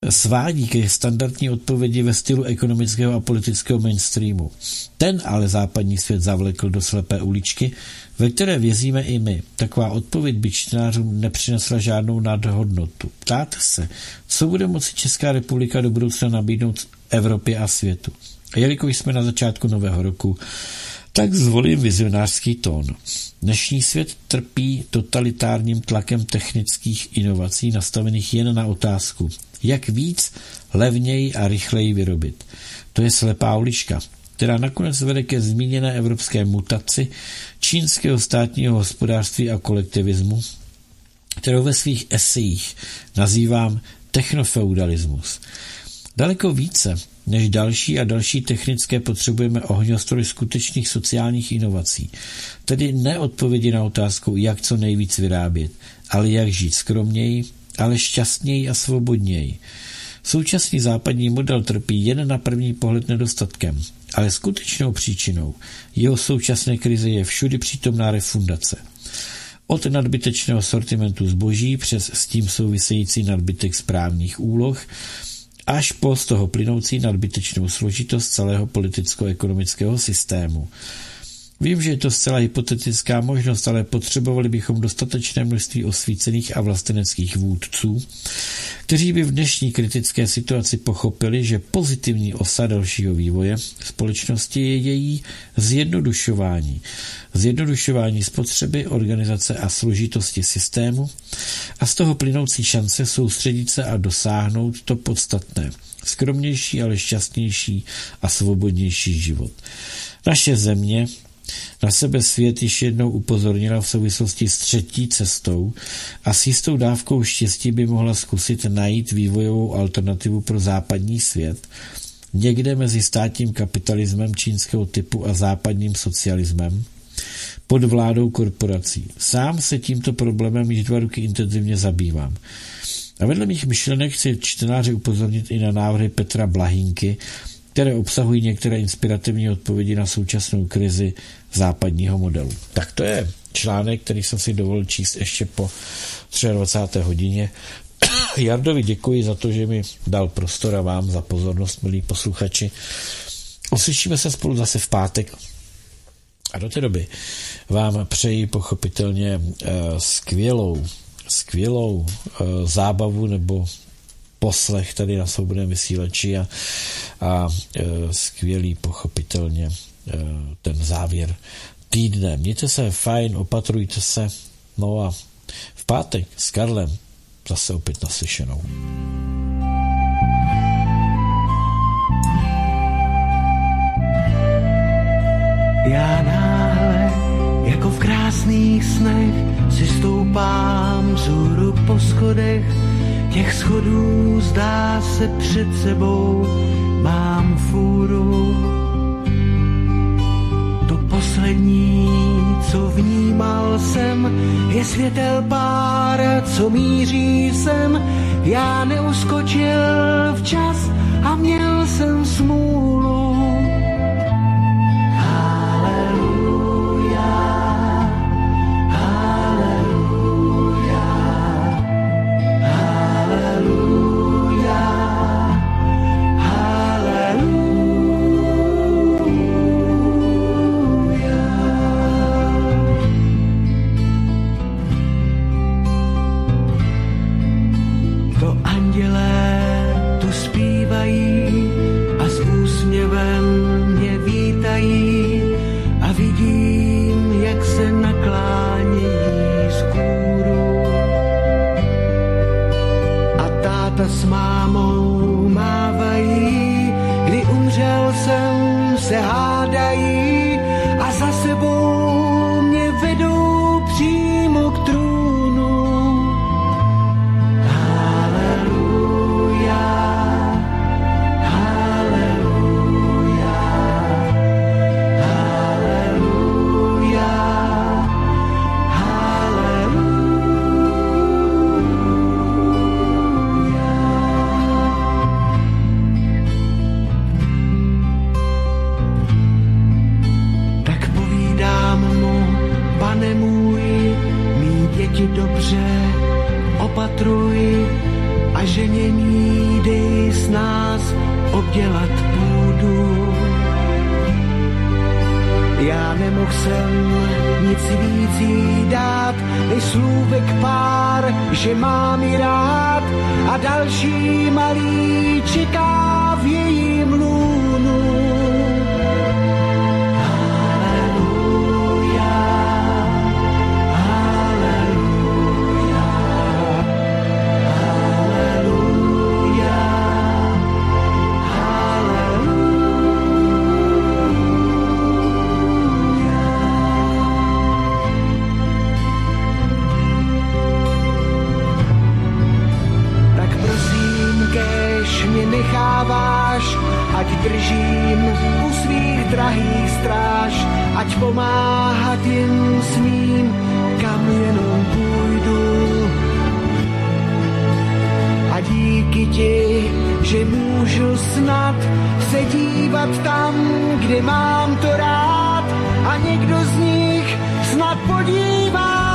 svádí ke standardní odpovědi ve stylu ekonomického a politického mainstreamu. Ten ale západní svět zavlekl do slepé uličky, ve které vězíme i my. Taková odpověď by čtenářům nepřinesla žádnou nadhodnotu. Ptát se, co bude moci Česká republika do budoucna nabídnout Evropě a světu. A jelikož jsme na začátku nového roku, tak zvolím vizionářský tón. Dnešní svět trpí totalitárním tlakem technických inovací nastavených jen na otázku, jak víc, levněji a rychleji vyrobit. To je slepá ulička, která nakonec vede ke zmíněné evropské mutaci čínského státního hospodářství a kolektivismu, kterou ve svých esejích nazývám technofeudalismus. Daleko více než další a další technické potřebujeme ohňostroj skutečných sociálních inovací. Tedy ne odpovědi na otázku, jak co nejvíc vyrábět, ale jak žít skromněji, ale šťastněji a svobodněji. Současný západní model trpí jen na první pohled nedostatkem, ale skutečnou příčinou jeho současné krize je všudy přítomná refundace. Od nadbytečného sortimentu zboží přes s tím související nadbytek správních úloh až po z toho plynoucí nadbytečnou složitost celého politicko-ekonomického systému. Vím, že je to zcela hypotetická možnost, ale potřebovali bychom dostatečné množství osvícených a vlasteneckých vůdců, kteří by v dnešní kritické situaci pochopili, že pozitivní osa dalšího vývoje společnosti je její zjednodušování. Zjednodušování spotřeby, organizace a složitosti systému a z toho plynoucí šance soustředit se a dosáhnout to podstatné. Skromnější, ale šťastnější a svobodnější život. Naše země na sebe svět již jednou upozornila v souvislosti s třetí cestou a s jistou dávkou štěstí by mohla zkusit najít vývojovou alternativu pro západní svět někde mezi státním kapitalismem čínského typu a západním socialismem pod vládou korporací. Sám se tímto problémem již dva roky intenzivně zabývám. A vedle mých myšlenek chci čtenáři upozornit i na návrhy Petra Blahinky, které obsahují některé inspirativní odpovědi na současnou krizi západního modelu. Tak to je článek, který jsem si dovolil číst ještě po dvacáté třetí hodině. Jardovi děkuji za to, že mi dal prostor a vám za pozornost, milí posluchači. Uslyšíme se spolu zase v pátek. A do té doby vám přeji pochopitelně skvělou, skvělou zábavu nebo poslech tady na svobodném vysílači a, a e, skvělý pochopitelně e, ten závěr týdne. Mějte se fajn, opatrujte se, no a v pátek s Karlem zase opět naslyšenou. Já náhle jako v krásných snech si stoupám vzhůru po schodech. Těch schodů zdá se před sebou mám fůru. To poslední, co vnímal jsem, je světel pár, co míří sem. Já neuskočil včas a měl jsem smůlu. S mámou mávají, kdy umřel jsem, se hádají a za sebou mě vedou přímo k trůnu. Haleluja, haleluja, haleluja, haleluja. Děti dobře opatruj a ženění dej s nás obdělat půdu. Já nemohl jsem nic víc jí dát, než slůvek pár, že mám ji rád a další malý čeká v jejím lůnu. Necháváš, ať držím u svých drahých stráž, ať pomáhat jim smím, kam jenom půjdu. A díky ti, že můžu snad se dívat tam, kde mám to rád a někdo z nich snad podívá.